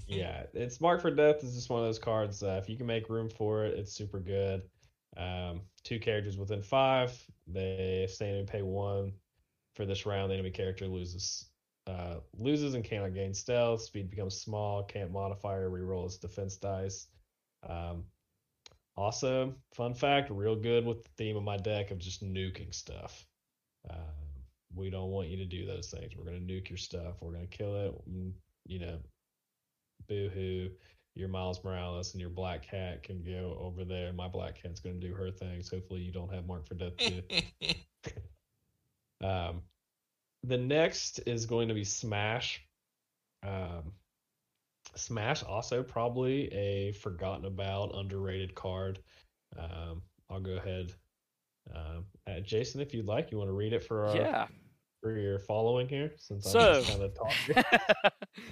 Yeah, it's Marked for Death. Is just one of those cards that if you can make room for it, it's super good. Two characters within 5. If they only pay 1 for this round, the enemy character loses and cannot gain stealth. Speed becomes small. Can't modify or reroll its defense dice. Also, fun fact, real good with the theme of my deck of just nuking stuff. We don't want you to do those things. We're going to nuke your stuff. We're going to kill it. You know, boo-hoo. Your Miles Morales and your Black Cat can go over there. My Black Cat's going to do her things. Hopefully you don't have Marked for Death too. The next is going to be Smash. Smash, also probably a forgotten about, underrated card. I'll go ahead. Jason, if you'd like, you want to read it for our for your following here, since I'm kind of talking.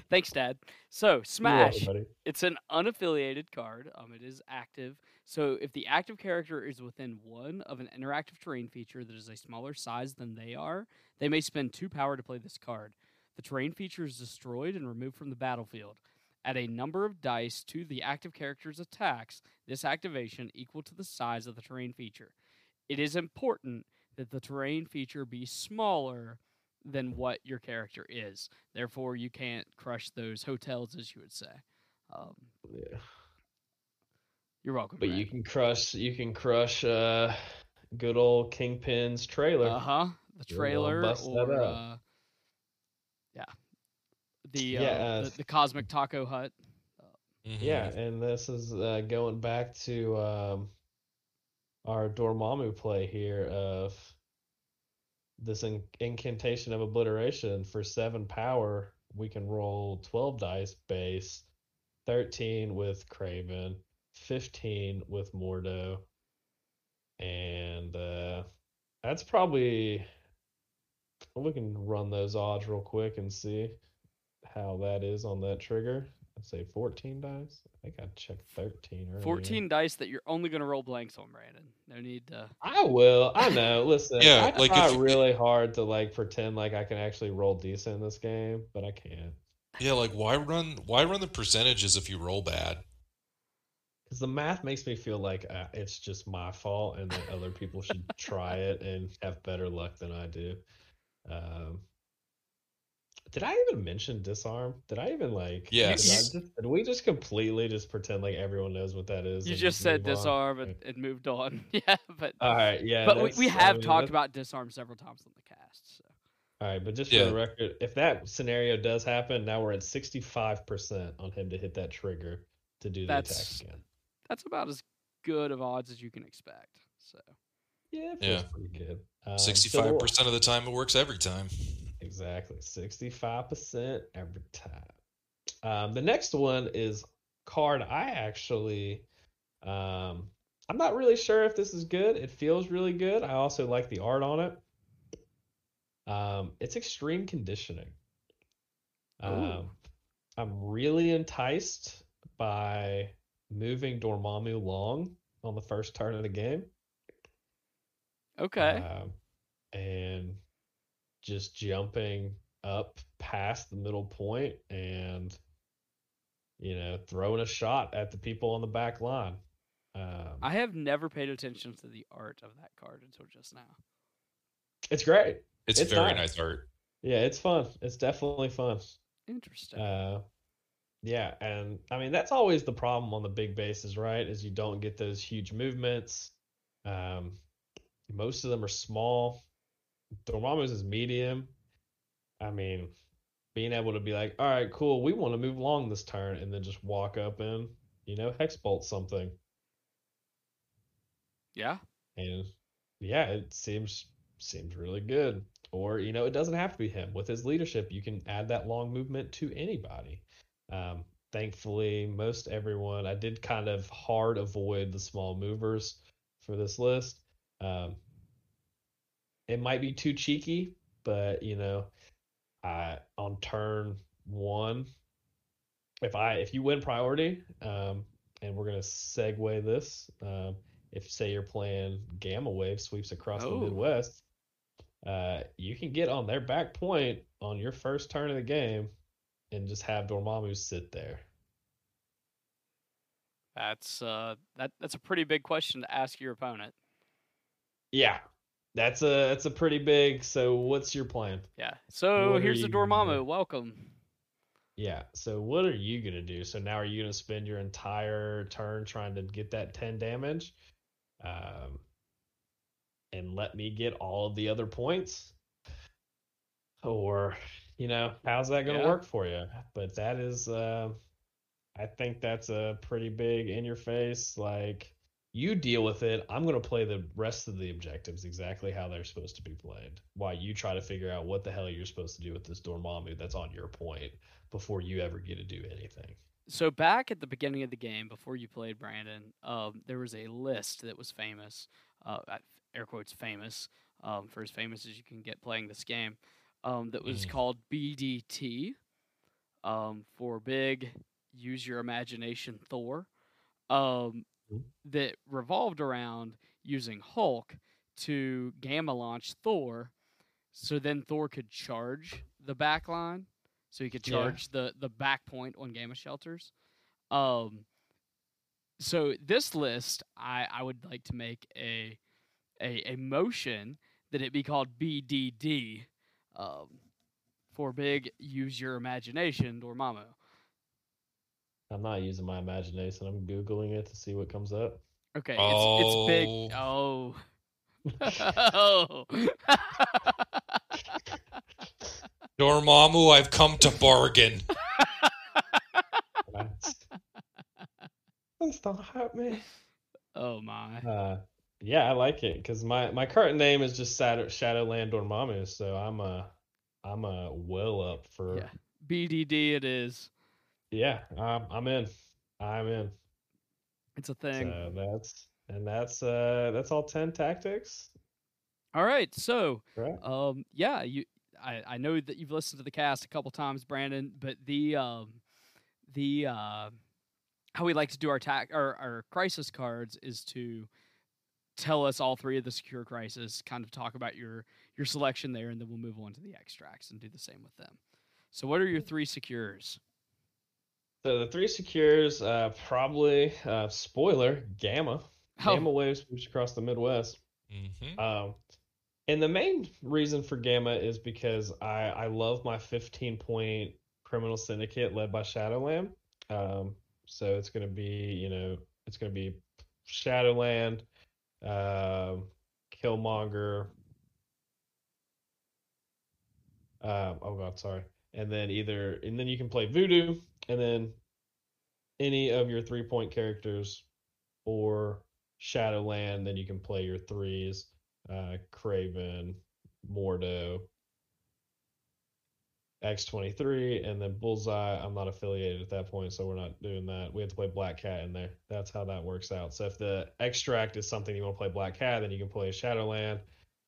Thanks, Dad. So, Smash. Welcome, it's an unaffiliated card. It is active. So, if the active character is within one of an interactive terrain feature that is a smaller size than they are, they may spend 2 power to play this card. The terrain feature is destroyed and removed from the battlefield. Add a number of dice to the active character's attacks, this activation equal to the size of the terrain feature. It is important that the terrain feature be smaller than what your character is. Therefore, you can't crush those hotels, as you would say. Yeah. You're welcome. But Brad, you can crush good old Kingpin's trailer. Uh-huh. The trailer or yeah. The Cosmic Taco Hut. Yeah, and this is going back to our Dormammu play here of this incantation of obliteration. For 7 power, we can roll 12 dice base, 13 with Craven, 15 with Mordo, and that's probably... We can run those odds real quick and see how that is on that trigger. I'd say 14 dice. I think I checked 13 earlier. 14 dice that you're only going to roll blanks on, Brandon. No need to... I will. I know. Listen, yeah, I try really hard to pretend like I can actually roll decent in this game, but I can't. Yeah, why run the percentages if you roll bad? Because the math makes me feel like it's just my fault and that other people should try it and have better luck than I do. Did I even mention disarm? Did I even Yes. Did we just completely just pretend like everyone knows what that is? You just said disarm and moved on. Yeah, but all right. Yeah, but we have talked about disarm several times on the cast. So. All right, but just for the record, if that scenario does happen, now we're at 65% on him to hit that trigger to do the attack again. That's about as good of odds as you can expect. So. Yeah, it feels pretty good. 65% of the time, it works every time. Exactly, 65% every time. The next one is card I actually... I'm not really sure if this is good. It feels really good. I also like the art on it. It's Extreme Conditioning. I'm really enticed by moving Dormammu long on the first turn of the game. Okay. And just jumping up past the middle point and, throwing a shot at the people on the back line. I have never paid attention to the art of that card until just now. It's great. It's very nice art. Yeah, it's fun. It's definitely fun. Interesting. Yeah, and that's always the problem on the big bases, right? Is you don't get those huge movements. Most of them are small. Dormammu's is medium. Being able to be like, all right, cool, we want to move long this turn, and then just walk up and, hexbolt something. Yeah. And, yeah, it seems really good. Or, it doesn't have to be him. With his leadership, you can add that long movement to anybody. Thankfully, most everyone, I did kind of hard avoid the small movers for this list. It might be too cheeky, but on turn one, if you win priority, and we're gonna segue this, if say you're playing Gamma Wave sweeps across the Midwest, you can get on their back point on your first turn of the game, and just have Dormammu sit there. That's a pretty big question to ask your opponent. Yeah, that's a pretty big. So, what's your plan? Yeah. So here's the Dormammu. Welcome. Yeah. So what are you gonna do? So now are you gonna spend your entire turn trying to get that 10 damage, and let me get all of the other points, or how's that gonna work for you? But that is, I think that's a pretty big in your face You deal with it. I'm going to play the rest of the objectives exactly how they're supposed to be played, while you try to figure out what the hell you're supposed to do with this Dormammu that's on your point before you ever get to do anything. So back at the beginning of the game, before you played, Brandon, there was a list that was famous, air quotes famous, for as famous as you can get playing this game, that was called BDT, for Big Use Your Imagination Thor, that revolved around using Hulk to gamma launch Thor, so then Thor could charge the back line, so he could charge the back point on gamma shelters. So this list, I would like to make a motion that it be called BDD, for Big Use Your Imagination, Dormammu. I'm not using my imagination. I'm Googling it to see what comes up. Okay, it's Big. Oh. Oh. Dormammu, I've come to bargain. Please don't hurt me. Oh, my. Yeah, I like it, because my current name is just Shadowland Dormammu, so I'm well up for... Yeah. BDD it is. Yeah, I'm in. It's a thing. So that's all 10 tactics. All right, so I know that you've listened to the cast a couple times, Brandon, but the how we like to do our crisis cards is to tell us all three of the secure crisis, kind of talk about your selection there, and then we'll move on to the extracts and do the same with them. So, what are your three secures? So the three secures, probably, spoiler, Gamma. Oh. Gamma waves pushed across the Midwest. Mm-hmm. And the main reason for Gamma is because I love my 15-point criminal syndicate led by Shadowland. So it's going to be, Shadowland, Killmonger. And then you can play Voodoo, and then any of your 3-point characters, or Shadowland. Then you can play your threes, Craven, Mordo, X-23, and then Bullseye. I'm not affiliated at that point, so we're not doing that. We have to play Black Cat in there. That's how that works out. So if the extract is something you want to play Black Cat, then you can play Shadowland,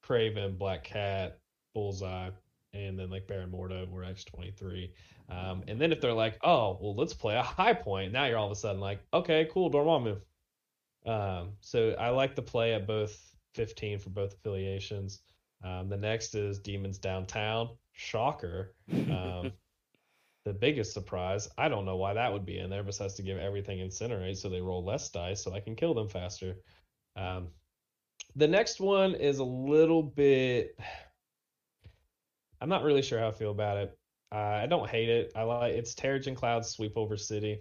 Craven, Black Cat, Bullseye, and then like Baron Mordo or X-23. And then if they're like, oh, well, let's play a high point. Now you're all of a sudden like, okay, cool, Dormammu. So I like to play at both 15 for both affiliations. The next is Demons Downtown. Shocker. The biggest surprise. I don't know why that would be in there, besides to give everything incinerate so they roll less dice so I can kill them faster. The next one is a little bit... I'm not really sure how I feel about it. I don't hate it. It's Terrigen Cloud Sweep Over City.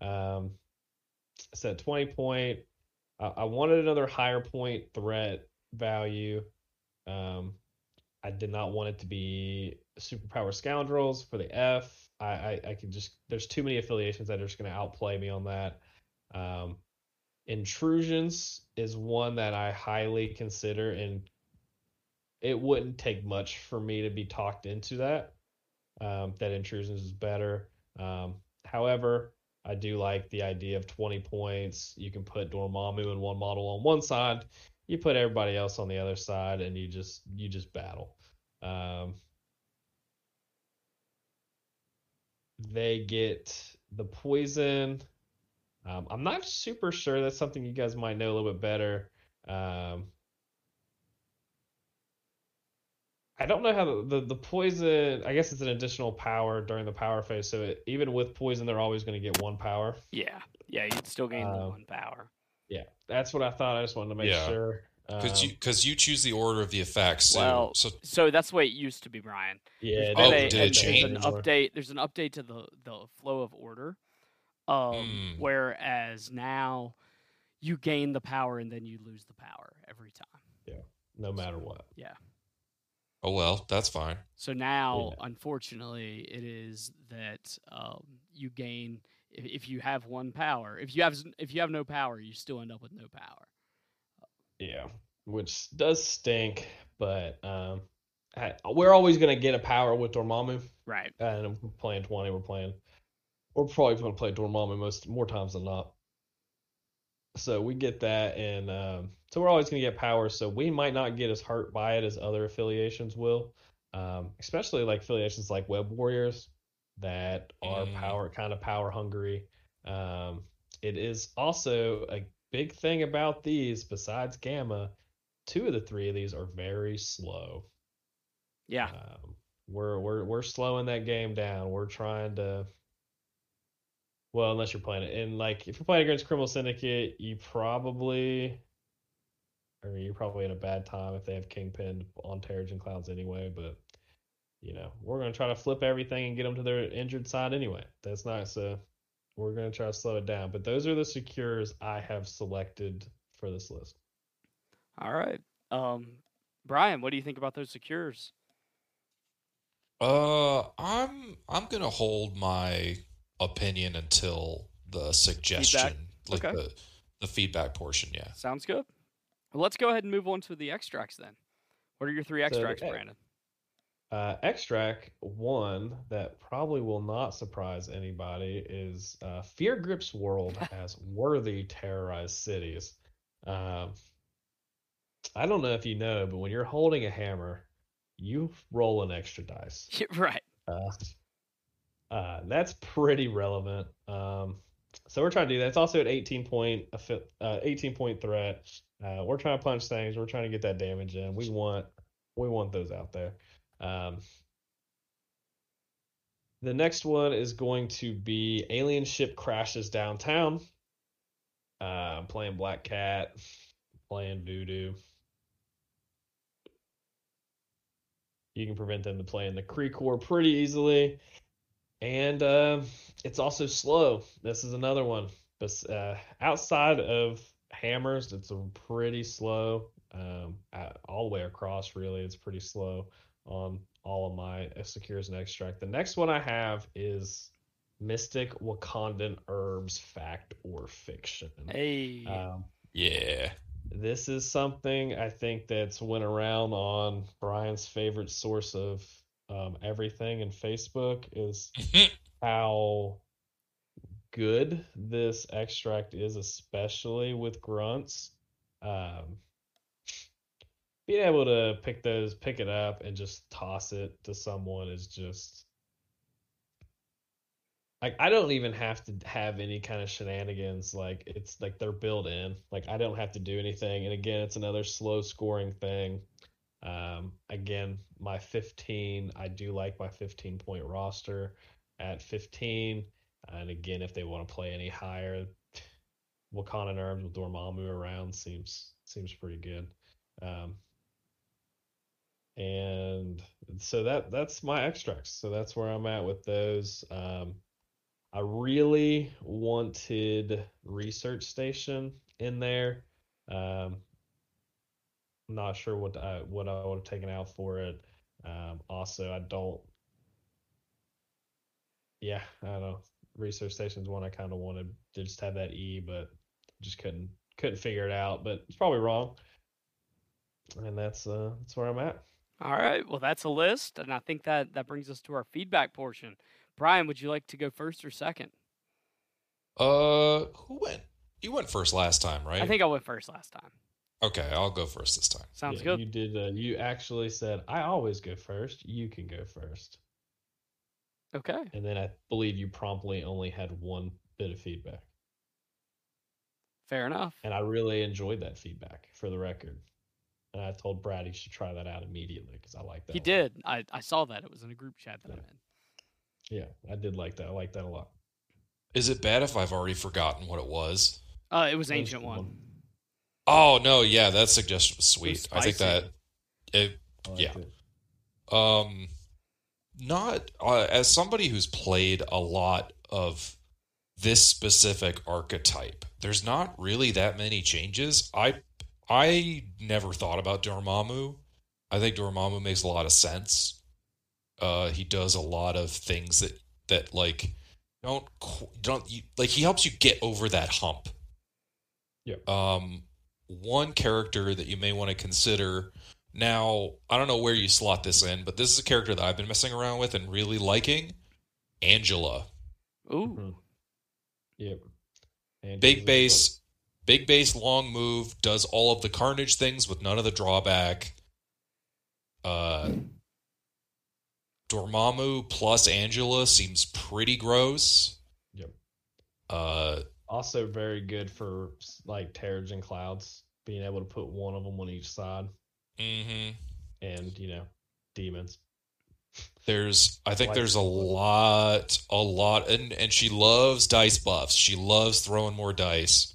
It's at 20 point. I wanted another higher point threat value. I did not want it to be Superpower Scoundrels for the F. I could just, there's too many affiliations that are just going to outplay me on that. Intrusions is one that I highly consider, and it wouldn't take much for me to be talked into that. That Intrusions is better. However, I do like the idea of 20 points. You can put Dormammu in one model on one side, you put everybody else on the other side, and you just battle. They get the poison. I'm not super sure. That's something you guys might know a little bit better. I don't know how the poison, I guess it's an additional power during the power phase. So even with poison, they're always going to get one power. Yeah, you'd still gain one power. Yeah, that's what I thought. I just wanted to make sure. Because you choose the order of the effects. So, well, so that's the way it used to be, Brian. Yeah. Did it change? There's an update to the flow of order, whereas now you gain the power and then you lose the power every time. Yeah, no matter what. Yeah. Oh, well, that's fine. So now, unfortunately, it is that you gain if you have one power. If you have no power, you still end up with no power. Yeah, which does stink, but we're always going to get a power with Dormammu. Right. And we're playing 20. We're probably going to play Dormammu more times than not. So we get that, and so we're always going to get power, so we might not get as hurt by it as other affiliations will. especially like affiliations like Web Warriors that are kind of power hungry. It is also a big thing about these, besides Gamma, 2 of the 3 of these are very slow. Yeah. We're slowing that game down. We're trying to, well, unless you're playing it. And like if you're playing against Criminal Syndicate, you're probably in a bad time if they have Kingpin on Terrigen Clouds anyway, but you know, we're going to try to flip everything and get them to their injured side anyway. That's not so. We're going to try to slow it down. But those are the secures I have selected for this list. All right. Brian, what do you think about those secures? I'm going to hold my opinion until the suggestion, feedback. Like okay. The feedback portion. Yeah. Sounds good. Well, let's go ahead and move on to the extracts then. What are your 3 extracts, Brandon? Extract 1 that probably will not surprise anybody is Fear Grips World as worthy terrorized cities. I don't know if you know, but when you're holding a hammer, you roll an extra dice. Right. That's pretty relevant. So we're trying to do that. It's also an 18-point threat. We're trying to punch things. We're trying to get that damage in. We want those out there. The next one is going to be Alien Ship Crashes Downtown. Playing Black Cat, playing Voodoo. You can prevent them to play in the Kree Corps pretty easily. And it's also slow. This is another one. But outside of hammers, it's a pretty slow. All the way across, really, it's pretty slow on all of my secures and extract. The next one I have is Mystic Wakandan Herbs, Fact or Fiction. Hey. Yeah. This is something I think that's went around on Brian's favorite source of everything in Facebook is how good this extract is, especially with grunts. Being able to pick it up, and just toss it to someone is just like I don't even have to have any kind of shenanigans. Like it's like they're built in. Like I don't have to do anything. And again, it's another slow scoring thing. Again, my 15. I do like my 15-point roster at 15. And again, if they want to play any higher, Wakandan Herbs with Dormammu around seems pretty good. And so that's my extracts. So that's where I'm at with those. I really wanted Research Station in there. I'm not sure what I would have taken out for it. Also, I don't. Yeah, I don't know. Research Station's one I kind of wanted to just have that E, but just couldn't figure it out. But it's probably wrong. And that's where I'm at. All right. Well, that's a list. And I think that brings us to our feedback portion. Brian, would you like to go first or second? Who went? You went first last time, right? I think I went first last time. Okay. I'll go first this time. Sounds good. You did. You actually said, I always go first. You can go first. Okay. And then I believe you promptly only had one bit of feedback. Fair enough. And I really enjoyed that feedback, for the record. And I told Brad he should try that out immediately because I like that. He did. I saw that. It was in a group chat that I'm in. Yeah, I did like that. I like that a lot. Is it bad if I've already forgotten what it was? It was Ancient One. Oh, no. Yeah, that suggestion was sweet. I think that... It. Not... as somebody who's played a lot of this specific archetype, there's not really that many changes. I never thought about Dormammu. I think Dormammu makes a lot of sense. He does a lot of things that like don't you, like he helps you get over that hump. Yeah. One character that you may want to consider now. I don't know where you slot this in, but this is a character that I've been messing around with and really liking. Angela. Ooh. Yeah. Big base. Big base, long move, does all of the carnage things with none of the drawback. Dormammu plus Angela seems pretty gross. Yep. Also very good for, like, Terrage and Clouds, being able to put one of them on each side. Mm-hmm. And, you know, demons. There's a lot, and she loves dice buffs. She loves throwing more dice.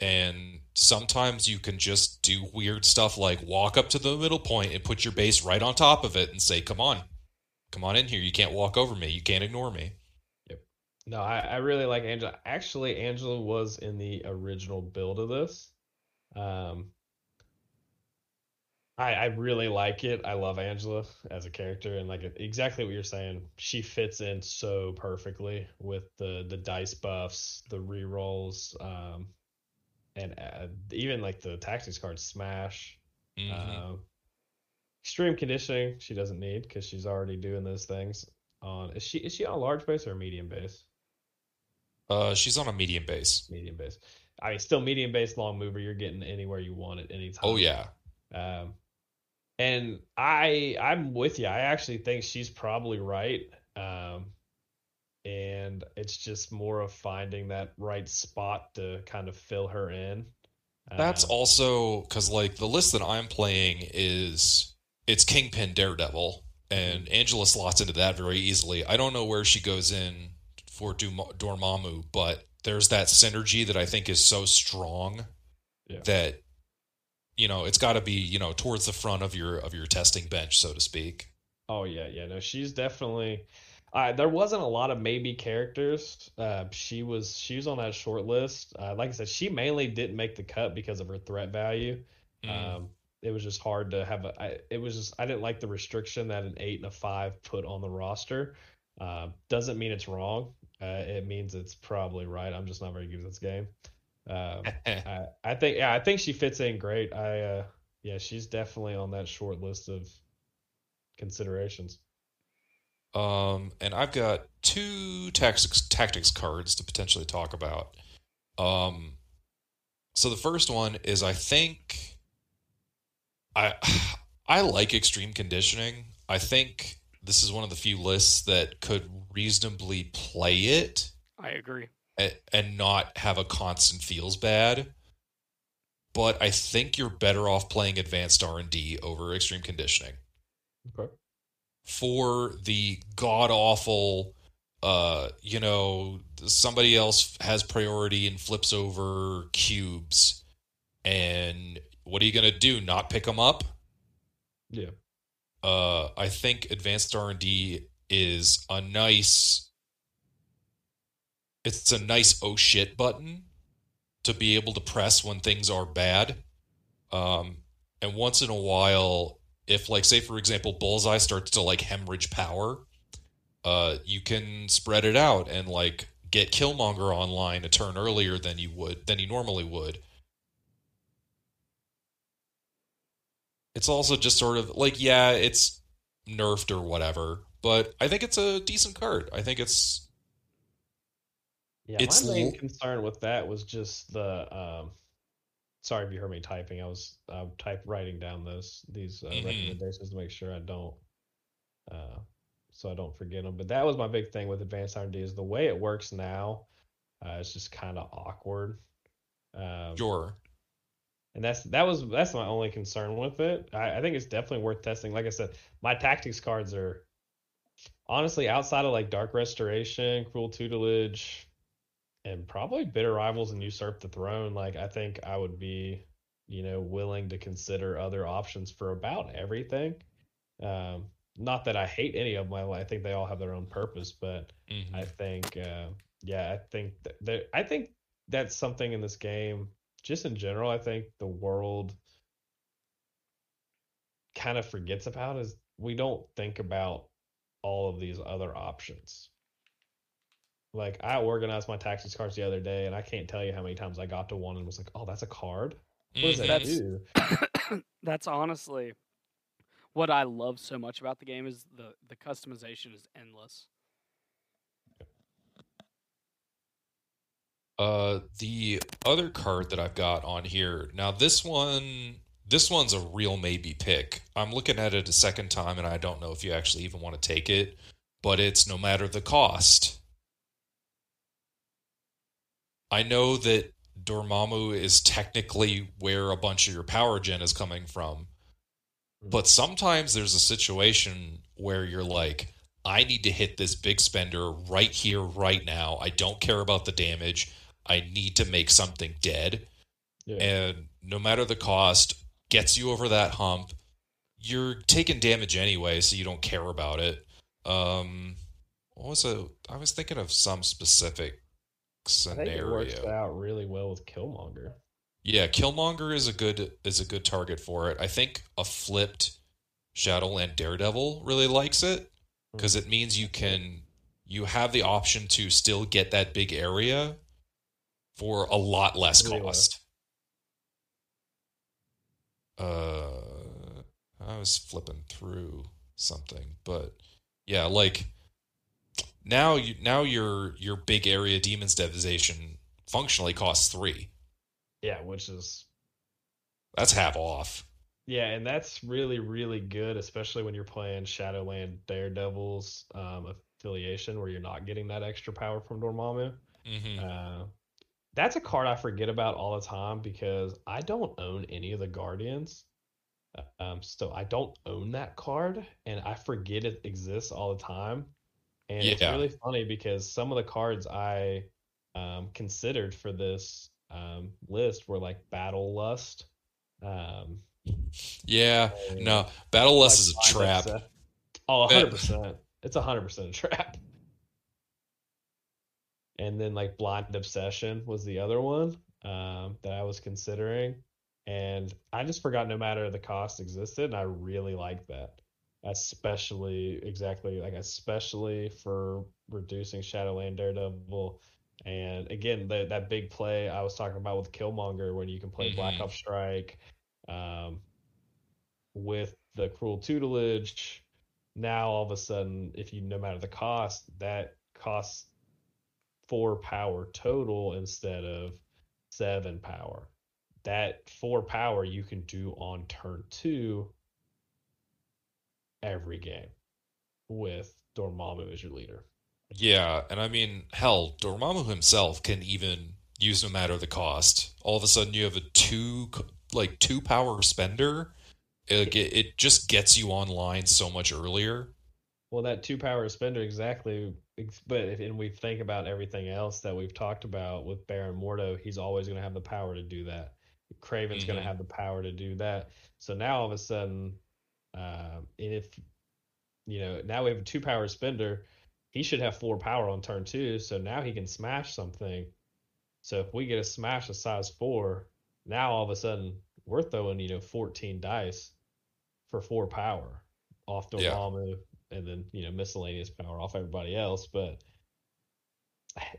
And sometimes you can just do weird stuff like walk up to the middle point and put your base right on top of it and say, come on in here. You can't walk over me. You can't ignore me. Yep. No, I really like Angela. Actually, Angela was in the original build of this. I really like it. I love Angela as a character, and like exactly what you're saying, she fits in so perfectly with the dice buffs, the rerolls, and even like the tactics card smash. Mm-hmm. Extreme conditioning she doesn't need because she's already doing those things. On is she on a large base or a medium base? She's on a medium base. Medium base. I mean, still medium base long mover. You're getting anywhere you want at any time. Oh yeah. And I'm with you. I actually think she's probably right. And it's just more of finding that right spot to kind of fill her in. That's also because, like, the list that I'm playing it's Kingpin Daredevil, and Angela slots into that very easily. I don't know where she goes in for Dormammu, but there's that synergy that I think is so strong that. You know, it's got to be, you know, towards the front of your testing bench, so to speak. Oh yeah. No, she's definitely. There wasn't a lot of maybe characters. She was on that short list. Like I said, she mainly didn't make the cut because of her threat value. It was just hard to have I didn't like the restriction that an 8 and a 5 put on the roster. Doesn't mean it's wrong. It means it's probably right. I'm just not very good at this game. I think she fits in great. She's definitely on that short list of considerations. And I've got two tactics cards to potentially talk about. So the first one is I like extreme conditioning. I think this is one of the few lists that could reasonably play it. I agree. And not have a constant feels bad, but I think you're better off playing advanced R&D over extreme conditioning. Okay. For the god awful, you know, somebody else has priority and flips over cubes, and what are you gonna do? Not pick them up? Yeah. I think advanced R&D is a nice. It's a nice oh shit button to be able to press when things are bad. And once in a while, if, like, say, for example, Bullseye starts to, like, hemorrhage power, you can spread it out and, like, get Killmonger online a turn earlier than you normally would. It's also just sort of, like, yeah, it's nerfed or whatever, but I think it's a decent card. I think it's... Yeah, my main concern with that was just the. Sorry if you heard me typing. I was writing down these recommendations to make sure I don't, so I don't forget them. But that was my big thing with advanced R&D is the way it works now. It's just kind of awkward. Sure. And that's my only concern with it. I think it's definitely worth testing. Like I said, my tactics cards are honestly outside of like Dark Restoration, Cruel Tutelage. And probably Bitter Rivals and Usurp the Throne. Like, I think I would be, you know, willing to consider other options for about everything. Not that I hate any of them. I think they all have their own purpose. But I think, I think that's something in this game. Just in general, I think the world kind of forgets about is we don't think about all of these other options. Like, I organized my tactics cards the other day, and I can't tell you how many times I got to one and was like, oh, that's a card? What does that do? That's honestly what I love so much about the game is the customization is endless. The other card that I've got on here, now this one This one's a real maybe pick. I'm looking at it a second time, and I don't know if you actually even want to take it, but it's No Matter the Cost. I know that Dormammu is technically where a bunch of your power gen is coming from, but sometimes there's a situation where you're like, I need to hit this big spender right here, right now. I don't care about the damage. I need to make something dead. Yeah. And No Matter the Cost gets you over that hump. You're taking damage anyway, so you don't care about it. I was thinking of some specific scenario. I think it works out really well with Killmonger. Yeah, Killmonger is a good target for it. I think a flipped Shadowland Daredevil really likes it, because it means you have the option to still get that big area for a lot less cost. I was flipping through something, but yeah, like now your big area Demon's Devastation functionally costs 3. Yeah, that's half off. Yeah, and that's really, really good, especially when you're playing Shadowland Daredevil's affiliation, where you're not getting that extra power from Dormammu. Mm-hmm. That's a card I forget about all the time because I don't own any of the Guardians. So I don't own that card, and I forget it exists all the time. And It's really funny because some of the cards I considered for this list were like Battle Lust. Battle Lust is a trap. Oh, 100%. It's 100% a trap. And then like Blind Obsession was the other one that I was considering. And I just forgot No Matter the Cost existed, and I really like that. Especially for reducing Shadowland Daredevil. And again, that big play I was talking about with Killmonger, when you can play Black Ops Strike with the Cruel Tutelage. Now all of a sudden, if you No Matter the Cost, that costs 4 power total instead of 7 power. That 4 power you can do on turn 2 every game with Dormammu as your leader. Yeah, and I mean, hell, Dormammu himself can even use No Matter the Cost. All of a sudden, you have a 2 power spender. It just gets you online so much earlier. Well, that 2 power spender, exactly. But we think about everything else that we've talked about with Baron Mordo. He's always going to have the power to do that. Craven's going to have the power to do that. So now all of a sudden, now we have a 2 power spender. He should have 4 power on turn 2, so now he can smash something. So if we get a smash of size 4, now all of a sudden we're throwing 14 dice for 4 power off Dormammu, and then miscellaneous power off everybody else.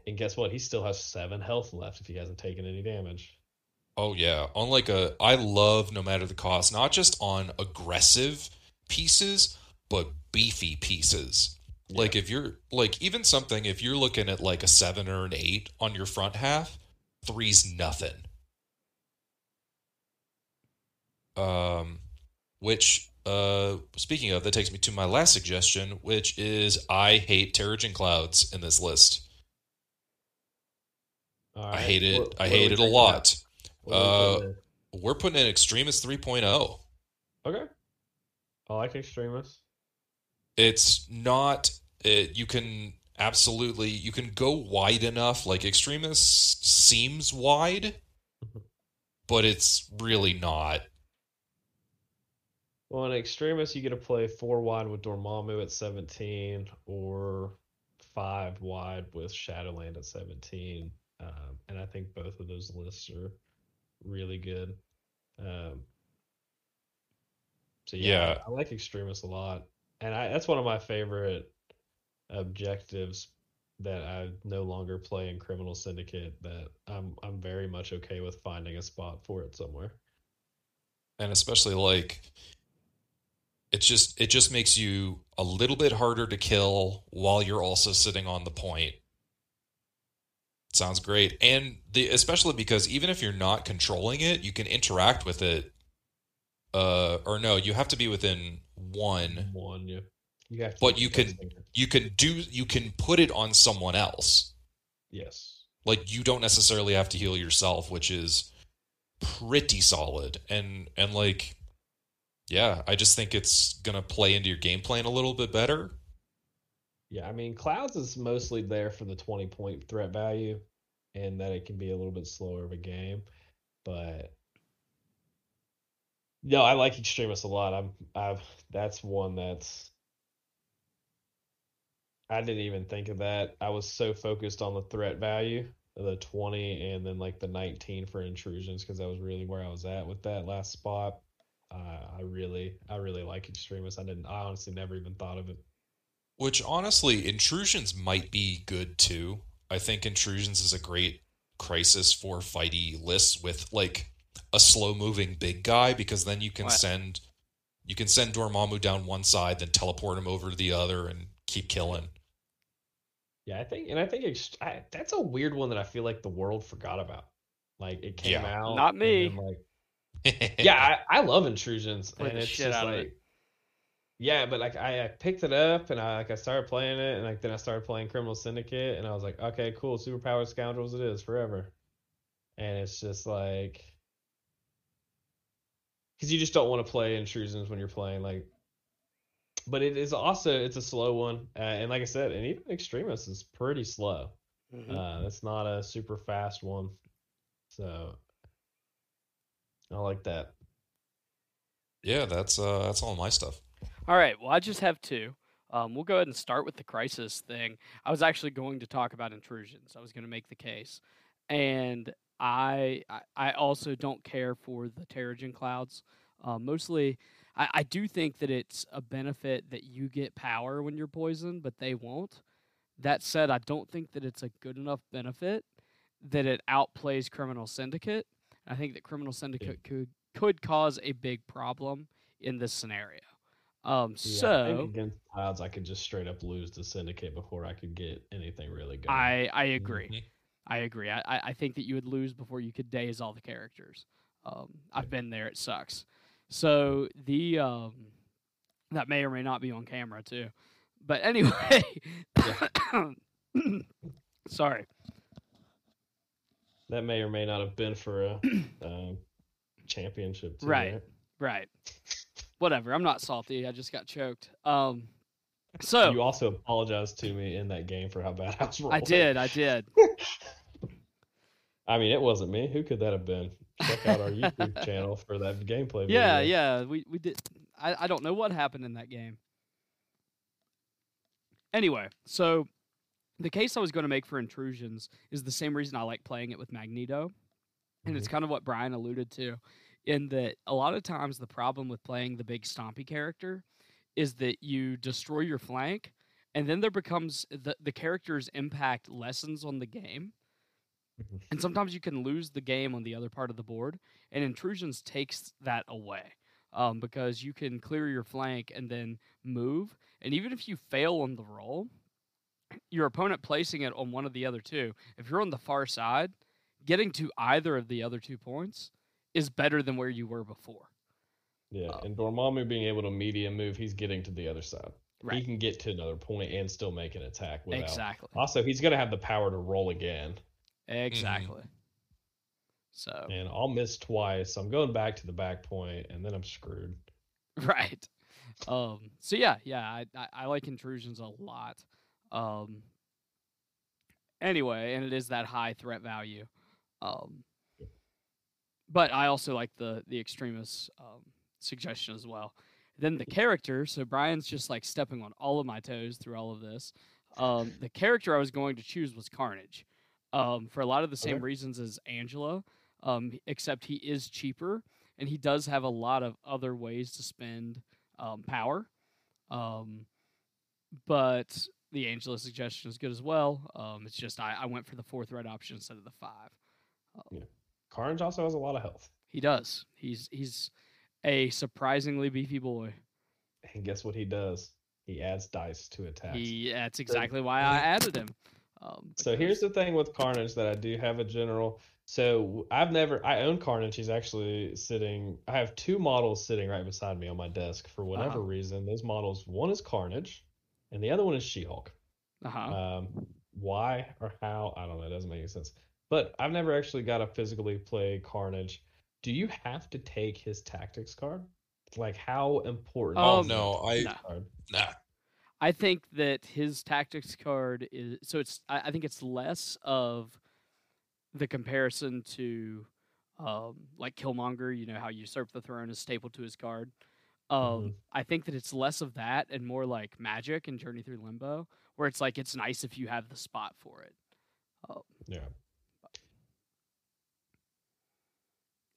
And guess what? He still has 7 health left if he hasn't taken any damage. Oh yeah, I love No Matter the Cost, not just on aggressive pieces, but beefy pieces. Like if you're like even something, if you're looking at like a 7 or an 8 on your front half, 3's nothing. Speaking of, that takes me to my last suggestion, which is I hate Terrigen Clouds in this list. Right. I hate it. I hate it a lot. We're putting in Extremis 3.0. Okay. I like Extremis. It's not. You can go wide enough. Like Extremis seems wide, but it's really not. Well, in Extremis, you get to play 4 wide with Dormammu at 17, or 5 wide with Shadowland at 17, and I think both of those lists are really good. I like Extremis a lot. And that's one of my favorite objectives that I no longer play in Criminal Syndicate, that I'm very much okay with finding a spot for it somewhere. And especially like it just makes you a little bit harder to kill while you're also sitting on the point. Sounds great. And especially because even if you're not controlling it, you can interact with it or no, you have to be within one. One, yeah. You have to, but you can put it on someone else. Yes. Like, you don't necessarily have to heal yourself, which is pretty solid. And like, yeah, I just think it's going to play into your game plan a little bit better. Yeah, I mean, Clouds is mostly there for the 20-point threat value and that it can be a little bit slower of a game. But no, I like Extremis a lot. That's one that's, I didn't even think of that. I was so focused on the threat value, the 20, and then like the 19 for intrusions, because that was really where I was at with that last spot. I really like Extremis. I honestly never even thought of it. Which, honestly, Intrusions might be good too. I think Intrusions is a great crisis for fighty lists with like a slow moving big guy, because then you can send Dormammu down one side, then teleport him over to the other and keep killing. Yeah, I think that's a weird one that I feel like the world forgot about. Like, it came out. Not me. Yeah, I love Intrusions, and it's just like, yeah, but like I picked it up and I started playing it, and like then I started playing Criminal Syndicate, and I was like, okay, cool, superpowered scoundrels, it is forever, and it's just like, because you just don't want to play Intrusions when you're playing like, but it is also, it's a slow one, and like I said, and even Extremis is pretty slow. Mm-hmm. It's not a super fast one, so. I like that. Yeah, that's all my stuff. All right, well, I just have two. We'll go ahead and start with the crisis thing. I was actually going to talk about Intrusions. I was going to make the case. And I also don't care for the Terrigen Clouds. Mostly, I do think that it's a benefit that you get power when you're poisoned, but they won't. That said, I don't think that it's a good enough benefit that it outplays Criminal Syndicate. I think that Criminal Syndicate could cause a big problem in this scenario. I think against Clouds, I could just straight up lose the Syndicate before I could get anything really good. I agree. Mm-hmm. I agree. I think that you would lose before you could daze all the characters. I've been there. It sucks. So the that may or may not be on camera too. But anyway, sorry. That may or may not have been for a championship. Too, right. Whatever. I'm not salty. I just got choked. So you also apologized to me in that game for how bad I was rolling. I did. I mean, it wasn't me. Who could that have been? Check out our YouTube channel for that gameplay video. Yeah. We did. I don't know what happened in that game. Anyway, so. The case I was going to make for Intrusions is the same reason I like playing it with Magneto, and it's kind of what Brian alluded to, in that a lot of times the problem with playing the big stompy character is that you destroy your flank, and then there becomes the character's impact lessens on the game, and sometimes you can lose the game on the other part of the board, and Intrusions takes that away. Because you can clear your flank and then move, and even if you fail on the roll, your opponent placing it on one of the other two, if you're on the far side, getting to either of the other 2 points is better than where you were before. Yeah, and Dormammu being able to medium move, he's getting to the other side. Right. He can get to another point and still make an attack. Without. Exactly. Also, he's going to have the power to roll again. Exactly. Mm-hmm. So. And I'll miss twice. I'm going back to the back point, and then I'm screwed. Right. So, yeah, I like Intrusions a lot. Anyway, and it is that high threat value. But I also like the Extremis suggestion as well. Then the character, so Brian's just like stepping on all of my toes through all of this. The character I was going to choose was Carnage. For a lot of the same reasons as Angela, except he is cheaper, and he does have a lot of other ways to spend power. But the Angela suggestion is good as well. It's just I went for the 4 threat option instead of the 5. Yeah. Carnage also has a lot of health. He does. He's a surprisingly beefy boy. And guess what he does? He adds dice to attacks. That's exactly why I added him. So here's the thing with Carnage that I do have a general. So I own Carnage. He's actually sitting. I have two models sitting right beside me on my desk for whatever reason. Those models, one is Carnage, and the other one is She-Hulk. Why or how? I don't know. It doesn't make any sense. But I've never actually got to physically play Carnage. Do you have to take his tactics card? Like, how important? No. I think that his tactics card is so. I think it's less of the comparison to, like Killmonger. You know how Usurp the Throne is stapled to his card. I think that it's less of that and more like Magic and Journey Through Limbo, where it's like it's nice if you have the spot for it.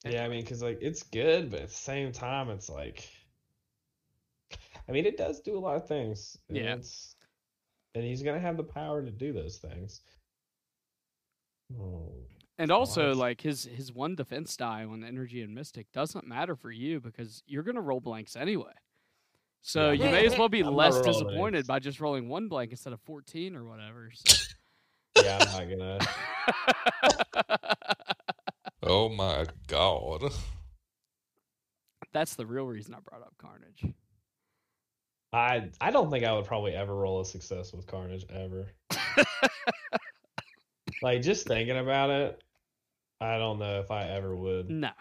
Yeah, I mean, because, like, it's good, but at the same time, it's like... I mean, it does do a lot of things. And and he's going to have the power to do those things. And also, like, his one defense die on Energy and Mystic doesn't matter for you because you're going to roll blanks anyway. So you may as well be less disappointed by just rolling one blank instead of 14 or whatever. So. Yeah, I'm not going to... Oh my god. That's the real reason I brought up Carnage. I don't think I would probably ever roll a success with Carnage, ever. Like, just thinking about it, I don't know if I ever would. No.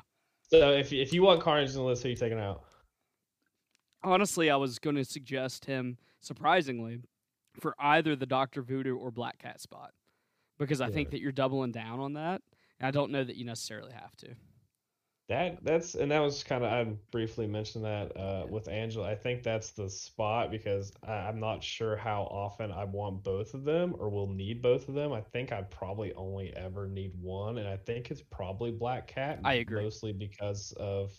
So if you want Carnage in the list, who are you taking out? Honestly, I was going to suggest him, surprisingly, for either the Dr. Voodoo or Black Cat spot. Because I think that you're doubling down on that. I don't know that you necessarily have to. That was kind of, I briefly mentioned that with Angela. I think that's the spot because I'm not sure how often I want both of them or will need both of them. I think I probably only ever need one, and I think it's probably Black Cat. I agree. Mostly because of,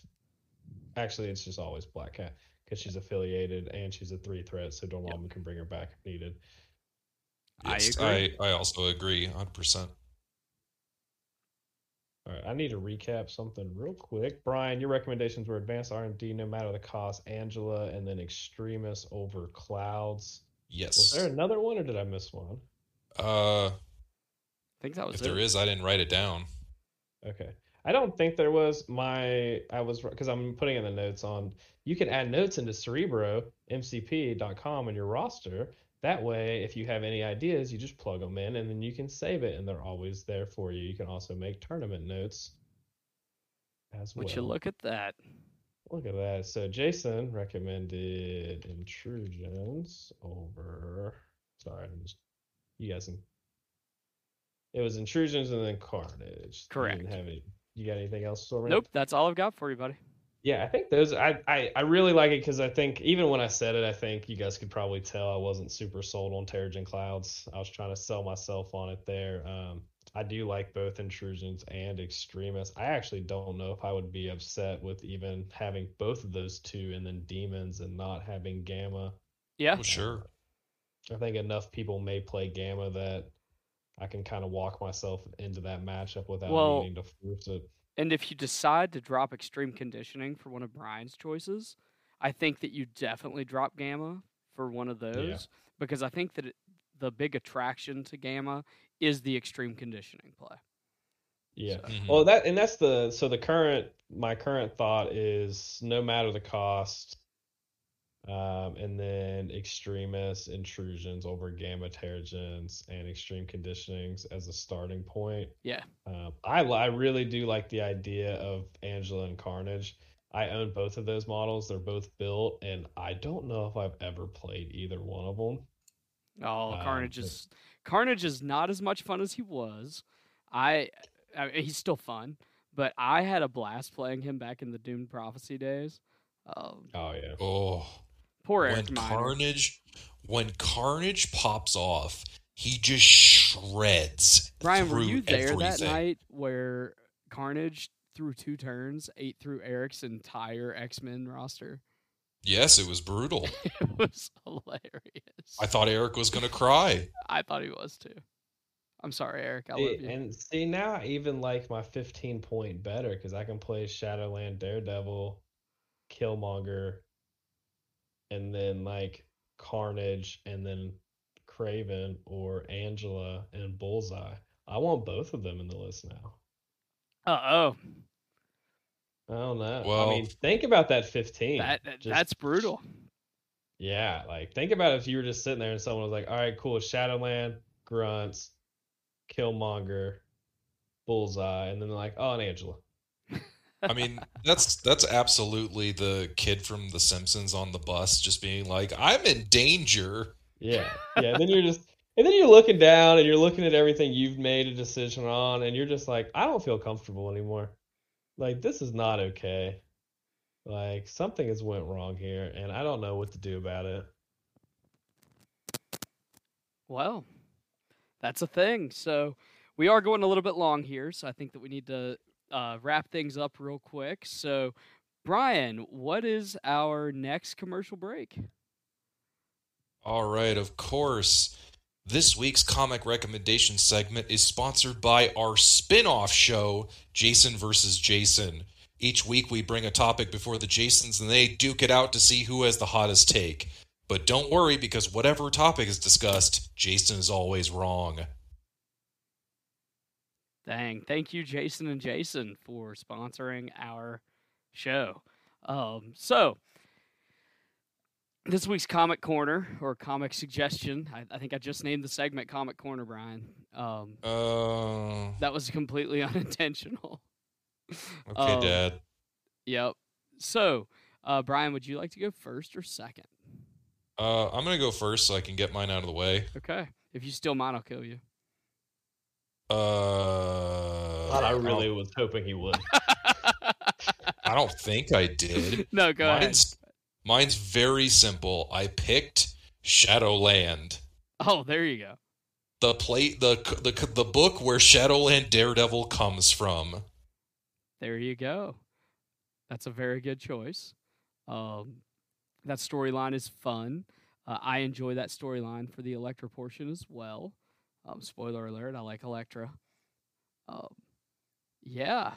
actually, it's just always Black Cat because she's affiliated and she's a 3-threat, so Dormammu can bring her back if needed. Yes, I agree. I also agree 100%. All right, I need to recap something real quick. Brian, your recommendations were advanced R&D, no matter the cost, Angela, and then extremists over clouds. Yes. Was there another one, or did I miss one? I think that was it. If there is, I didn't write it down. Okay. I don't think there was. Because I'm putting in the notes on, you can add notes into cerebromcp.com in your roster. That way, if you have any ideas, you just plug them in, and then you can save it, and they're always there for you. You can also make tournament notes as well. Would you look at that? Look at that. So Jason recommended Intrusions over... Sorry, you guys... It was Intrusions and then Carnage. Correct. You got anything else? Nope, that's all I've got for you, buddy. Yeah, I think those. I really like it because I think even when I said it, I think you guys could probably tell I wasn't super sold on Terrigen Clouds. I was trying to sell myself on it there. I do like both Intrusions and Extremists. I actually don't know if I would be upset with even having both of those two and then Demons and not having Gamma. Yeah, well, sure. I think enough people may play Gamma that I can kind of walk myself into that matchup without needing to force it. And if you decide to drop Extreme Conditioning for one of Brian's choices, I think that you definitely drop Gamma for one of those because I think that the big attraction to Gamma is the Extreme Conditioning play. Yeah. So. Well, my current thought is no matter the cost, and then Extremists, Intrusions over Gamma, Terrigens, and Extreme Conditionings as a starting point. Yeah. I really do like the idea of Angela and Carnage. I own both of those models. They're both built, and I don't know if I've ever played either one of them. Oh, Carnage is not as much fun as he was. I mean, he's still fun, but I had a blast playing him back in the Doomed Prophecy days. Oh yeah. Oh. Poor Eric Miner. When Carnage pops off, he just shreds. Brian, were you there that night where Carnage through 2 turns ate through Eric's entire X-Men roster? Yes, it was brutal. It was hilarious. I thought Eric was going to cry. I thought he was too. I'm sorry, Eric. I love you. And see, now I even like my 15-point better because I can play Shadowland Daredevil, Killmonger, and then like Carnage, and then Craven or Angela and Bullseye. I want both of them in the list now. Uh-oh. I don't know. Well, I mean, think about that 15. That's brutal. Yeah, like, think about if you were just sitting there and someone was like, all right, cool, Shadowland, Grunts, Killmonger, Bullseye, and then they're like, oh, and Angela. I mean, that's absolutely the kid from The Simpsons on the bus just being like, I'm in danger. Yeah, yeah, and then you're just... And then you're looking down and you're looking at everything you've made a decision on and you're just like, I don't feel comfortable anymore. Like, this is not okay. Like, something has went wrong here and I don't know what to do about it. Well, that's a thing. So we are going a little bit long here. So I think that we need to wrap things up real quick. So Brian, what is our next commercial break? All right, of course. This week's comic recommendation segment is sponsored by our spin-off show, Jason vs. Jason. Each week we bring a topic before the Jasons and they duke it out to see who has the hottest take. But don't worry, because whatever topic is discussed, Jason is always wrong. Dang, thank you, Jason and Jason, for sponsoring our show. This week's Comic Corner, or Comic Suggestion, I think I just named the segment Comic Corner, Brian. That was completely unintentional. Okay, Dad. Yep. So, Brian, would you like to go first or second? I'm going to go first so I can get mine out of the way. Okay. If you steal mine, I'll kill you. I really was hoping he would. I don't think I did. No, go ahead. Mine's very simple. I picked Shadowland. Oh, there you go. The book where Shadowland Daredevil comes from. There you go. That's a very good choice. That storyline is fun. I enjoy that storyline for the Elektra portion as well. Spoiler alert, I like Elektra. Yeah.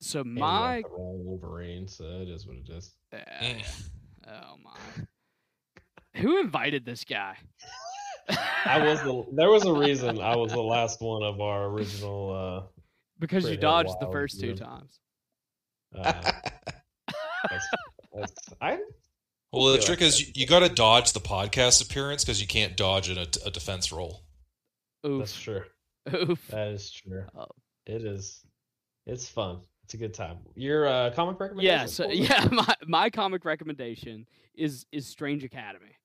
So my Wolverine, so it is what it is. Oh my! Who invited this guy? There was a reason I was the last one of our original. Because you dodged the first two times. Well, the trick is you got to dodge the podcast appearance because you can't dodge a defense roll. Oof. That's true. Oof. That is true. It is. It's fun. It's a good time. Your comic recommendation? Yeah, my comic recommendation is Strange Academy.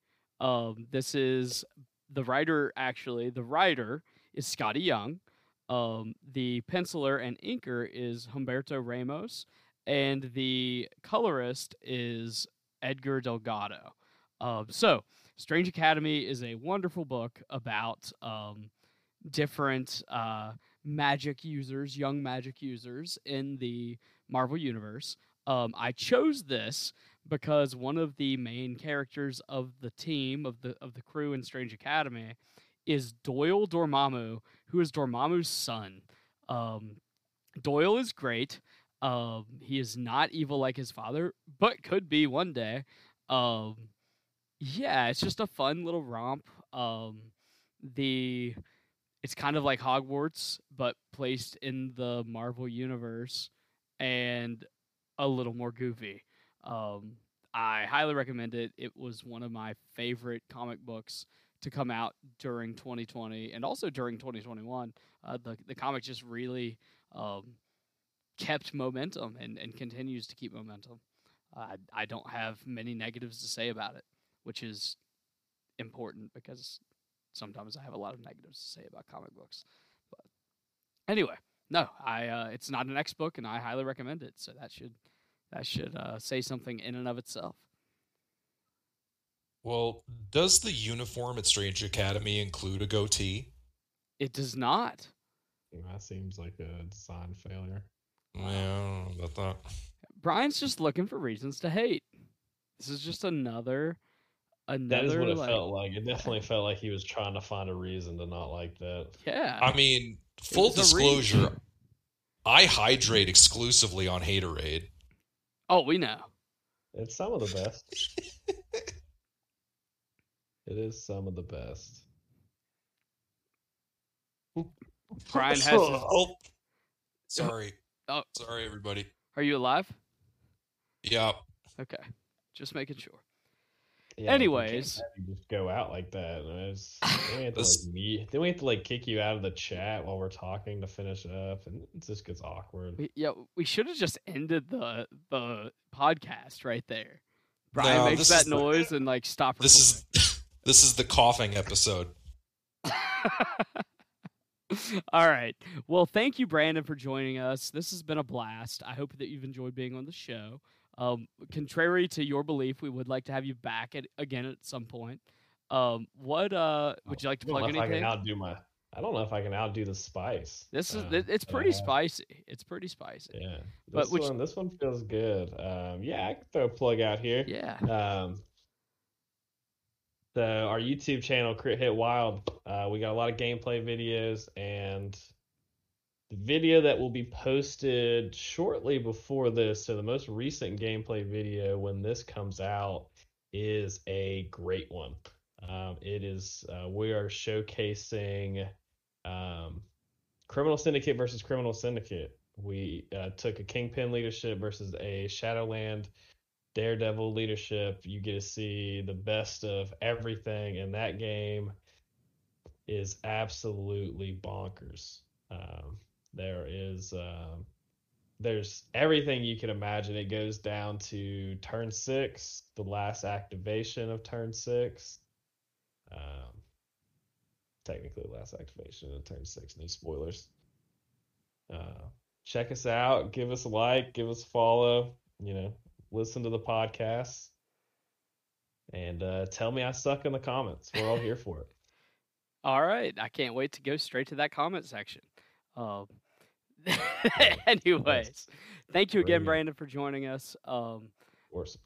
This is the writer, actually. The writer is Scotty Young. The penciler and inker is Humberto Ramos. And the colorist is Edgar Delgado. So, Strange Academy is a wonderful book about different... young magic users in the Marvel Universe. I chose this because one of the main characters of the team, of the crew in Strange Academy, is Doyle Dormammu, who is Dormammu's son. Doyle is great. He is not evil like his father, but could be one day. Yeah, it's just a fun little romp. It's kind of like Hogwarts, but placed in the Marvel Universe and a little more goofy. I highly recommend it. It was one of my favorite comic books to come out during 2020 and also during 2021. The comic just really kept momentum and continues to keep momentum. I don't have many negatives to say about it, which is important because... Sometimes I have a lot of negatives to say about comic books. But anyway, no, it's not an X book, and I highly recommend it. So that should say something in and of itself. Well, does the uniform at Strange Academy include a goatee? It does not. That seems like a design failure. Yeah, I don't know about that. Brian's just looking for reasons to hate. This is just another, that is what it felt like. It definitely felt like he was trying to find a reason to not like that. Yeah. I mean, full disclosure, I hydrate exclusively on Haterade. Oh, we know. It's some of the best. It is some of the best. Brian has. Oh, sorry. Oh. Sorry, everybody. Are you alive? Yeah. Okay. Just making sure. Yeah, anyways, you just go out like that. Then we have to like kick you out of the chat while we're talking to finish up, and it just gets awkward. We should have just ended the podcast right there. Brian makes that noise and like stop. This is the coughing episode. All right. Well, thank you, Brandon, for joining us. This has been a blast. I hope that you've enjoyed being on the show. Contrary to your belief, we would like to have you back again at some point. What would you like to plug anything? I don't know if I can outdo the spice. It's pretty spicy. It's pretty spicy. Yeah, this one feels good. I can throw a plug out here. Yeah. Our YouTube channel, Crit Hit Wild. We got a lot of gameplay videos, and the video that will be posted shortly before this, so the most recent gameplay video when this comes out, is a great one. We are showcasing Criminal Syndicate versus Criminal Syndicate. We took a Kingpin leadership versus a Shadowland Daredevil leadership. You get to see the best of everything, and that game is absolutely bonkers. There's everything you can imagine. It goes down to turn 6, the last activation of turn 6. Technically last activation of turn 6, no spoilers. Check us out, give us a like, give us a follow, listen to the podcast, and tell me I suck in the comments. We're all here for it. All right. I can't wait to go straight to that comment section. Anyways, thank you again, Brandon, for joining us. Of course.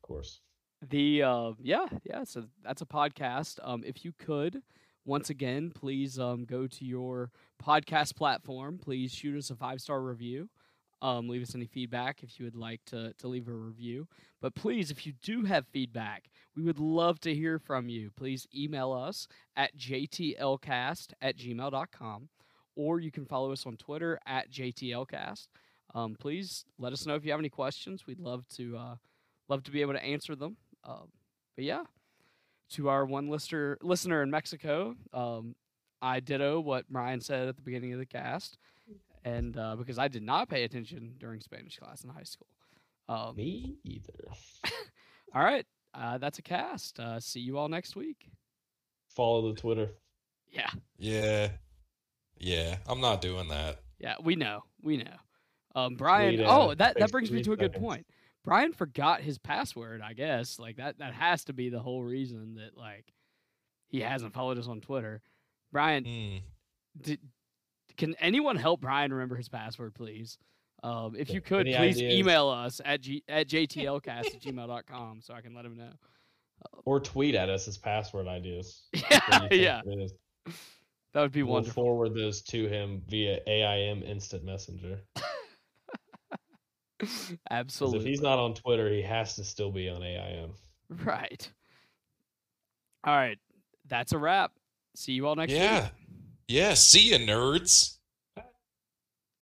So that's a podcast. If you could, once again, please go to your podcast platform. Please shoot us a 5-star review. Leave us any feedback if you would like to leave a review. But please, if you do have feedback, we would love to hear from you. Please email us at jtlcast@gmail.com. Or you can follow us on Twitter at JTLcast. Please let us know if you have any questions. We'd love to be able to answer them. To our one listener in Mexico, I ditto what Ryan said at the beginning of the cast, and because I did not pay attention during Spanish class in high school. Me either. All right, that's a cast. See you all next week. Follow the Twitter. Yeah. Yeah. Yeah, I'm not doing that. Yeah, we know. Brian, that brings me to a good point. Brian forgot his password, I guess. Like that has to be the whole reason that he hasn't followed us on Twitter. Brian, can anyone help Brian remember his password, please? If you could, please email us at jtlcast@gmail.com so I can let him know. Or tweet at us his password ideas. Yeah. That would be wonderful. We'll forward those to him via AIM Instant Messenger. Absolutely. If he's not on Twitter, he has to still be on AIM. Right. All right. That's a wrap. See you all next week. Yeah. See you, nerds.